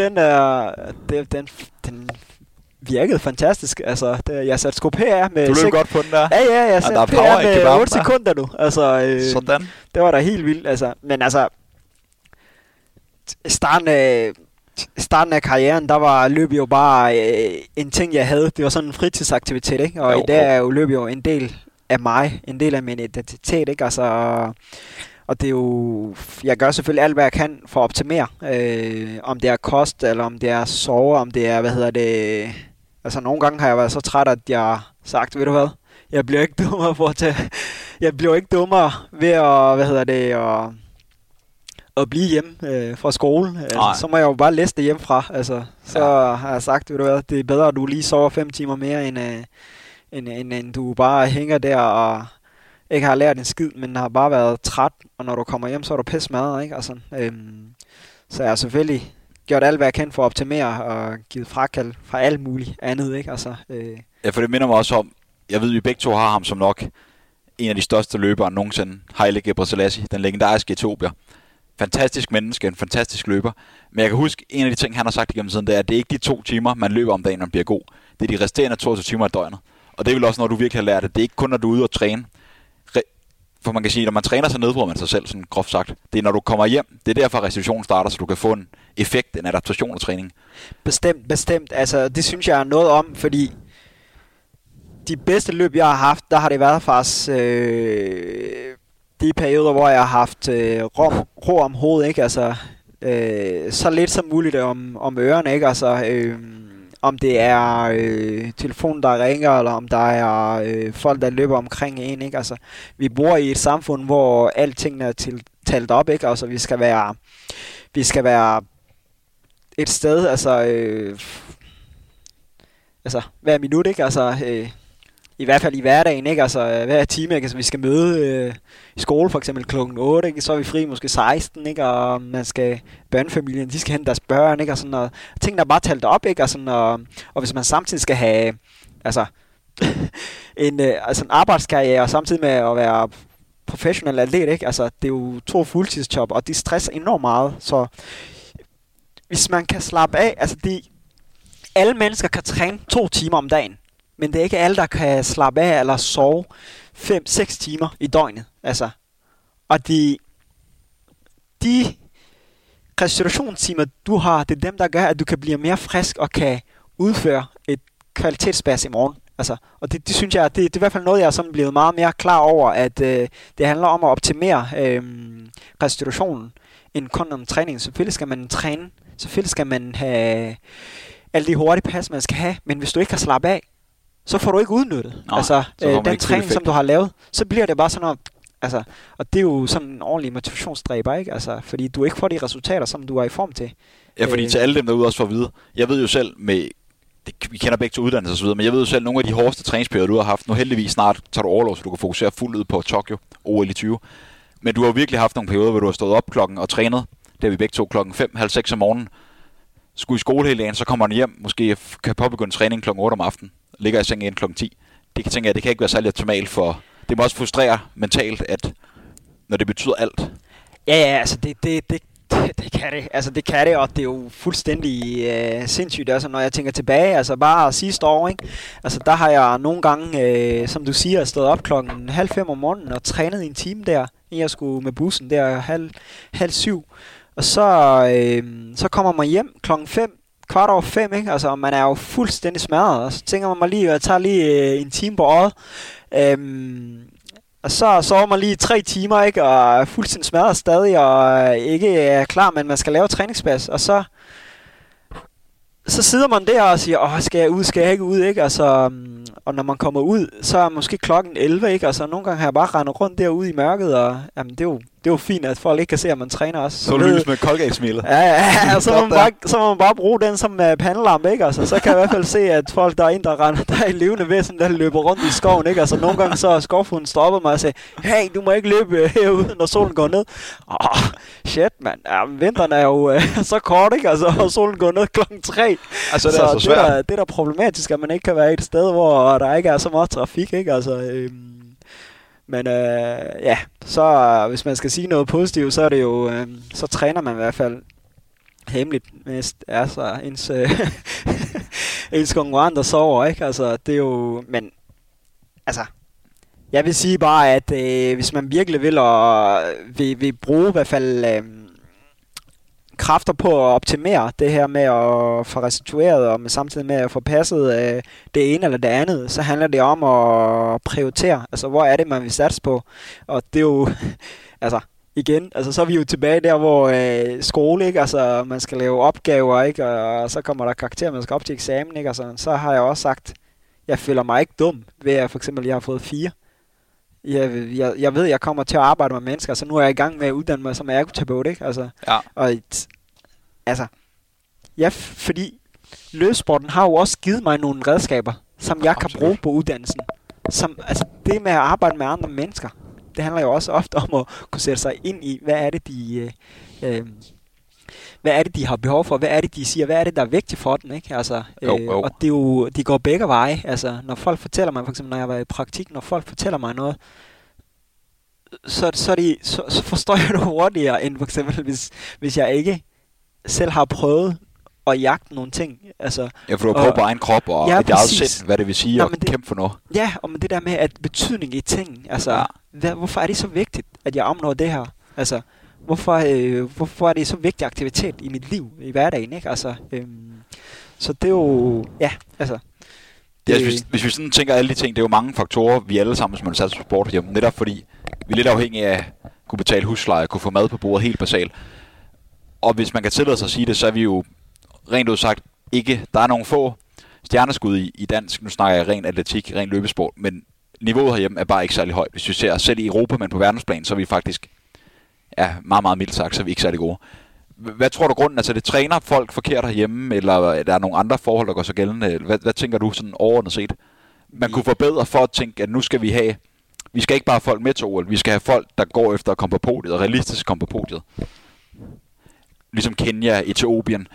den virkede fantastisk. Altså, jeg satte sgu PR med... Du løb godt på den der. Ja, jeg satte PR med 8 sekunder nu. Altså, sådan. Det var da helt vildt. Altså. Men altså... Starten af karrieren, der var løb jo bare en ting, jeg havde. Det var sådan en fritidsaktivitet, ikke? Og i dag er jo løb jo en del af mig. En del af min identitet, ikke? Altså... Og det er jo, jeg gør selvfølgelig alt, hvad jeg kan for at optimere. Om det er kost, eller om det er sove, om det er, altså nogle gange har jeg været så træt, at jeg har sagt, ved du hvad, jeg bliver ikke dummere ved at, at blive hjemme fra skole. Så må jeg jo bare læse det hjemmefra. Altså, har jeg sagt, ved du hvad, det er bedre, at du lige sover 5 timer mere, end du bare hænger der og... ikke har lært en skid, men har bare været træt, og når du kommer hjem, så er du pisse smadret, ikke? Altså, så jeg har selvfølgelig gjort alt, hvad jeg kan for at optimere, og givet frakald fra alt muligt andet, ikke? Altså, Ja, for det minder mig også om, jeg ved, vi begge to har ham som nok en af de største løbere nogensinde, Haile Gebrselassie, den legendariske etiopier. Fantastisk menneske, en fantastisk løber. Men jeg kan huske, en af de ting, han har sagt igennem tiden, det er, at det er ikke de 2 timer, man løber om dagen, man bliver god. Det er de resterende 22 timer i døgnet. Og det er vel også, når du virkelig har lært det. Det er ikke kun, når du er ude og træne. For man kan sige, at når man træner, så nedbryder man sig selv, sådan groft sagt. Det er, når du kommer hjem. Det er derfor, restitutionen starter, så du kan få en effekt, en adaptation af træningen. Bestemt. Altså, det synes jeg er noget om, fordi de bedste løb, jeg har haft, der har det været faktisk de perioder, hvor jeg har haft ro om hovedet, ikke? Altså, så lidt som muligt om ørerne, ikke? Altså, om det er telefonen, der ringer, eller om der er folk, der løber omkring en, ikke? Altså, vi bor i et samfund, hvor alting er talt op, ikke? Altså, vi skal være et sted, altså hver minut, ikke? Altså, i hvert fald i hverdagen, ikke? Altså, hver time, ikke? Altså, vi skal møde i skole, for eksempel klokken 8, ikke? Så er vi fri måske 16, ikke? Og man skal, børnefamilien, de skal hente deres børn, ikke? Og sådan noget. Tingene er bare talt op, ikke? Og sådan, og hvis man samtidig skal have, altså, en arbejdskarriere, og samtidig med at være professionel atlet, ikke? Altså, det er jo 2 fuldtidsjob, og de stresser enormt meget, så hvis man kan slappe af, altså, alle mennesker kan træne 2 timer om dagen. Men det er ikke alle, der kan slappe af eller sove 5-6 timer i døgnet. Altså. Og de restitutionstimer, du har, det er dem, der gør, at du kan blive mere frisk og kan udføre et kvalitetsbas i morgen. Altså. Og det synes jeg, det er i hvert fald noget, jeg er sådan blevet meget mere klar over, at det handler om at optimere restitutionen end kun om træningen. Selvfølgelig skal man træne, selvfølgelig skal man have alle de hurtige pas, man skal have, men hvis du ikke kan slappe af, så får du ikke udnyttet. Nå, altså, den træning, som du har lavet, så bliver det bare sådan noget, altså, og det er jo sådan en ordentlig motivationsdræber, ikke? Altså, fordi du ikke får de resultater, som du er i form til. Ja, fordi til alle dem derude også får at vide. Jeg ved jo selv med vi kender begge til uddannelse og så videre, men jeg ved jo selv, nogle af de hårdeste træningsperioder, du har haft, nu heldigvis snart tager du overlov, så du kan fokusere fuldt ud på Tokyo, OL i 20. Men du har virkelig haft nogle perioder, hvor du har stået op klokken og trænet. Det har vi begge to klokken 5, halv 6 om morgenen. Skulle i skole hele dagen, så kommer man hjem, måske kan påbegynde træning klokken 8 om aftenen. Ligger i sengen igen klokken 10. Det kan tænke jeg, det kan ikke være særlig optimalt for. Det må også frustrere mentalt, at når det betyder alt. Ja, altså det kan det. Altså det kan det, og det er jo fuldstændig sindssygt også, når jeg tænker tilbage. Altså bare sidste år, ikke? Altså der har jeg nogle gange, som du siger, stået op klokken 4:30 om morgenen og trænet en time der, inden jeg skulle med bussen der halv syv. Og så kommer man hjem klokken 5, 5:15, ikke? Altså man er jo fuldstændig smadret, og så tænker man lige, jeg tager lige en time på øjet. Og så sover man lige 3 timer, ikke? Og er fuldstændig smadret stadig, og ikke er klar, men man skal lave træningspas. Og så sidder man der og siger, skal jeg ud, skal jeg ikke ud, ikke? Altså, og når man kommer ud, så er måske klokken 11, ikke? Altså nogle gange har jeg bare rendet rundt derude i mørket, og jamen, det er jo fint, at folk ikke kan se, at man træner også. Så lykkes med Colgate-smilet. Ja, så må man bare bruge den som pandelampe, ikke? Altså, så kan jeg i hvert fald se, at folk, der er en, der render, der er i levende væsen, der løber rundt i skoven, ikke? Altså nogle gange så er skovfuglen stoppet mig og siger, hey, du må ikke løbe herude, når solen går ned. Shit, mand. Jamen, vinteren er jo så kort, ikke? Altså, og solen går ned klokken 3. Altså, det er så svært. Det er problematisk, at man ikke kan være et sted, hvor der ikke er så meget trafik, ikke? Altså, men så hvis man skal sige noget positivt, så er det jo, så træner man i hvert fald hemmeligt, mens altså, ens konkurrenter sover, ikke? Altså, det er jo, men altså, jeg vil sige bare, at hvis man virkelig vil bruge i hvert fald kræfter på at optimere det her med at få restitueret, og med samtidig med at få passet det ene eller det andet, så handler det om at prioritere. Altså, hvor er det, man vil satse på? Og det er jo, altså, igen, altså, så er vi jo tilbage der, hvor skole, ikke? Altså, man skal lave opgaver, ikke? Og så kommer der karakterer, man skal op til eksamen, ikke? Altså, så har jeg også sagt, jeg føler mig ikke dum ved, at for eksempel, jeg har fået 4. Jeg ved, jeg kommer til at arbejde med mennesker, så nu er jeg i gang med at uddanne mig som ergoterapeut, ikke? Altså, ja. Og fordi løbsporten har jo også givet mig nogle redskaber, som jeg kan bruge på uddannelsen. Som, altså, det med at arbejde med andre mennesker, det handler jo også ofte om at kunne sætte sig ind i, hvad er det, de har behov for? Hvad er det, de siger? Hvad er det, der er vigtigt for dem? Ikke? Altså, jo. Og det er jo, de går begge veje. Altså, når folk fortæller mig, for eksempel når jeg var i praktik, når folk fortæller mig noget, så forstår jeg det hurtigere, end for eksempel, hvis jeg ikke selv har prøvet at jagte nogle ting. Altså, ja, for du har prøvet på egen krop, og ja, det er sind, hvad det vil sige, og kæmpe for noget. Ja, og men det der med, at betydning i ting, altså, ja. Hvorfor er det så vigtigt, at jeg omnår det her? Altså, hvorfor er det så vigtig aktivitet i mit liv, i hverdagen, ikke? Altså, så det er jo, ja, altså. Ja, hvis vi sådan tænker alle de ting, det er jo mange faktorer, vi alle sammen, som man satser på sport hjemme, netop fordi vi er lidt afhængige af at kunne betale husleje, kunne få mad på bordet, helt basalt. Og hvis man kan tillade sig at sige det, så er vi jo rent udsagt ikke, der er nogle få stjerneskud i dansk, nu snakker jeg ren atletik, ren løbesport, men niveauet herhjemme er bare ikke særlig højt. Hvis vi ser selv i Europa, men på verdensplan, så er vi faktisk meget, meget mildt sagt, så er vi ikke særlig gode. Hvad tror du grunden? Altså, det træner folk forkert herhjemme, eller er der nogle andre forhold, der går så gældende? Hvad tænker du sådan overordnet set? Man kunne forbedre for at tænke, at nu skal vi have, vi skal ikke bare have folk med til OL, vi skal have folk, der går efter at komme på podiet, og realistisk komme på podiet. Ligesom Kenya, Etiopien,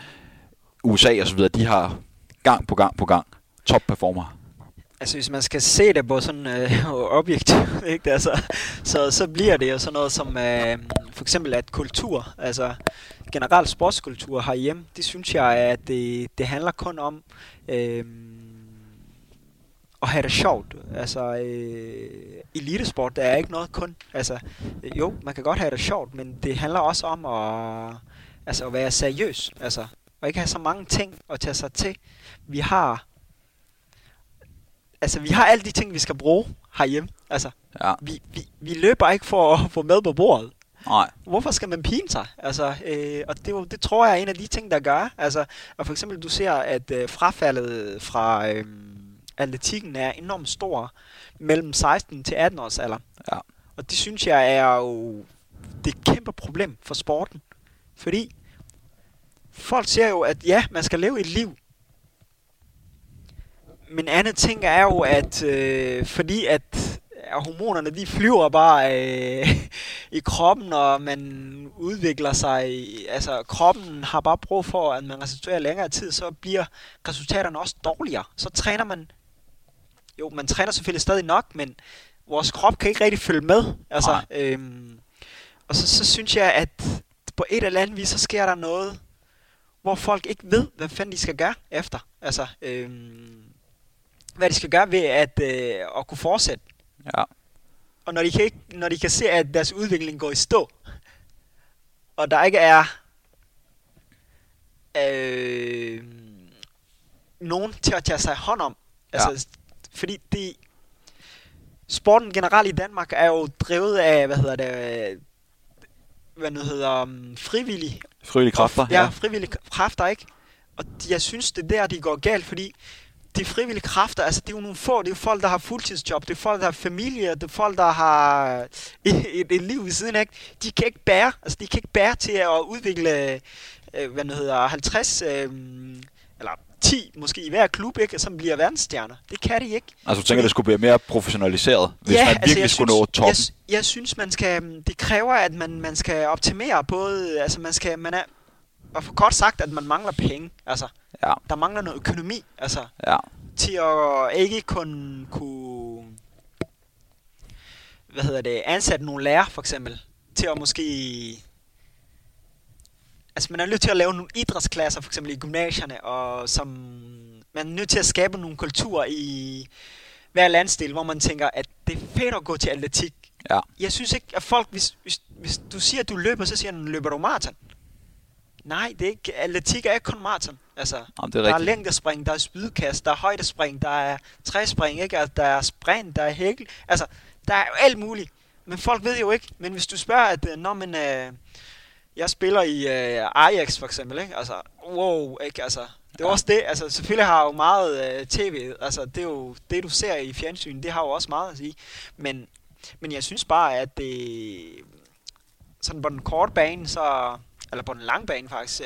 USA osv., de har gang på gang topperformer. Altså, hvis man skal se det på sådan objektivt, ikke? Altså, så bliver det jo sådan noget som for eksempel at kultur, altså generelt sportskultur herhjemme, det synes jeg, at det handler kun om at have det sjovt. Altså, elitesport, der er ikke noget kun. Altså, jo, man kan godt have det sjovt, men det handler også om at være seriøs, altså, og ikke have så mange ting at tage sig til. Vi har alle de ting, vi skal bruge herhjemme. Altså, ja. Vi løber ikke for at få med på bordet. Nej. Hvorfor skal man pine sig? Altså, og det tror jeg er en af de ting, der gør. Altså, og for eksempel, du ser, at frafaldet fra atletikken er enormt stor mellem 16 til 18 års alder. Ja. Og det synes jeg er jo det kæmpe problem for sporten. Fordi folk siger jo, at ja, man skal leve et liv. Men Anne tænker er jo, at fordi at hormonerne de flyver bare i kroppen, og man udvikler sig, altså kroppen har bare brug for, at man restituerer længere tid, så bliver resultaterne også dårligere. Så træner man, jo man træner selvfølgelig stadig nok, men vores krop kan ikke rigtig følge med. Altså, og så synes jeg, at på et eller andet vis, så sker der noget, hvor folk ikke ved, hvad fanden de skal gøre efter. Altså, hvad de skal gøre ved at kunne fortsætte. Ja. Og når de kan se, at deres udvikling går i stå, og der ikke er nogen til at tage sig hånd om. Altså, fordi sporten generelt i Danmark er jo drevet af, frivillige. Frivillige kræfter. Ja, frivillige kræfter, ikke? Og jeg synes, det er der, de går galt, fordi de frivillige kræfter, altså det er jo nogle få, det er jo folk, der har fuldtidsjob, det er folk, der har familie, det er folk, der har et liv ved siden af, ikke? De kan ikke bære, altså de kan ikke bære til at udvikle, 50, eller 10 måske i hver klub, ikke, som bliver verdensstjerner. Det kan de ikke. Altså du tænker, det skulle blive mere professionaliseret, hvis man virkelig skulle nå toppen? Jeg synes, man skal, det kræver, at man skal optimere både, altså og for kort sagt, at man mangler penge, altså. Ja. Der mangler noget økonomi, altså. Ja. Til at ikke kun kunne ansætte nogle lærere, for eksempel. Til at måske... Altså, man er nødt til at lave nogle idrætsklasser, for eksempel i gymnasierne, og som... Man er nødt til at skabe nogle kulturer i hver landsdel, hvor man tænker, at det er fedt at gå til atletik. Ja. Jeg synes ikke, at folk... Hvis du siger, at du løber, så siger du, løber du maraton? Nej, det er ikke. Atletik er ikke kun maraton. Altså, jamen, der er længdespring, der er spydkast, der er højdespring, der er træspring, ikke? Der er sprint, der er hækkel. Altså, der er jo alt muligt. Men folk ved jo ikke. Men hvis du spørger, at når man... jeg spiller i Ajax for eksempel, ikke? Altså, wow, ikke? Altså, det er også det. Altså, selvfølgelig har jo meget tv. Altså, det er jo det, du ser i fjernsyn. Det har jo også meget at sige. Men jeg synes bare, at det... Sådan på den korte bane, så... eller på den lange bane faktisk,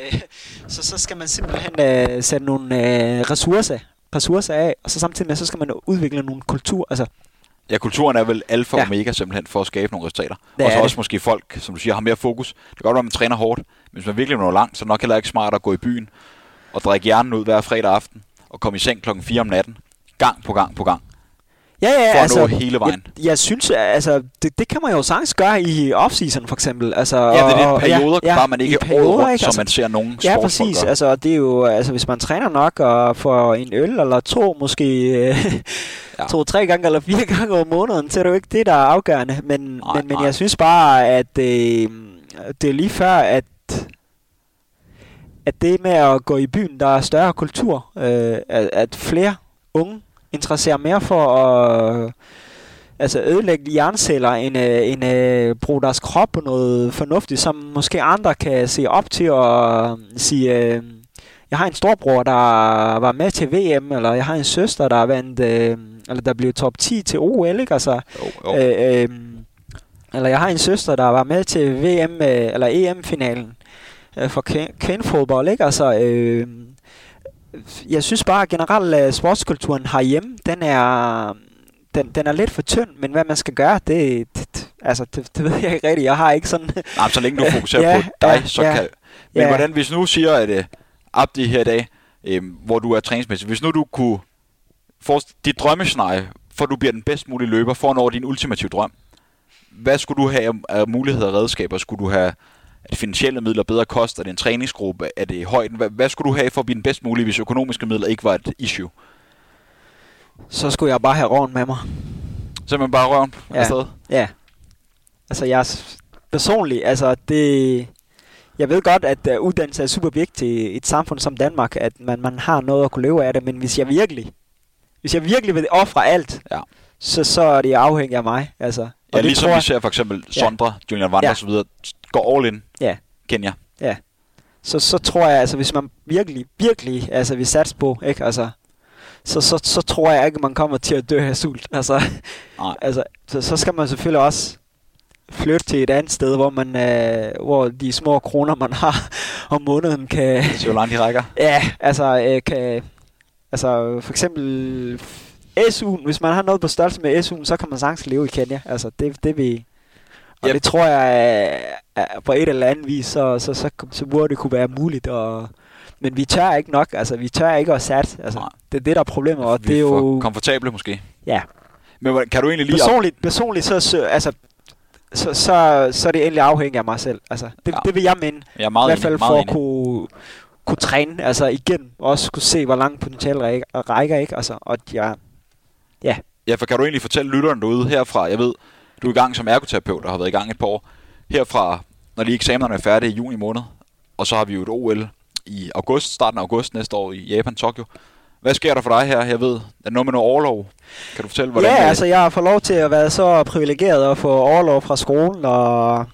så skal man simpelthen sætte nogle ressourcer af, og så samtidig med, så skal man udvikle nogle kulturer. Altså. Ja, kulturen er vel alfa og omega simpelthen for at skabe nogle resultater. Og så også måske folk, som du siger, har mere fokus. Det kan godt være, at man træner hårdt, men hvis man virkelig når langt, så er det nok heller ikke smart at gå i byen og drikke hjernen ud hver fredag aften og komme i seng klokken 4 om natten, gang på gang på gang. Ja, altså, hele vejen. Jeg synes, altså, det kan man jo sagtens gøre i off-season, for eksempel. Altså, ja, det er perioder, bare man ikke året rundt, som man ser nogen sportsfolk. Ja, præcis. Gør. Altså, det er jo, altså, hvis man træner nok og får en øl eller to, måske 2-3 gange eller 4 gange om måneden, så er det jo ikke det, der er afgørende. Men jeg synes bare, at det er lige før, at det med at gå i byen, der er større kultur, at flere unge interesserer mere for at ødelægge hjerneceller, end bruge deres krop på noget fornuftigt, som måske andre kan se op til og sige, jeg har en storbror, der var med til VM, eller jeg har en søster, der vandt, eller der blev top 10 til OL, ikke? Altså, eller jeg har en søster, der var med til VM, eller EM-finalen for kvindefodbold, ikke? Altså, jeg synes bare, at generelt sportskulturen herhjemme, den er lidt for tynd, men hvad man skal gøre, det ved jeg ikke rigtigt. Jeg har ikke sådan... Nej, så længe du fokuserer på dig, så kan... Men hvordan, hvis nu siger, at Abdi her i dag, hvor du er træningsmæssig, hvis nu du kunne få dit drømmescenarie, for du bliver den bedst mulige løber, for at nå din ultimative drøm, hvad skulle du have af muligheder og redskaber? Skulle du have... Er det finansielle midler, bedre kost? Er det en træningsgruppe? Er det højden? Hvad skulle du have for at blive den bedst mulige, hvis økonomiske midler ikke var et issue? Så skulle jeg bare have røven med mig. Simpelthen bare røven afsted? Ja. Altså jeg personligt, altså det... Jeg ved godt, at uddannelse er super vigtigt i et samfund som Danmark, at man har noget at kunne leve af det, men hvis jeg virkelig vil ofre alt, så er det afhængigt af mig, altså. Og det ligesom vi ser for eksempel Sondre, Julian Wander og så videre, går all in. Ja. Kenya. Ja. Så tror jeg, altså hvis man virkelig, altså vi satser på, ikke? Altså så tror jeg ikke, man kommer til at dø af sult. Altså. Nej. Altså så skal man selvfølgelig også flytte til et andet sted, hvor man hvor de små kroner man har om måneden kan. Så langt de rækker. Ja, altså kan Altså for eksempel SU'en, hvis man har noget på størrelse med SU'en, så kan man sagtens leve i Kenya. Altså det vil... Og det tror jeg, på et eller andet vis, så burde det kunne være muligt. Og, men vi tør ikke nok, altså vi tør ikke at satse. Altså, det er det, der er problemet. Og vi det er jo komfortable måske. Ja. Men kan du egentlig lige... Personligt så er det egentlig afhængigt af mig selv. Altså, det vil jeg mene. Jeg er meget enig. I hvert fald for at kunne træne altså igen. Og også kunne se, hvor langt potentiale rækker. Ikke? Altså, og ja. Ja, for kan du egentlig fortælle lytteren derude herfra? Jeg ved... Du er i gang som ergoterapeut og har været i gang et par år. Herfra, når lige eksamenerne er færdige i juni måned, og så har vi jo et OL i august, starten af august næste år i Japan, Tokyo. Hvad sker der for dig her? Jeg ved, at noget med noget overlov. Kan du fortælle, hvordan... Ja, altså jeg får lov til at være så privilegeret at få overlov fra skolen, og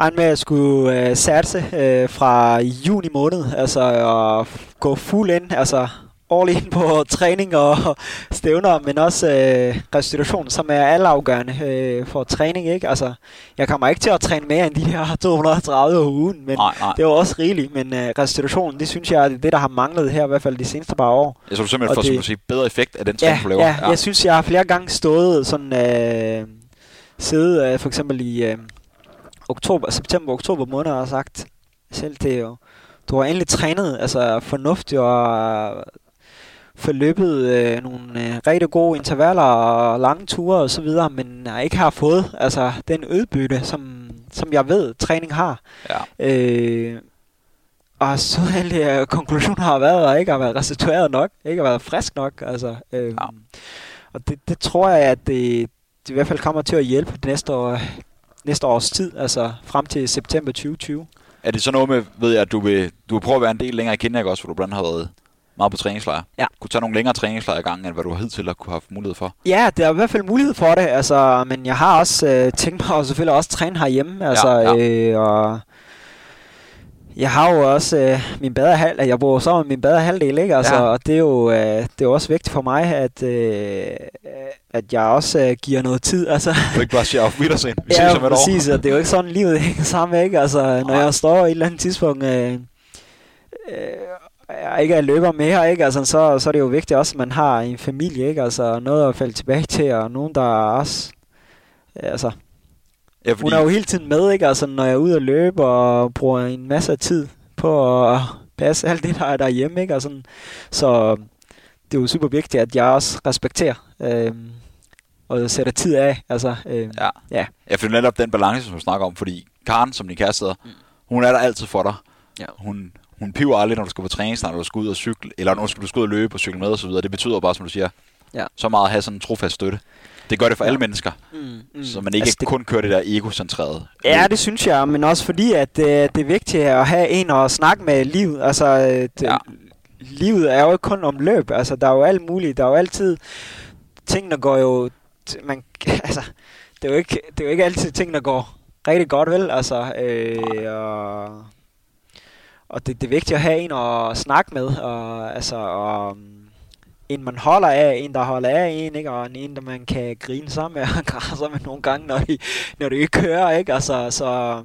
regne med at skulle satse fra juni måned. Altså at gå fuld ind, altså... ind på træning og stævner, men også restitution, som er altafgørende for træning, ikke? Altså, jeg kommer ikke til at træne mere end de her 230 om ugen, men nej. Det er jo også rigeligt, men restitutionen, det synes jeg, er det, der har manglet her, i hvert fald de seneste par år. Jeg tror simpelthen, får bedre effekt af den træning, du laver. Ja, jeg synes, jeg har flere gange stået sådan, siddet for eksempel i september-oktober måned og sagt selv til jo, du har endelig trænet, altså fornuftigt og forløbet nogle rigtig gode intervaller og lange ture og så videre, men jeg ikke har fået altså den udbytte, som jeg ved træning har. Ja. Og så endelig konklusionen har været, at ikke har været restitueret nok, ikke har været frisk nok, altså. Ja. Og det tror jeg, at det i hvert fald kommer til at hjælpe det næste års tid, altså frem til september 2020. Er det så noget med, ved jeg, at du vil prøve at være en del længere i Kenya også, hvor du blandt andet har været meget på træningslejr? Ja. Kunne tage nogle længere træningslejre i gang, end hvad du hidtil har kunne have mulighed for? Ja, det er i hvert fald mulighed for det, altså, men jeg har også tænkt mig at selvfølgelig også træne herhjemme. Altså, og jeg har jo også min bedre halvdel, jeg bor så med min bedre halvdel, ikke? Altså, og det er jo det er også vigtigt for mig, at jeg også giver noget tid. Altså. Du ikke bare siger, at vi ses om et år. Ja, præcis, og det er jo ikke sådan, livet hænger sammen, ikke? Altså, når jeg står i et eller andet tidspunkt, jeg ikke er løber mere, ikke? Altså, så er det jo vigtigt også, at man har en familie, ikke? Altså, noget at falde tilbage til, og nogen, der også... altså, ja, fordi... Hun er jo hele tiden med, ikke? Altså, når jeg er ude og løbe og bruger en masse af tid på at passe alt det, der er derhjemme, ikke? Altså, så det er jo super vigtigt, at jeg også respekterer og sætter tid af. Altså, Jeg finder netop den balance, som vi snakker om, fordi Karen, som din kæreste hedder, hun er der altid for dig. Ja. Hun piver aldrig, når du skal på træning, når du skal ud og cykle, eller når du skal ud og løbe og cykle med og så videre. Det betyder bare, som du siger, så meget at have sådan en trofast støtte. Det gør det for alle mennesker, så man ikke kun kører det der egocentrerede. Ja, det synes jeg, men også fordi, at det er vigtigt at have en at snakke med livet. Altså, livet er jo ikke kun om løb. Altså, der er jo alt muligt. Der er jo altid ting, der går jo... det er jo ikke altid ting, der går rigtig godt, vel? Altså, og det er vigtigt at have en at snakke med, og altså... En man holder af, en der holder af en, ikke? Og en der man kan grine sammen med og græsse med nogle gange, når de ikke kører, ikke? Altså, så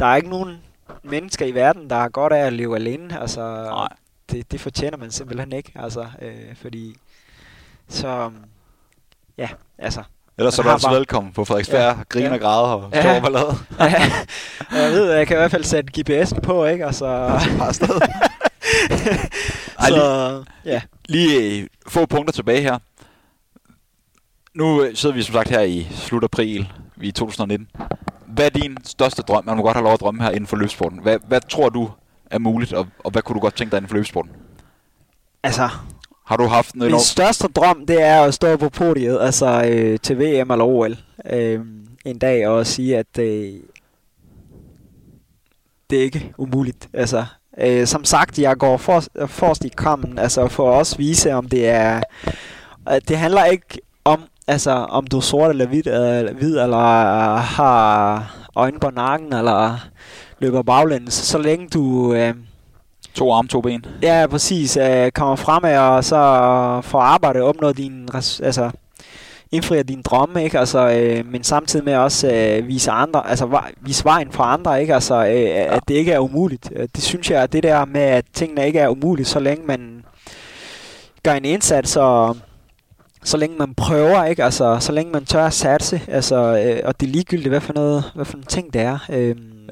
der er ikke nogen mennesker i verden, der har godt af at leve alene, altså det fortjener man simpelthen ikke, altså, fordi så altså. Ellers så er du altså velkommen på Frederiksberg, griner og græder og står ballade. Jeg ved, jeg kan i hvert fald sætte GPS'en på, ikke? Og så bare afsted. Så, lige få punkter tilbage her. Nu sidder vi som sagt her i slut april i 2019. Hvad er din største drøm? Man må godt have lov at drømme her inden for løbsporten. Hvad tror du er muligt, og hvad kunne du godt tænke dig inden for løbsporten? Altså, har du haft min største drøm, det er at stå på podiet, altså til VM eller OL en dag, og sige, at det er ikke umuligt, altså. Som sagt, jeg går forrest i kampen, altså for at også vise, om det er... Det handler ikke om, altså, om du er sort eller hvid eller har øjne på nakken, eller løber baglæns. Så længe du... to arme, to ben. Ja, præcis. Kommer fremad, og så får arbejde, opnår din... Altså, indfrier dine drømme, ikke? Altså, men samtidig med også vise andre, altså vise vejen for andre, ikke? Altså, at det ikke er umuligt. Det synes jeg, at det der med, at tingene ikke er umuligt, så længe man gør en indsats, og så længe man prøver, ikke, altså så længe man tør at satse, altså og det er ligegyldigt hvad for noget, hvad for en ting det er,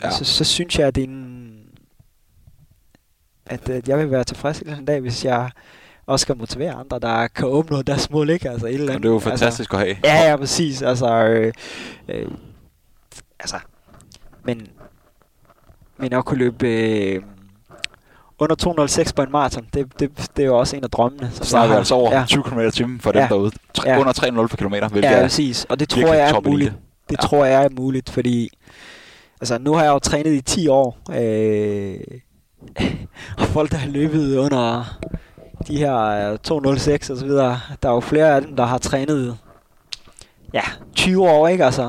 ja. så synes jeg at det er at jeg vil være tilfreds en dag, hvis jeg også kan motivere andre, der kan åbne deres mål, ikke, altså et eller andet. Det er jo fantastisk altså, at have. Ja, præcis, altså altså men at kunne løbe under 206 på en maraton, det er jo også en af drømmene. Så snakker vi altså over 20 km i timen for dem derude. Under 3,0 per kilometer, hvilket er præcis. Og det tror jeg er muligt. Det tror jeg er muligt, fordi altså, nu har jeg jo trænet i 10 år. Og folk, der har løbet under de her 206 og så videre, der er jo flere af dem, der har trænet 20 år, ikke altså?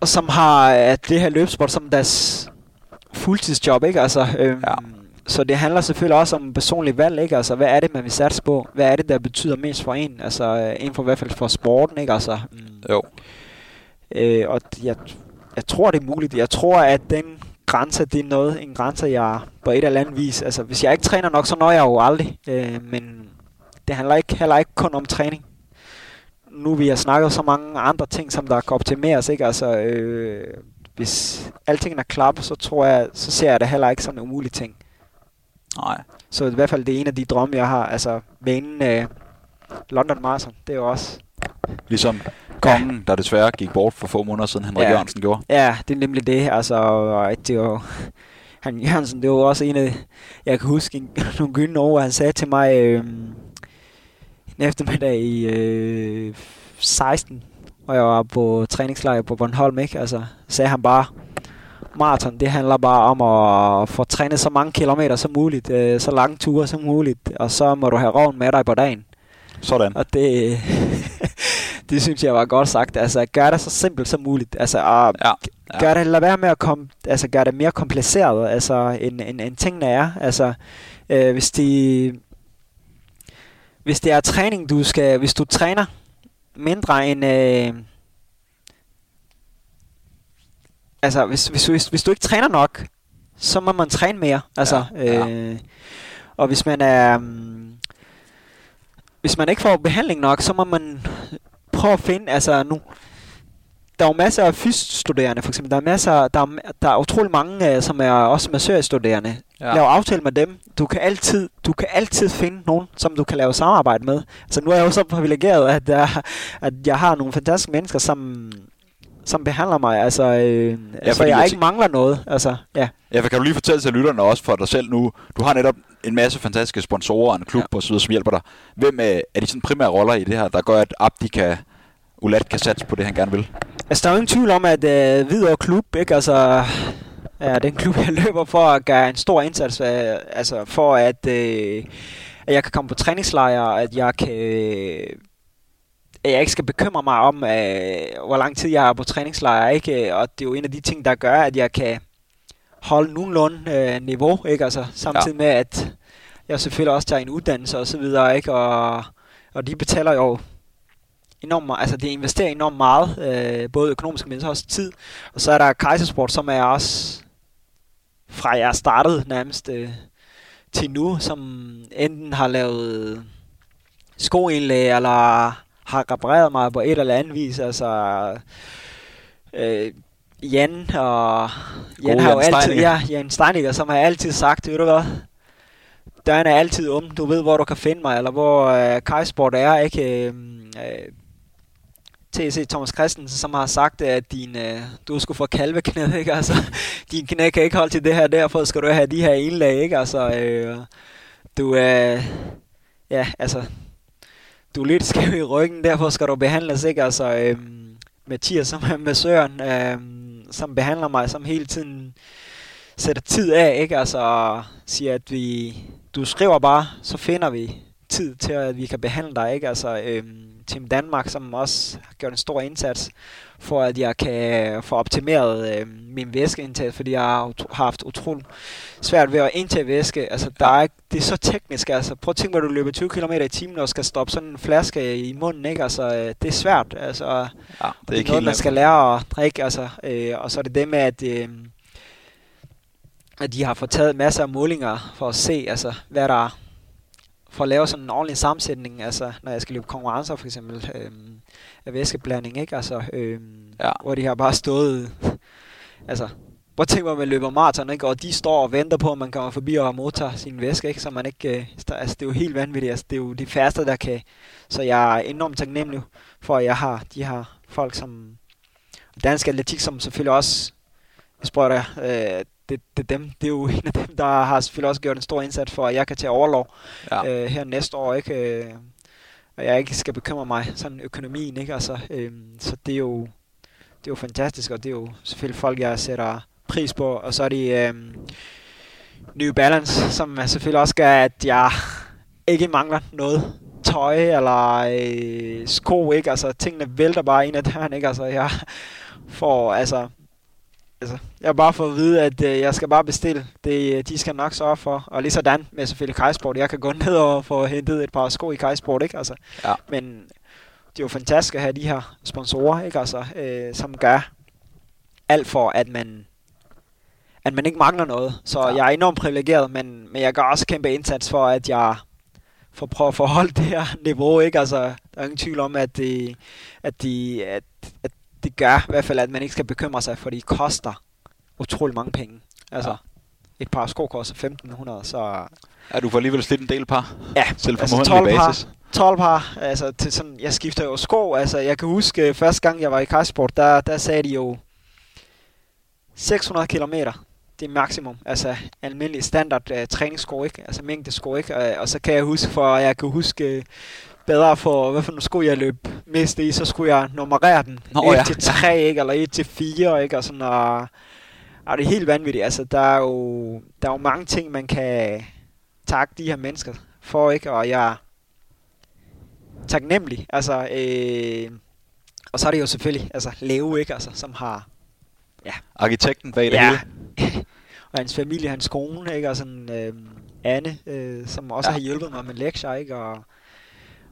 Og som har at det her løbesport som deres fuldtidsjob, ikke altså, så det handler selvfølgelig også om personlig valg, ikke altså, hvad er det man vil satse på, hvad er det der betyder mest for en, altså inden for i hvert fald for sporten, ikke altså, og jeg tror det er muligt, jeg tror at den grænse, det er noget, en grænse jeg på et eller andet vis, altså hvis jeg ikke træner nok, så når jeg jo aldrig, men det handler heller ikke kun om træning. Nu vi har snakket så mange andre ting, som der kan optimeres, ikke altså, hvis alting er klappet, så tror jeg, så ser jeg det heller ikke som en umulig ting. Nej. Så i hvert fald det er en af de drømme, jeg har. Altså, vanen London Marathon, det er jo også... Ligesom kongen, der desværre gik bort for få måneder siden, Henrik Jørgensen gjorde. Ja, det er nemlig det. Altså, det var Henrik Jørgensen, det var også en af... Jeg kan huske nogle gyldne år, han sagde til mig en eftermiddag i 16... og jeg var på træningslejr på Bornholm, ikke? Altså, sagde han bare, maraton, det handler bare om at få trænet så mange kilometer som muligt, så lange ture som muligt, og så må du have roven med dig på dagen. Sådan. Og det, det synes jeg var godt sagt. Altså, gør det så simpelt som muligt. Altså, gør det, lad være med at altså, gør det mere kompliceret, altså, end tingene er. Altså, hvis det er træning, du skal, hvis du træner mindre end altså hvis du ikke træner nok, så må man træne mere, altså og hvis man er hvis man ikke får behandling nok, så må man prøve at finde, altså nu der er jo masser af fysstuderende for eksempel, der er utrolig mange som er også massørstuderende. Lav aftale med dem. Du kan altid finde nogen, som du kan lave samarbejde med. Så nu er jeg jo så privilegeret, at jeg har nogle fantastiske mennesker, som behandler mig. Altså, så jeg ikke mangler noget. Altså, for kan du lige fortælle til lytterne og også for dig selv nu? Du har netop en masse fantastiske sponsorer og en klub på syd, som hjælper dig. Hvem er de sådan primære roller i det her, der gør, at Abdi Ulad kan satse på det, han gerne vil? Altså, der er ingen tvivl om, at Hvidovre Klub, ikke? Altså... Ja, den klub, jeg løber for at gøre en stor indsats, altså for at jeg kan komme på træningslejre, at jeg ikke skal bekymre mig om, hvor lang tid jeg er på træningslejre, ikke? Og det er jo en af de ting, der gør, at jeg kan holde nogenlunde niveau, ikke? Altså, samtidig med, at jeg selvfølgelig også tager en uddannelse og så videre, ikke? Og de betaler jo enormt meget, altså det investerer enormt meget, både økonomisk, men også tid. Og så er der Kaisersport, som er også fra jeg startede nærmest til nu, som enten har lavet skoindlæg, eller har repareret mig på et eller andet vis. Altså Jan har jo altid, Jan Steininger, som har altid sagt, ved du hvad? Døren er altid åben, du ved hvor du kan finde mig, eller hvor Kaisersport er, ikke? TC Thomas Christensen, som har sagt, at du skulle få kalveknæ, ikke? Altså, din knæ kan ikke holde til det her, derfor skal du have de her indlæg, ikke? Altså, du er lidt skæv i ryggen, derfor skal du behandles, ikke? Altså, Mathias, som er massøren, som behandler mig, som hele tiden sætter tid af, ikke? Altså, siger, at du skriver bare, så finder vi tid til, at vi kan behandle dig, ikke? Altså, Team Danmark, som også har gjort en stor indsats for, at jeg kan få optimeret min væskeindtag, fordi jeg har haft utroligt svært ved at indtage væske. Altså, det er så teknisk. Altså, prøv at tænke, hvor du løber 20 km i timen og skal stoppe sådan en flaske i munden, ikke? Altså, det er svært. Altså, det er ikke noget, man skal lære at drikke. Altså, og så er det det med, at at de har fået taget masser af målinger for at se, altså, hvad der er, for at lave sådan en ordentlig sammensætning, altså når jeg skal løbe konkurrencer for eksempel, af væskeblanding, ikke? Altså, ja. Hvor de har bare stået, altså, hvor tænker man, man løber maraton, ikke? Og de står og venter på, at man kommer forbi og modtager sin væske, ikke? Så man ikke, altså det er jo helt vanvittigt, altså det er jo de færreste, der kan, så jeg er enormt taknemmelig for, at jeg har de her folk som Dansk Atletik, som selvfølgelig også, jeg spørger dig, det er jo en af dem, der har selvfølgelig også gjort en stor indsats for, at jeg kan tage overlov her næste år, ikke? Og jeg ikke skal bekymre mig sådan økonomien, ikke? Altså, så det er jo fantastisk, og det er jo selvfølgelig folk, jeg sætter pris på. Og så er det New Balance, som selvfølgelig også gør, at jeg ikke mangler noget tøj eller sko, ikke? Altså, tingene vælter bare ind ad døren, ikke? Altså, jeg får, altså, jeg har bare fået at vide, at jeg skal bare bestille det, de skal nok sørge for. Og lige sådan med selvfølgelig Kaisersport. Jeg kan gå ned og få hentet et par sko i Kaisersport, ikke? Altså, ja. Men det er jo fantastisk at have de her sponsorer, ikke? Altså, som gør alt for, at man ikke mangler noget. Så ja. Jeg er enormt privilegeret, men jeg gør også kæmpe indsats for, at jeg får prøvet at forholde det her niveau, ikke? Altså, der er ingen tvivl om, at det gør i hvert fald, at man ikke skal bekymre sig, for det koster utrolig mange penge. Altså, ja. Et par sko koster 1.500, så... Ja, du får alligevel slidt en del par. Ja, selv på altså 12 par. Altså, til sådan, jeg skifter jo sko. Altså, jeg kan huske, første gang jeg var i Kaisersport, der sagde de jo 600 kilometer. Det er maksimum. Altså, almindelig standard træningssko, ikke? Altså, mængdesko, ikke? Og så kan jeg huske, bedre for, hvad for nogle sko jeg løb mest i, så skulle jeg nummerere den. 1-3, ikke? Eller 1-4, ikke? Og sådan, og det er helt vanvittigt. Altså, der er jo mange ting, man kan takke de her mennesker for, ikke? Og jeg er taknemmelig. Altså, og så er det jo selvfølgelig, altså, Leo, ikke? Altså, som har... Ja. Arkitekten bag det hele. Og hans familie, hans kone, ikke? Og sådan, Anne, som også har hjulpet mig med lektier, ikke?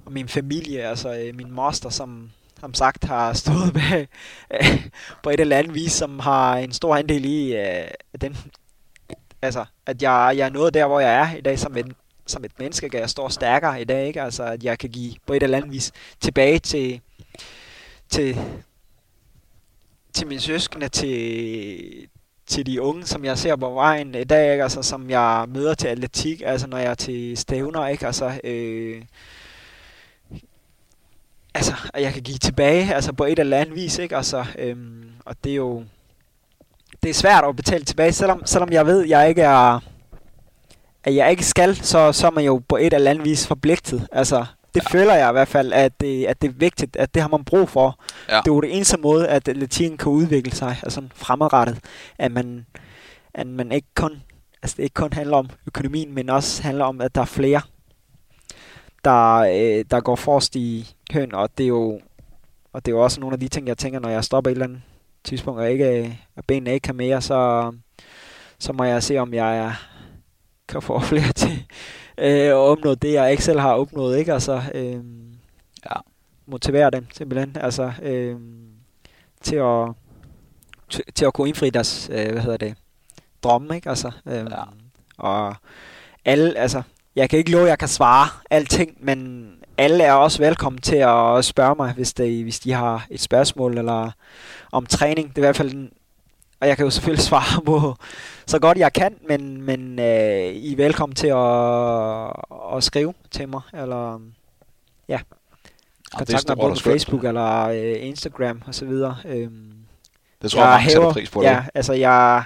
Og min familie, altså min moster, som sagt har stået bag på et eller andet vis, som har en stor andel i den, altså at jeg er nået der, hvor jeg er i dag som et menneske, at jeg står stærkere i dag, ikke? Altså at jeg kan give på et eller andet vis tilbage til mine søskende, til de unge, som jeg ser på vejen i dag, ikke? Altså som jeg møder til atletik, altså når jeg er til stævner, ikke? Altså altså, og jeg kan give tilbage, altså på et eller andet vis, ikke? Altså, og det er jo... Det er svært at betale tilbage, selvom jeg ved, at jeg ikke skal, så er man jo på et eller andet vis forpligtet. Altså, det føler jeg i hvert fald, at det er vigtigt, at det har man brug for. Ja. Det er jo det eneste måde, at atletikken kan udvikle sig, altså fremadrettet. At man ikke kun... Altså, det ikke kun handler om økonomien, men også handler om, at der er flere, der går forrest i køen, og det er jo også nogle af de ting, jeg tænker, når jeg stopper et eller andet tidspunkt, og benene ikke kan mere, så må jeg se, om jeg kan få flere til at opnå det, jeg ikke selv har opnået, ikke? Altså, motivere dem simpelthen, altså, til at kunne indfri deres, drømme, ikke? Altså, og alle, altså, jeg kan ikke love, at jeg kan svare alting, men alle er også velkommen til at spørge mig, hvis de har et spørgsmål eller om træning. Det er i hvert fald og jeg kan jo selvfølgelig svare på så godt jeg kan, men I er velkommen til at skrive til mig, eller kontakt mig både på Facebook eller Instagram og så videre. Det tror jeg sætter pris på. Ja, altså jeg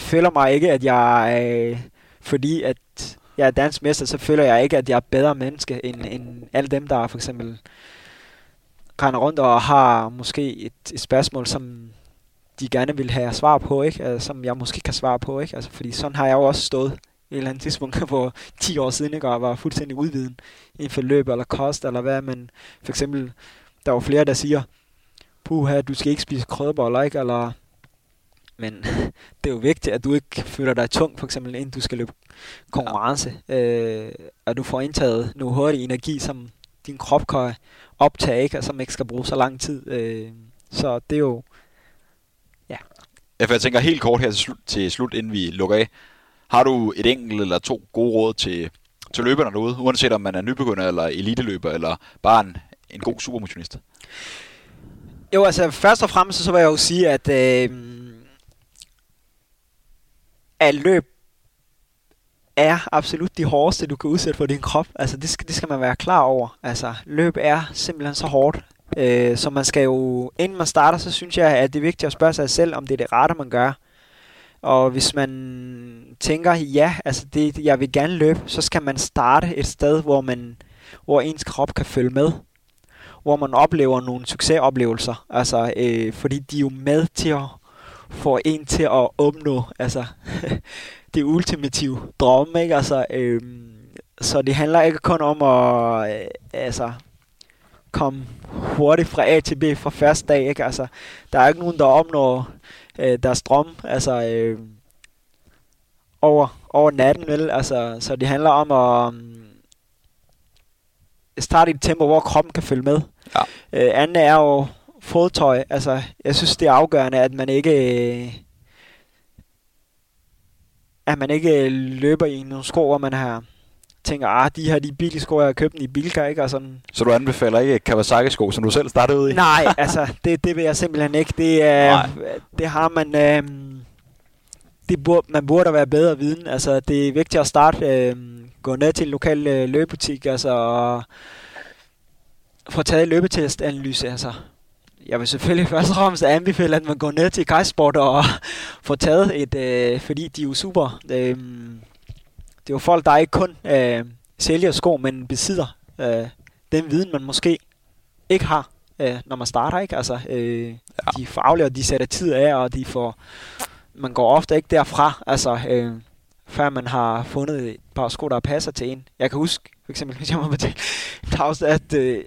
føler mig ikke, at jeg fordi at jeg er dansk mester, så føler jeg ikke, at jeg er bedre menneske end alle dem, der for eksempel render rundt og har måske et spørgsmål, som de gerne vil have svar på, ikke? Altså, som jeg måske kan svare på, ikke? Altså, fordi sådan har jeg jo også stået et eller andet tidspunkt for 10 år siden, ikke? Og var fuldstændig udviden inden for løb eller kost eller hvad, men for eksempel, der var flere, der siger, puha, du skal ikke spise krødeboller, ikke? Eller... Men det er jo vigtigt, at du ikke føler dig tung, for eksempel, inden du skal løbe konkurrence. Og du får indtaget noget hurtig energi, som din krop kan optage, ikke? Og som ikke skal bruge så lang tid. Så det er jo... Ja. Jeg tænker helt kort her til slut, inden vi lukker af. Har du et enkelt eller to gode råd til løberne derude, uanset om man er nybegynder eller eliteløber, eller bare en god supermotionist? Jo, altså først og fremmest så vil jeg jo sige, at løb er absolut de hårdeste, du kan udsætte for din krop. Altså det skal man være klar over. Altså løb er simpelthen så hårdt. Så man skal jo, inden man starter, så synes jeg, at det er vigtigt at spørge sig selv, om det er det rette, man gør. Og hvis man tænker, ja, altså det, jeg vil gerne løbe, så skal man starte et sted, hvor ens krop kan følge med. Hvor man oplever nogle succesoplevelser. Altså, fordi de er jo med til at få en til at opnå altså, det ultimative drøm. Ikke? Altså, så det handler ikke kun om at komme hurtigt fra A til B fra første dag. Ikke? Altså, der er ikke nogen, der opnår deres drøm over natten. Vel? Altså, så det handler om at starte i et tempo, hvor kroppen kan følge med. Ja. Andet er jo fodtøj. Altså, jeg synes, det er afgørende, at man ikke løber i nogle sko, hvor man har tænker, de her de billige sko, jeg har købt i Bilka, ikke? Og sådan. Så du anbefaler ikke Kawasaki-sko, som du selv startede ud i? Nej, altså, det vil jeg simpelthen ikke. Det har man... man burde være bedre viden. Altså, det er vigtigt at starte... gå ned til en lokal løbebutik, altså, og få taget løbetestanalyse. Altså. Jeg vil selvfølgelig først og fremmest anbefale, at man går ned til Kaisersport og får taget et, fordi de er jo super. Det er jo folk, der ikke kun sælger sko, men besidder den viden, man måske ikke har, når man starter. Ikke? Altså, de får aflevet, de sætter tid af, og man går ofte ikke derfra. Altså, før man har fundet et par sko, der passer til en. Jeg kan huske, for eksempel, hvis jeg må fortælle en pause, at jeg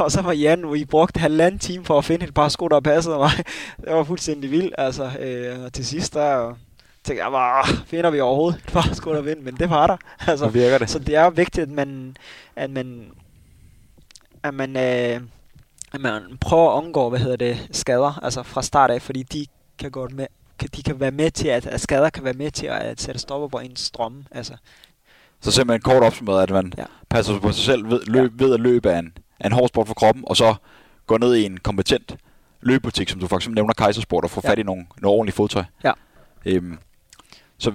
og så var Jan, hvor I brugte 1,5 time for at finde et par sko, der passede mig. Det var fuldstændig vildt, altså. Og til sidst, der tænkte jeg bare, finder vi overhovedet et par sko, der vinder? Men det var der. Altså, virker det. Så det er jo vigtigt, at man prøver at undgå, skader, altså fra start af, fordi de kan gå med. De kan være med til, at skader kan være med til at sætte stopper på ens drømme. Altså. Så simpelthen kort opsummeret, at man passer på sig selv ved at løbe af en hård sport for kroppen, og så går ned i en kompetent løbebutik, som du for eksempel nævner Kaisersport, og får fat i nogle ordentlige fodtøj. Ja. Så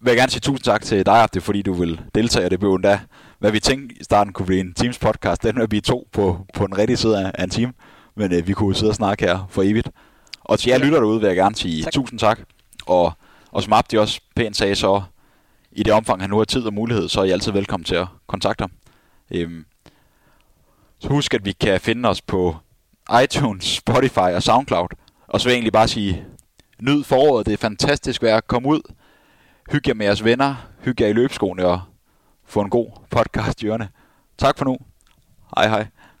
vil jeg gerne sige tusind tak til dig, Abdi, fordi du vil deltage, og det blev endda, hvad vi tænkte i starten kunne blive en Teams podcast. Den vil blive to på den rigtige side af en time, men vi kunne sidde og snakke her for evigt. Og til jer lytter derude vil jeg gerne sige tusind tak. Og som Abdi også pænt sagde, så i det omfang, han nu har tid og mulighed, så er I altid velkommen til at kontakte ham. Så husk, at vi kan finde os på iTunes, Spotify og SoundCloud. Og så vil jeg egentlig bare sige, nyd foråret, det er fantastisk vejr. Kom ud, hyg jer med jeres venner, hyg jer i løbeskoene og få en god podcast i ørene. Tak for nu. Hej hej.